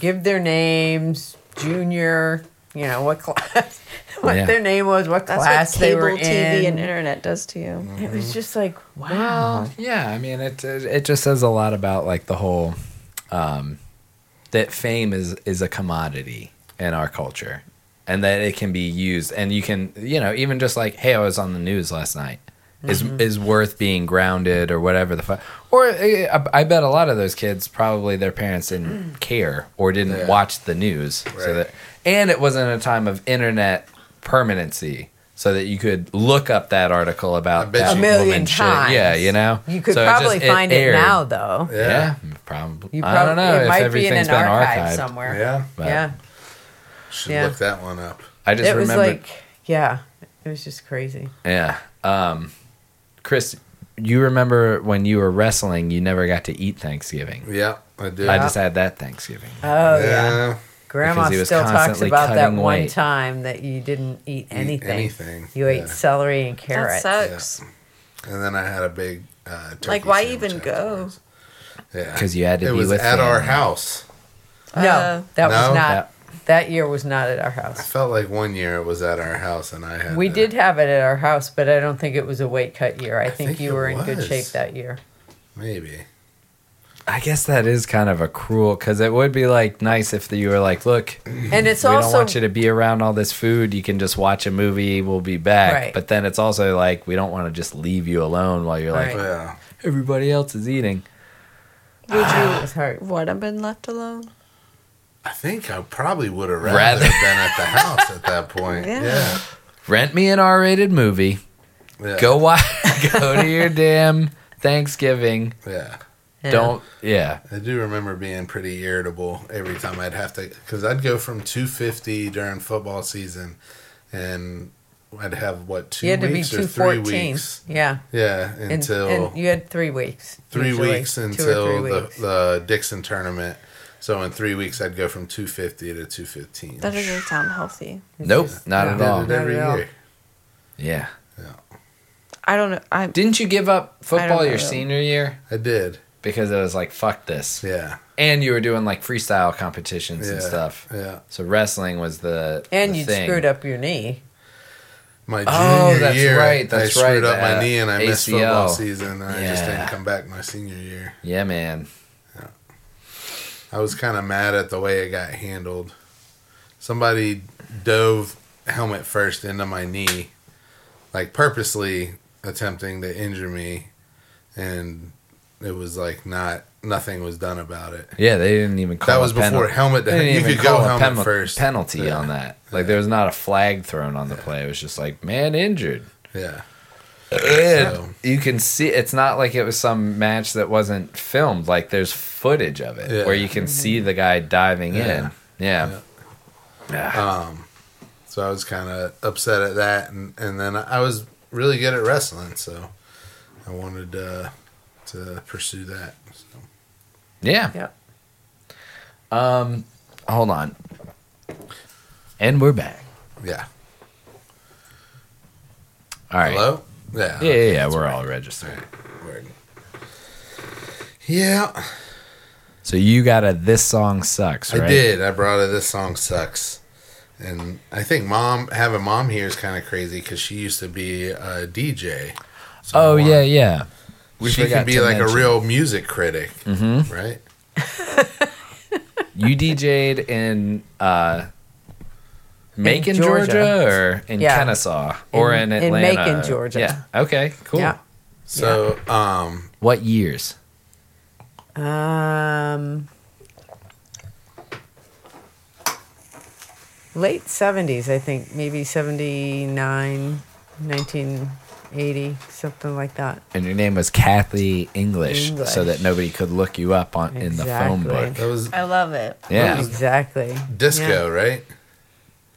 give their names, junior, you know, what class, their name was, what That's class what they were in. That's what cable TV and internet does to you. Mm-hmm. It was just like, wow. Yeah, I mean, it just says a lot about, like, the whole, that fame is a commodity in our culture, and that it can be used, and you can, you know, even just like, hey, I was on the news last night. Mm-hmm. Is worth being grounded or whatever the fuck. Or I bet a lot of those kids, probably their parents didn't care or didn't watch the news. Right. And it wasn't a time of internet permanency, so that you could look up that article about that a million times. Shit. Yeah, you know? You could probably find it now, though. Yeah, probably. I don't know if everything's been archived somewhere. Yeah. But should look that one up. I just remember. It was like, it was just crazy. Yeah. Chris, you remember when you were wrestling, you never got to eat Thanksgiving. Yeah, I do. I just had that Thanksgiving. Oh, yeah. Grandma still talks about that one time that you didn't eat anything. You ate celery and carrots. That sucks. Yeah. And then I had a big turkey. Like, why even go? Yeah. Because you had to be with family. It was at our house. No, was not. That year was not at our house. I felt like one year it was at our house, and we did have it at our house, but I don't think it was a weight cut year. I think you were in good shape that year. Maybe. I guess that is kind of a cruel, because it would be like nice if you were like, look, and it's we don't want you to be around all this food. You can just watch a movie. We'll be back. Right. But then it's also like, we don't want to just leave you alone while you're like, everybody else is eating. Would you would have been left alone? I think I probably would have rather been at the house at that point. Yeah. Rent me an R-rated movie. Yeah. Go to your damn Thanksgiving. Yeah. I do remember being pretty irritable every time I'd have to, because I'd go from 250 during football season, and I'd have, 2 weeks or 3 weeks? Yeah. Yeah, until... And you had 3 weeks. 3 weeks until the Dixon tournament. So in 3 weeks, I'd go from 250 to 215. That doesn't sound healthy. Nope, not at all. Every year. Yeah. I don't know. Didn't you give up football your senior year? I did. Because it was like, fuck this. Yeah. And you were doing like freestyle competitions and stuff. Yeah. So wrestling was the And you screwed up your knee. My junior year, I screwed up my knee, and I missed football season. I just didn't come back my senior year. Yeah, man. I was kind of mad at the way it got handled. Somebody dove helmet first into my knee, like purposely attempting to injure me, and it was like nothing was done about it. Yeah, they didn't even call that was before helmet. You could go helmet first. Penalty on that. Like, there was not a flag thrown on the play. It was just like, man injured. Yeah. You can see, it's not like it was some match that wasn't filmed. Like, there's footage of it where you can see the guy diving in. Yeah. Yeah. So I was kind of upset at that, and then I was really good at wrestling, so I wanted to pursue that. So. Yeah. Yeah. Hold on. And we're back. Yeah. All right. Hello? Yeah. Yeah, we're all registered. Weird. Yeah. So you got a This Song Sucks, right? I did. I brought a This Song Sucks. And I think having mom here is kind of crazy because she used to be a DJ. So yeah. She could be like a real music critic, mm-hmm. right? You DJ'd in Macon, in Georgia, or in Kennesaw, or in Atlanta. In Macon, Georgia. Yeah. Okay, cool. Yeah. So, what years? Late 70s, I think. Maybe 79, 1980, something like that. And your name was Kathy English. So that nobody could look you up in the phone book. I love it. Yeah. Exactly. Disco, right?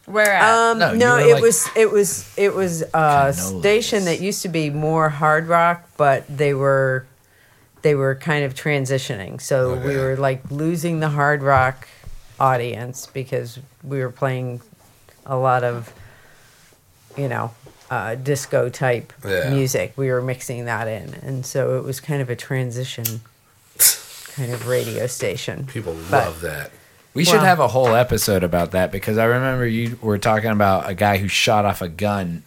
Where at? No, it was a station that used to be more hard rock, but they were kind of transitioning. So we were like losing the hard rock audience because we were playing a lot of, disco type music. We were mixing that in, and so it was kind of a transition kind of radio station. People love that. We should have a whole episode about that, because I remember you were talking about a guy who shot off a gun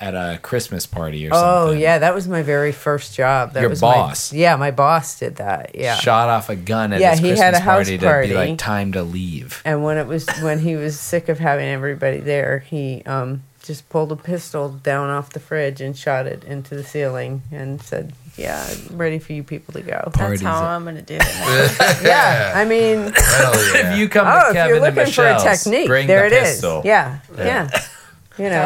at a Christmas party or something. Oh, yeah. That was my very first job. That was boss. My boss did that. Yeah. Shot off a gun at his Christmas party to be like, time to leave. And when he was sick of having everybody there, he just pulled a pistol down off the fridge and shot it into the ceiling and said, yeah, I'm ready for you people to go. Parties. That's how I'm going to do it. Yeah, I mean... Yeah. If you come to Kevin and Michelle's, for a technique, bring there the it pistol. Is. Yeah.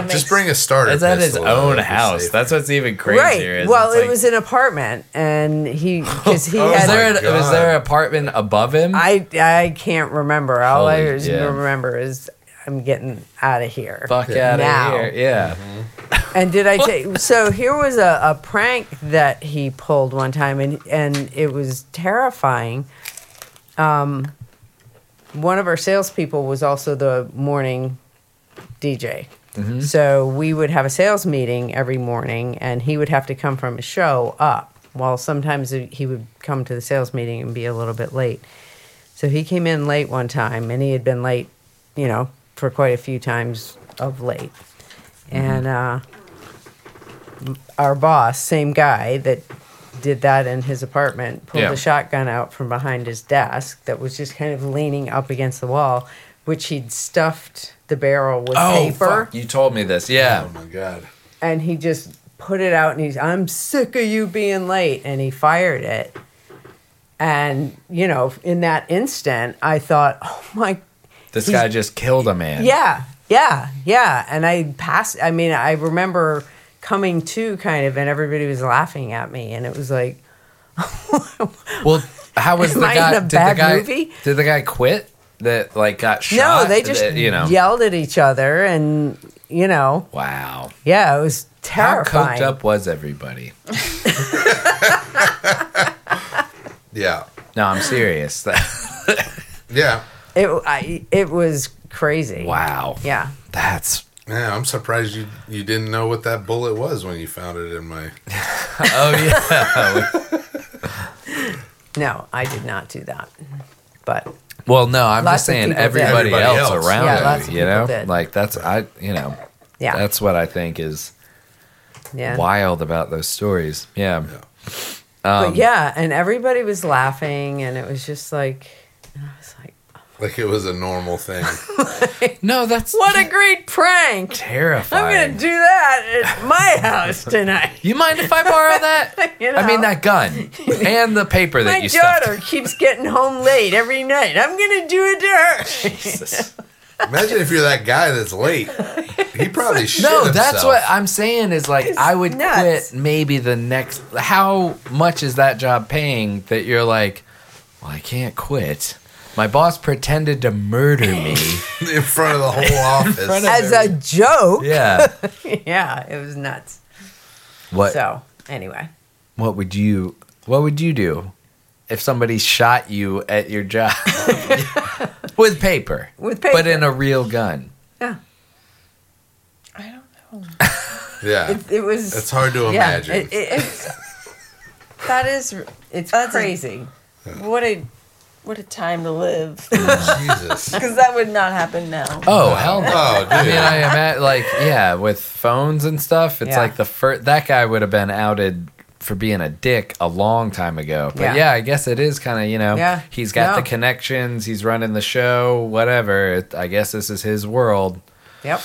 Just bring a starter pistol. That's at his own house. That's what's even crazier. Right. Well, it was an apartment, and he had... Was there an apartment above him? I can't remember. All I remember is... I'm getting out of here. Fuck out of here. Yeah. Mm-hmm. And did I take... So here was a prank that he pulled one time, and it was terrifying. One of our salespeople was also the morning DJ. Mm-hmm. So we would have a sales meeting every morning, and he would have to come from his show up. Well, sometimes he would come to the sales meeting and be a little bit late. So he came in late one time, and he had been late, for quite a few times of late. And our boss, same guy that did that in his apartment, pulled a shotgun out from behind his desk that was just kind of leaning up against the wall, which he'd stuffed the barrel with paper. Fuck. You told me this, yeah. Oh, my God. And he just put it out, and I'm sick of you being late, and he fired it. And, in that instant, I thought, oh, my God. This guy just killed a man. Yeah. And I passed... I mean, I remember coming to kind of, and everybody was laughing at me, and it was like... Well, how was the guy... Did the guy quit that, like, got shot? No, they just yelled at each other, and, Wow. Yeah, it was terrifying. How coked up was everybody? Yeah. No, I'm serious. Yeah. It was crazy. Wow. Yeah. I'm surprised you didn't know what that bullet was when you found it in my... No, I did not do that. But... Well, no, I'm just saying everybody else around you, did. Like, that's... Yeah. That's what I think is wild about those stories. Yeah. But and everybody was laughing, and it was just like... Like it was a normal thing. No, that's... What a great prank. Terrifying. I'm going to do that at my house tonight. You mind if I borrow that? I mean, that gun and the paper that you stuffed. My daughter keeps getting home late every night. I'm going to do it to her. Jesus. Imagine if you're that guy that's late. He probably shit himself. No, that's what I'm saying is like, I would quit maybe the next... How much is that job paying that you're like, well, I can't quit... My boss pretended to murder me in front of the whole office as a joke. Yeah, yeah, it was nuts. What? So anyway, what would you do if somebody shot you at your job with paper? With paper, but in a real gun. Yeah, I don't know. Yeah, it was. It's hard to imagine. That's crazy. Yeah. What a time to live. Jesus. Because that would not happen now. Oh, hell no. Oh, dude. I mean, I imagine, like, yeah, with phones and stuff, it's like the first... That guy would have been outed for being a dick a long time ago. But, yeah I guess it is kind of, you know, he's got the connections, he's running the show, whatever. I guess this is his world. Yep.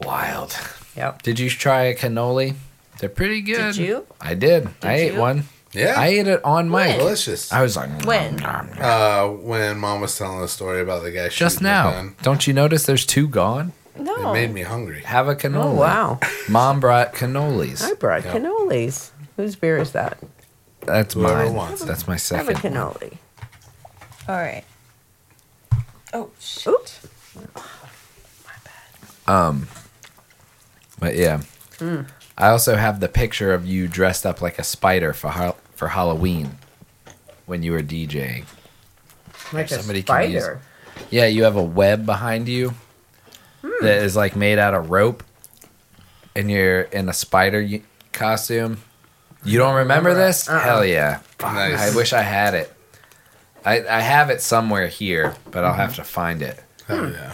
Wild. Yep. Did you try a cannoli? They're pretty good. Did you? I did. I ate one. Yeah, I ate it on mic. Delicious. I was like, when? When Mom was telling the story about the guy just now, don't you notice there's two gone? No, it made me hungry. Have a cannoli. Oh wow! Mom brought cannolis. I brought cannolis. Whose beer is that? That's mine. That's my second. Have a cannoli. All right. Oh shit! Oops. My bad. But yeah. Mm. I also have the picture of you dressed up like a spider for Halloween when you were DJing. Like a spider? Yeah, you have a web behind you that is like made out of rope, and you're in a spider costume. You don't remember this? Uh-uh. Hell yeah. Nice. I wish I had it. I have it somewhere here, but I'll have to find it. Hell yeah.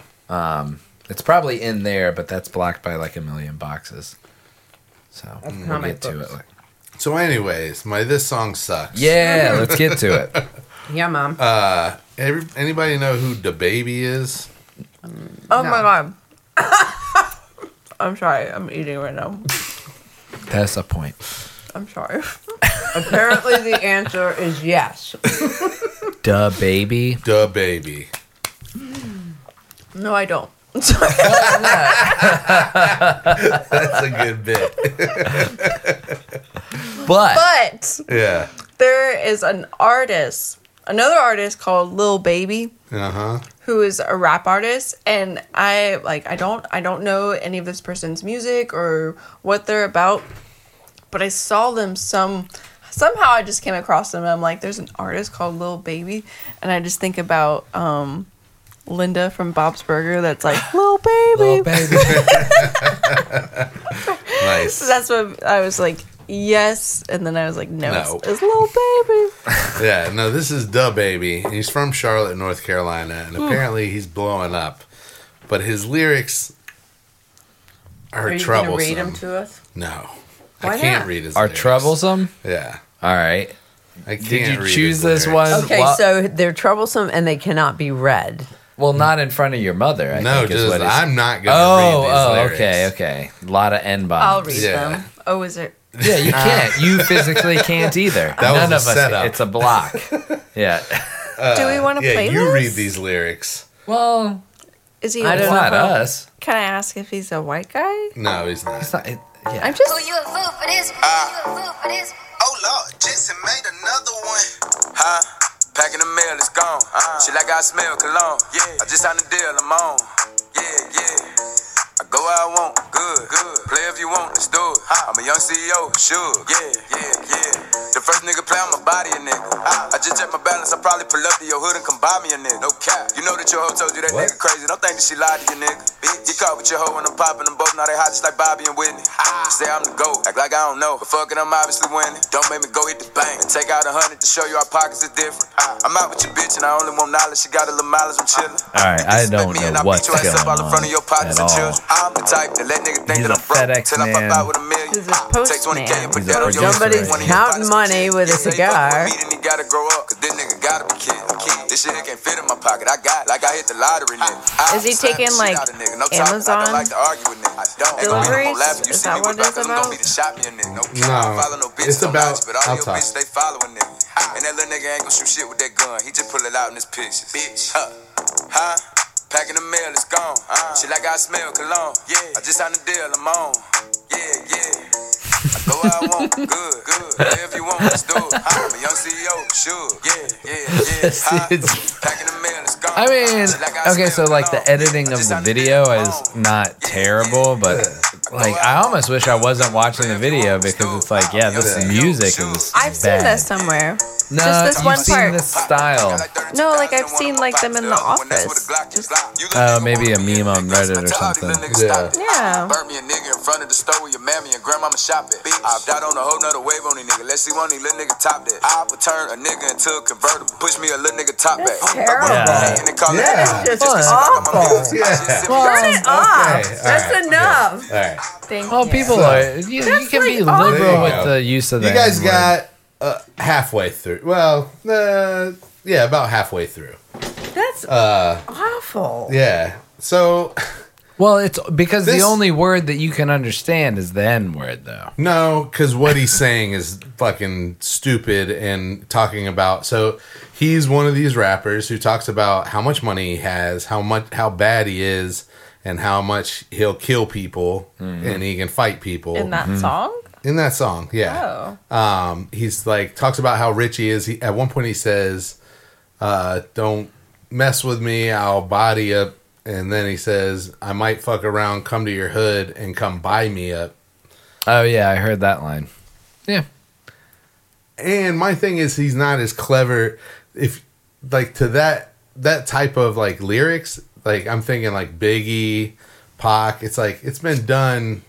It's probably in there, but that's blocked by like a million boxes. So we'll get to it. So anyways, this song sucks. Yeah, let's get to it. Yeah, Mom. Anybody know who Da Baby is? Oh my God. I'm sorry. I'm eating right now. That's a point. I'm sorry. Apparently the answer is yes. Da Baby? Da Baby. No, I don't. That's a good bit. But yeah, there is another artist called Lil Baby, who is a rap artist, and I don't know any of this person's music or what they're about, but I saw them somehow I just came across them, and I'm like, there's an artist called Lil Baby, and I just think about Linda from Bob's Burger, that's like, Lil Baby. Lil Baby. Nice. So that's what I was like, yes. And then I was like, no. It's Lil Baby. Yeah, no, this is Da Baby. He's from Charlotte, North Carolina, and apparently he's blowing up. But his lyrics are troublesome. Can you read them to us? No. Why I can't not? Read his lyrics. Are troublesome? Yeah. All right. I can't Did you read choose this one? Okay, so they're troublesome and they cannot be read. Well, not in front of your mother. I'm not going to read these lyrics. Okay. A lot of N-bombs. I'll read them. Oh, is it? Yeah, you can't. You physically can't either. None of us. It's a block. Yeah. Do we want to play this? You read these lyrics. Well, is he? I don't know. Not us. Can I ask if he's a white guy? No, he's not. I'm just. You a fool for this? You a fool for this? Oh, Lord, Jason made another one. Huh? Packing the mail, it's gone. She like I smell cologne. Yeah. I just signed a deal, I'm on. Yeah, yeah. I go where I want, good. Play if you want, let's do it. I'm a young CEO, sure. Yeah, yeah, yeah. The first nigga play, I'ma body a nigga. I just check my balance, I probably pull up to your hood and come buy me a nigga. No cap. You know that your hoe told you that nigga crazy. Don't think that she lied to you, nigga. Bitch, you caught with your hoe and I'm popping them both. Now they hot just like Bobby and Whitney. Say I'm the GOAT, act like I don't know. But fuck it, I'm obviously winning. Don't make me go hit the bank and take out 100 to show you our pockets is different. I'm out with your bitch and I only want knowledge. She got a little mileage, I'm chillin'. Alright, I don't know what's going on at all. I'm the type that let niggas think that I'm broke. Till I pop out with a million. He's a postman. Somebody's counting money with a cigar. He gotta grow up, cause this nigga gotta be kidding. This shit can't fit in my pocket. I got like I hit the lottery, nigga. Is he taking like Amazon deliveries? Is that what it's about? No, it's about outside. And that little nigga ain't gonna shoot shit with that gun. He just pull it out in his pictures. Bitch. Huh? Packing the mail, it's gone. She like I smell cologne. Yeah. I just signed a deal, I'm on. Yeah, yeah. I go where I want. Good. Whatever you want, let's do it. I'm a young CEO, sure. Yeah, yeah, yeah. Packing the mail. I mean, okay, so like the editing of the video is not terrible, but like I almost wish I wasn't watching the video because it's like, yeah, this music is I've bad. Seen this somewhere. No, just this one seen part. This style. No, like I've seen like them in The Office. Maybe a meme on Reddit or something. Yeah. Burn me a nigga in front of the store with your mammy and grandmama shopping. I've died on a whole nother wave on these niggas. Let's see one of these little niggas top that. I would turn a nigga into a convertible. Push me a little nigga top back. That is just awful. Yeah. Well, turn it off. Okay. That's right. Enough. Yeah. All right. Thank you. Well, people are. You can be liberal with the use of that. You guys got halfway through. Well, yeah, about halfway through. That's awful. Yeah. So. Well, it's because the only word that you can understand is the N-word, though. No, because what he's saying is fucking stupid and talking about... So he's one of these rappers who talks about how much money he has, how bad he is, and how much he'll kill people, mm-hmm. and he can fight people. In that mm-hmm. song? In that song, yeah. Oh. He's like, talks about how rich he is. At one point he says, don't mess with me, I'll body up. And then he says, I might fuck around, come to your hood, and come buy me up. Oh, yeah, I heard that line. Yeah. And my thing is, he's not as clever. If, like, to that type of, like, lyrics, like, I'm thinking, like, Biggie, Pac. It's like, it's been done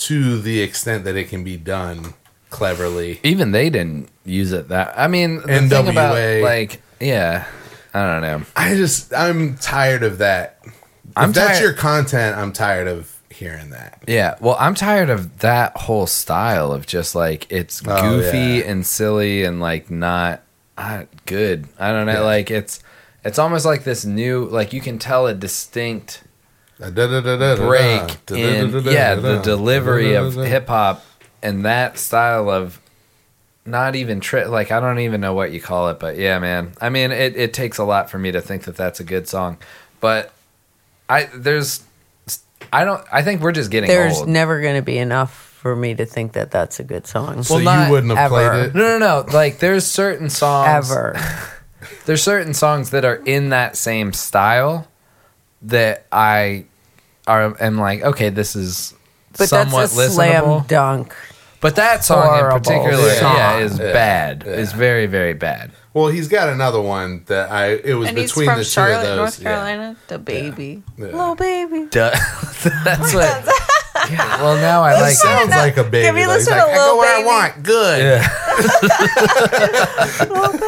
to the extent that it can be done cleverly. Even they didn't use it that. I mean, the NWA. Thing about, like, yeah. I don't know. I'm tired of that. If that's your content, I'm tired of hearing that. Yeah. Well, I'm tired of that whole style of just like, it's goofy and silly and like not good. I don't know. Yeah. Like it's almost like this new, like you can tell a distinct break in the delivery of hip hop and that style of not even like I don't even know what you call it, but yeah, man. I mean, it takes a lot for me to think that that's a good song, but I think we're just getting old. There's never going to be enough for me to think that that's a good song. So you wouldn't have played it? No. Like there's certain songs ever. There's certain songs that are in that same style that I am like, okay, this is somewhat listenable. But that's a slam dunk. But that song in particular is bad. Yeah. It's very, very bad. Well, he's got another one that it was between the two of those. He's from Charlotte, North Carolina. Da Baby. Yeah. Yeah. Lil Baby. That's what... Yeah, well, now I like it. Sounds like a baby. Can we listen to Lil Baby? I go where I want.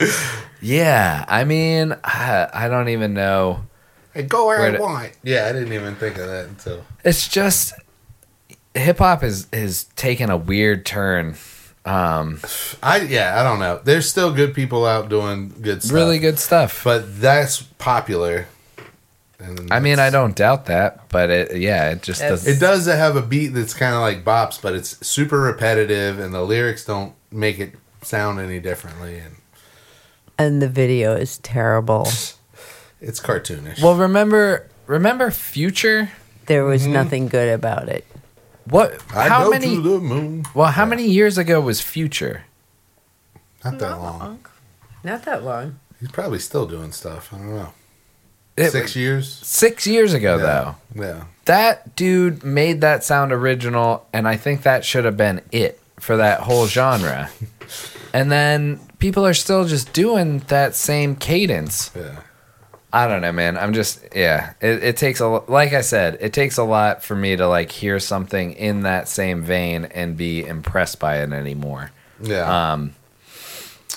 Good. Yeah. Lil Baby. Yeah, I mean, I don't even know. I go where I want. Yeah, I didn't even think of that until... It's just... Hip hop is taking a weird turn. I don't know. There's still good people out doing good stuff. Really good stuff. But that's popular. And I mean, I don't doubt that, but it does have a beat that's kind of like bops, but it's super repetitive and the lyrics don't make it sound any differently and the video is terrible. It's cartoonish. Well, remember Future? There was nothing good about it. What? To the moon. Well, how many years ago was Future? Not that long. He's probably still doing stuff. I don't know. 6 years? 6 years ago, though. Yeah. That dude made that sound original, and I think that should have been it for that whole genre. And then people are still just doing that same cadence. Yeah. I don't know, man. I'm just, It takes a lot, like I said, it takes a lot for me to like hear something in that same vein and be impressed by it anymore. Yeah.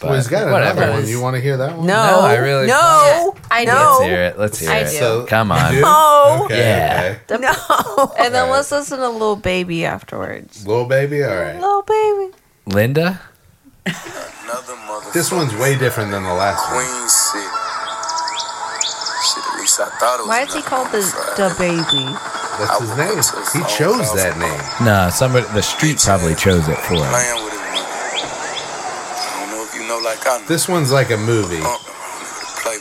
But he's got another one. You want to hear that one? No, I really. No, I know. Let's hear it. So, come on. No. Okay, okay. No. And then let's listen to Lil Baby afterwards. Lil Baby, all right. Lil Baby. Linda. This one's way different than the last one. Queen City. Why is he called Da Baby? That's his name. He chose that name. Nah, somebody the street probably chose it for him. This one's like a movie.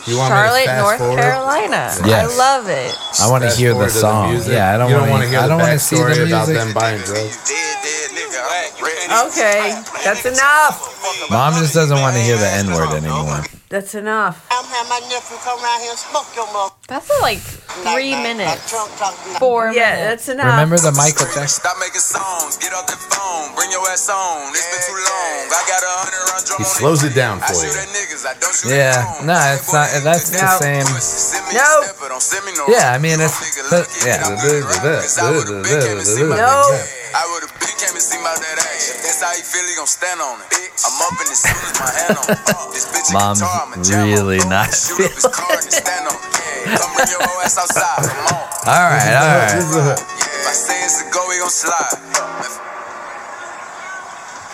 You want Charlotte, me to fast North forward? Carolina. Yes. I love it. I want to hear the song. I don't want to see the music. About them buying drugs. Okay, that's enough. Mom just doesn't want to hear the N-word anymore. That's enough. time my nephew come around here and smoke your mother. That's like 3 minutes. Four minutes. Yeah, that's enough. Remember the Michael Jackson? Stop making songs. Get off the phone. Bring your ass on. It's been too long. I got 100 round drum. He slows it down for you. Yeah. No, it's not. That's the same. No. Yeah, I mean, it's. Yeah. No. I would have been came and seen about that ass. If that's how you feel, you gonna stand on it. I'm up in the suit with my hand on this bitch guitar, I'm a jam. Really not. Shoot up his car and stand on it. Come bring your ass outside. Come on. All right. If I say it's a go, we gonna slide.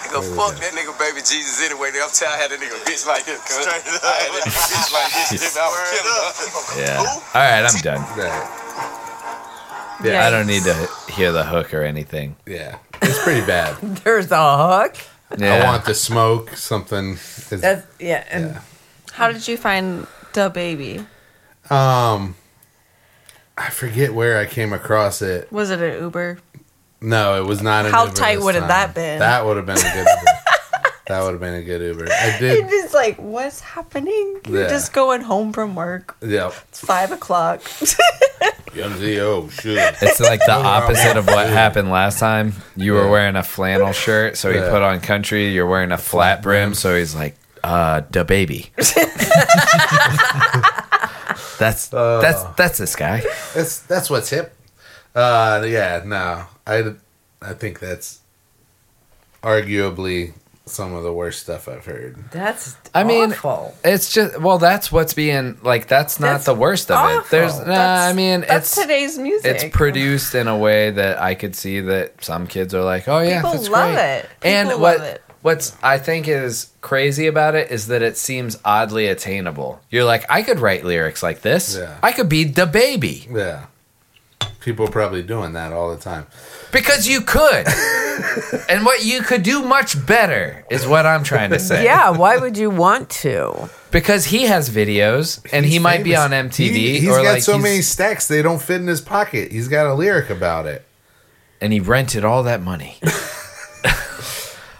Nigga, fuck that nigga, baby Jesus. Anyway, I'm telling I had a nigga bitch like this. Straight up. I had a bitch like this. I was killing her. Yeah. All right, I'm done. Yeah, I don't need to hear the hook or anything. Yeah, it's pretty bad. There's a hook? Yeah. I want the smoke, something. That's, yeah, and yeah. How did you find Da Baby? I forget where I came across it. Was it an Uber? No, it was not an Uber. How tight would have that been? That would have been a good Uber. That would have been a good Uber. I did. It's like, what's happening? You're just going home from work. Yeah. It's 5:00. Oh, shit. It's like the opposite of what happened last time. You were wearing a flannel shirt, so he put on country. You're wearing a flat brim, so he's like, Da Baby. That's this guy. That's what's hip. Yeah, no. I think that's arguably some of the worst stuff I've heard. That's awful. It's just that's what's being like. That's not the worst of it. It's today's music. It's produced in a way that I could see that some kids are like, oh yeah, people love great. It. People and what love it. What's I think is crazy about it is that it seems oddly attainable. You're like, I could write lyrics like this. Yeah. I could be Da Baby. Yeah. People are probably doing that all the time. Because you could. And what you could do much better is what I'm trying to say. Yeah, why would you want to? Because he has videos, and he might be on MTV. He's got many stacks, they don't fit in his pocket. He's got a lyric about it. And he rented all that money.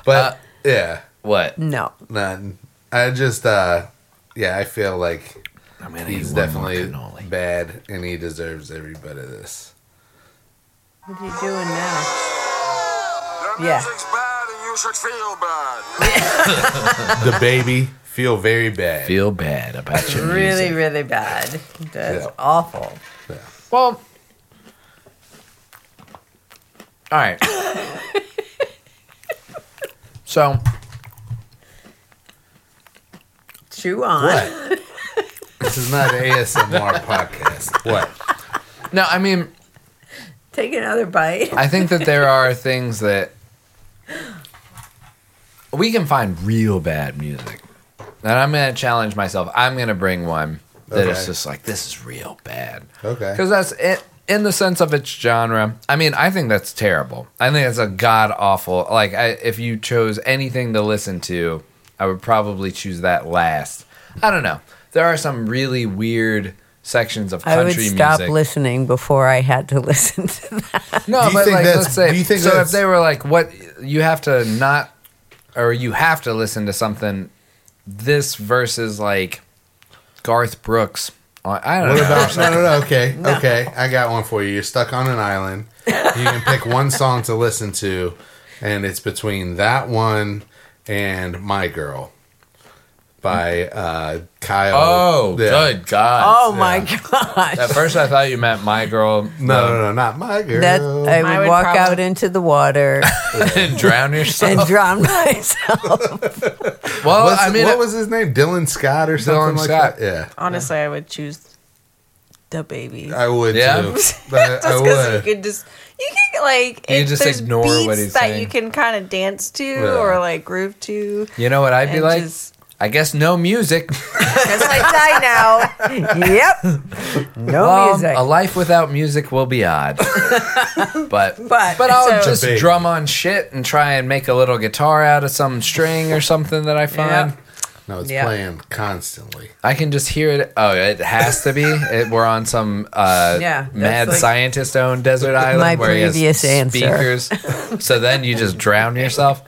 But, yeah. What? No. None. I just, I feel like... he's definitely bad, and he deserves every bit of this. What are you doing now? Yeah. Bad and you should feel bad. Da Baby, feel very bad. Feel bad about your really, music. Really bad. That's awful. Yeah. Well, all right. So, chew on. What? This is not an ASMR podcast. What? No, I mean... Take another bite. I think that there are things that... We can find real bad music. And I'm going to challenge myself. I'm going to bring one that is just like, this is real bad. Okay. Because that's it in the sense of its genre. I mean, I think that's terrible. I think that's a god-awful... Like, if you chose anything to listen to, I would probably choose that last. I don't know. There are some really weird sections of country music. I would stop listening before I had to listen to that. No, but like, let's say, so if they were like, what, you have to not, or you have to listen to something, this versus like Garth Brooks. I don't know. What about, okay, I got one for you. You're stuck on an island. You can pick one song to listen to, and it's between that one and My Girl. By Kyle. Oh, good God. Oh, my gosh. At first, I thought you meant My Girl. No, not My Girl. I would walk out into the water. And drown yourself? And drown myself. Well, I mean... What was his name? Dylan Scott or something like that? Yeah. Honestly, I would choose Da Baby. I would, too. Just because you can ignore what he's saying. You can kind of dance to or, like, groove to. You know what I'd be like? I guess no music. Just like I now. Yep. No music. A life without music will be odd. But I'll just drum on shit and try and make a little guitar out of some string or something that I find. Yeah. No, it's playing constantly. I can just hear it. Oh, it has to be. We're on some mad like scientist-owned desert island where he has speakers. So then you just drown yourself.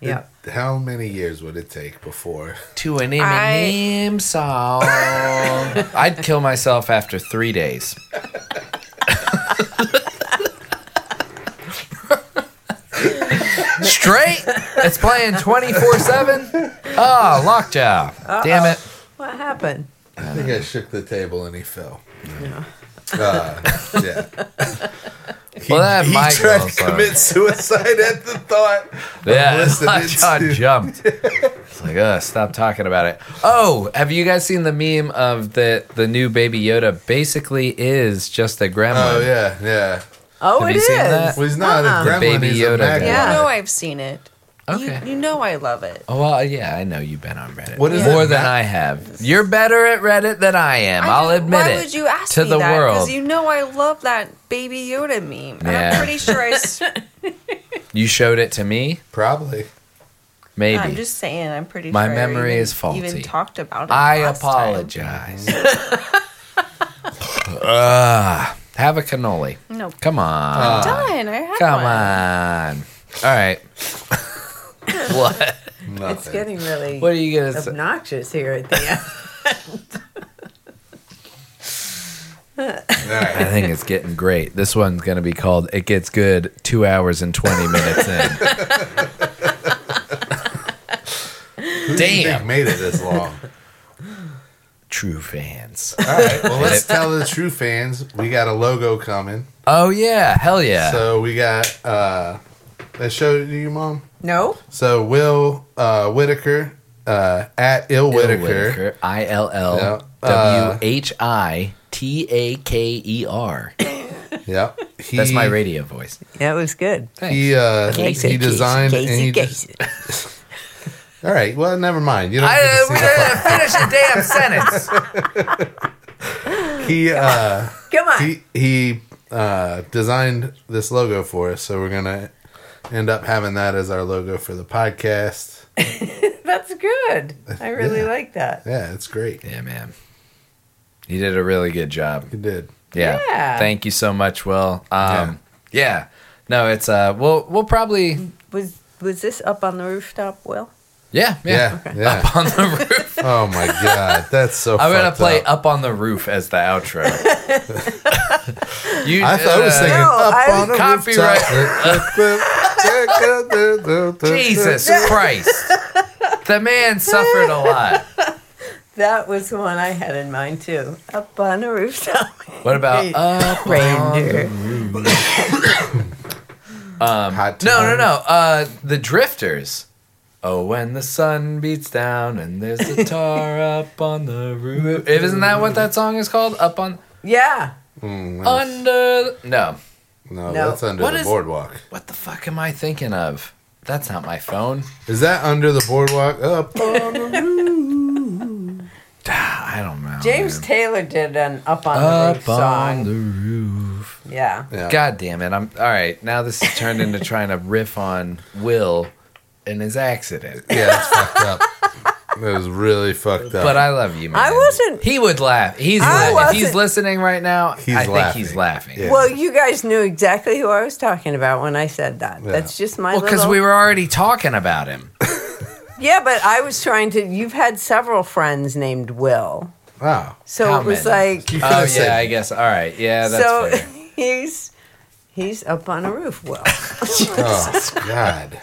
Yeah. How many years would it take before? To a name a name song. I'd kill myself after 3 days. Straight. It's playing 24/7. Oh, lockjaw. Uh-oh. Damn it. What happened? I think I shook the table and he fell. Yeah. Yeah. He tried to commit suicide at the thought. Yeah, Lockjaw jumped. It's like, stop talking about it. Oh, have you guys seen the meme of the new Baby Yoda basically is just a gremlin? Oh, yeah, yeah. Oh, have it you is. Seen that? Well, he's not a gremlin, Baby Yoda. Yeah. I know I've seen it. Okay. You know I love it. Oh, well, yeah, I know you've been on Reddit. What is more than I have. You're better at Reddit than I am. I'll admit it. Why would you ask me that? Because you know I love that Baby Yoda meme. Yeah. And I'm pretty sure you showed it to me? Probably. Maybe. No, I'm just saying, I'm pretty sure. My memory is faulty. Even talked about it last apologize. Have a cannoli. No. Come on. I'm done. I had one. Come on. All right. What? Nothing. It's getting really what are you gonna obnoxious say? Here at the end. I think it's getting great. This one's going to be called It Gets Good 2 hours and 20 minutes in. Who damn. Do you think made it this long? True fans. All right. Well, let's tell the true fans we got a logo coming. Oh, yeah. Hell yeah. So we got... Let's show it to you, Mom. No. So Will Whitaker at Ill Whitaker. ILLWHITAKER. Yeah. That's my radio voice. That was good. Thanks. He designed and all right. Well, never mind. You don't finish the damn sentence. He designed this logo for us, so we're gonna end up having that as our logo for the podcast. That's good. I really like that. Yeah, it's great. Yeah, man. You did a really good job. You did. Yeah. Thank you so much, Will. Yeah. No, it's we'll probably was this up on the rooftop, Will? Yeah, yeah. Yeah, okay. Yeah. Up on the roof. Oh my god, that's so I'm gonna play Up on the Roof as the outro. I was thinking Up on the Roof. Copyright. Jesus Christ. The man suffered a lot. That was the one I had in mind too. Up on the Rooftop. What about Up Reindeer? On the Roof? No. The Drifters. Oh, when the sun beats down and there's a tar up on the roof. Isn't that what that song is called? Up on... Yeah. Under... No. No, that's Under the Boardwalk. What the fuck am I thinking of? That's not my phone. Is that Under the Boardwalk? Up on the roof. I don't know. James Taylor did an Up on the Roof song. Up on the Roof. Yeah. God damn it. All right, now this has turned into trying to riff on Will... in his accident. Yeah, that's fucked up. It was really fucked up. But I love you, man. I wasn't... He would laugh. If he's listening right now, I think he's laughing. Yeah. Well, you guys knew exactly who I was talking about when I said that. Yeah. That's just my little... Well, because we were already talking about him. Yeah, but I was trying to... You've had several friends named Will. Wow. So how it was many? Like... Oh, yeah, I guess. All right. Yeah, that's fair. He's up on a roof, Will. Oh, God.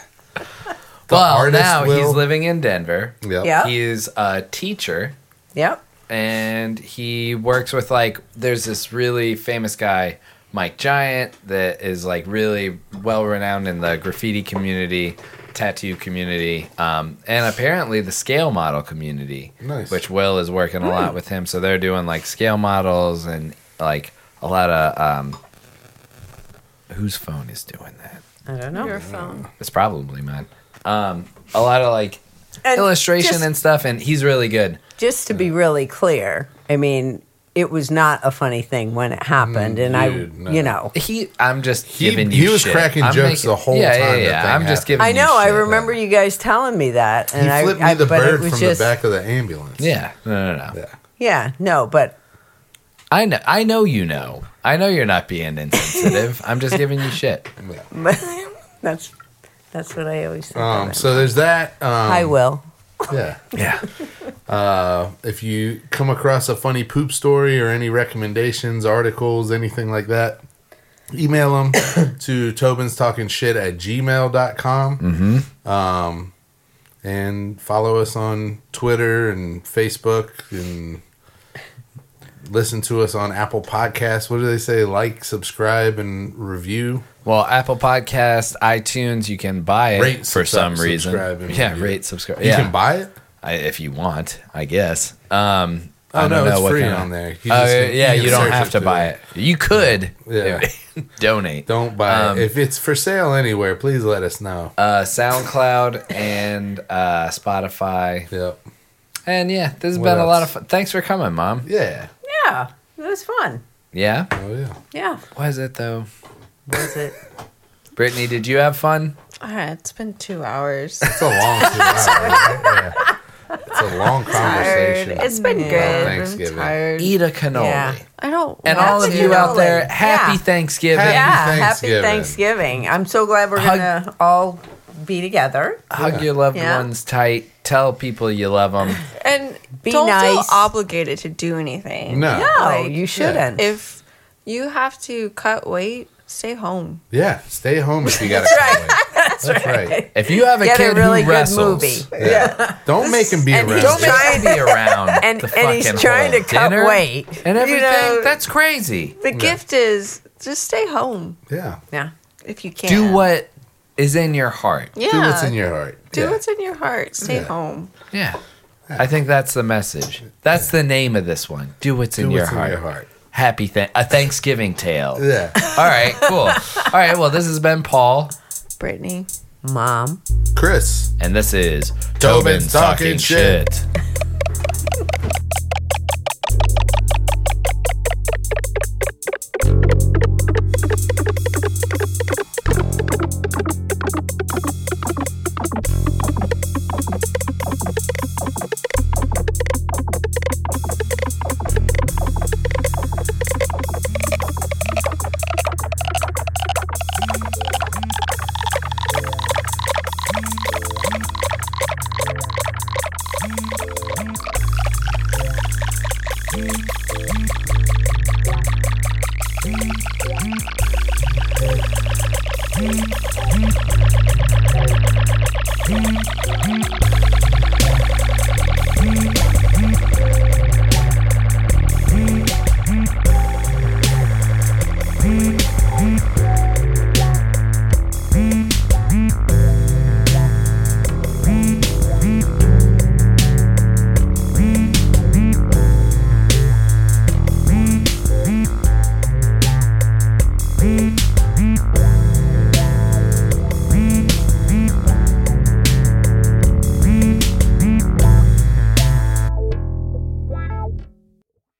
Well, now he's living in Denver. Yep. He is a teacher. Yep. And he works with, there's this really famous guy, Mike Giant, that is, really well-renowned in the graffiti community, tattoo community, and apparently the scale model community. Nice. Which Will is working a lot with him. So they're doing, scale models and, a lot of... whose phone is doing that? I don't know. Your phone. It's probably mine. A lot of illustration and stuff, and he's really good. Just to be really clear, I mean, it was not a funny thing when it happened, I'm just giving you shit. He was cracking jokes the whole time. Yeah. I'm just giving. I know. I remember you guys telling me that, and he flipped me the bird from the back of the ambulance. Yeah. No. Yeah, no. But I know. You know. I know you're not being insensitive. I'm just giving you shit. Yeah. That's. That's what I always think. So there's that. I will. Yeah. Yeah. If you come across a funny poop story or any recommendations, articles, anything like that, email them to tobinstalkingshit@gmail.com. Mm-hmm. And follow us on Twitter and Facebook and listen to us on Apple Podcasts. What do they say? Like, subscribe, and review. Well, Apple Podcasts, iTunes, you can buy it for some reason. Yeah, rate, subscribe. You can buy it? If you want, I guess. I don't know, it's free on there. Yeah, you don't have to buy it. You could donate. Don't buy it. If it's for sale anywhere, please let us know. SoundCloud and Spotify. Yep. And yeah, this has been a lot of fun. Thanks for coming, Mom. Yeah. Yeah, it was fun. Yeah? Oh, yeah. Yeah. Was it, though? Was it? Brittany, did you have fun? It's been 2 hours. It's a long 2 hours. Right? Yeah. It's a long conversation. It's been good. Thanksgiving. I'm tired. Eat a cannoli. Yeah. I don't. And all of you out there, happy Thanksgiving. Happy Thanksgiving. I'm so glad we're going to all be together. Hug your loved ones tight. Tell people you love them. And be nice. Don't feel obligated to do anything. No, like, you shouldn't. If you have to cut weight, stay home. Yeah, stay home if you got to cut weight. That's right. If you have a kid who wrestles, don't make him be around. Don't try to be around. And he's trying to cut weight and everything. That's crazy. The gift is just stay home. Yeah. If you can, do what is in your heart. Yeah. Do what's in your heart. Do what's in your heart. Stay home. Yeah. I think that's the message. That's the name of this one. Do what's in your heart. Do what's in your heart. Happy a Thanksgiving tale. Yeah. All right. Cool. All right. Well, this has been Paul. Brittany, Mom, Chris, and this is Tobin's Talking Shit.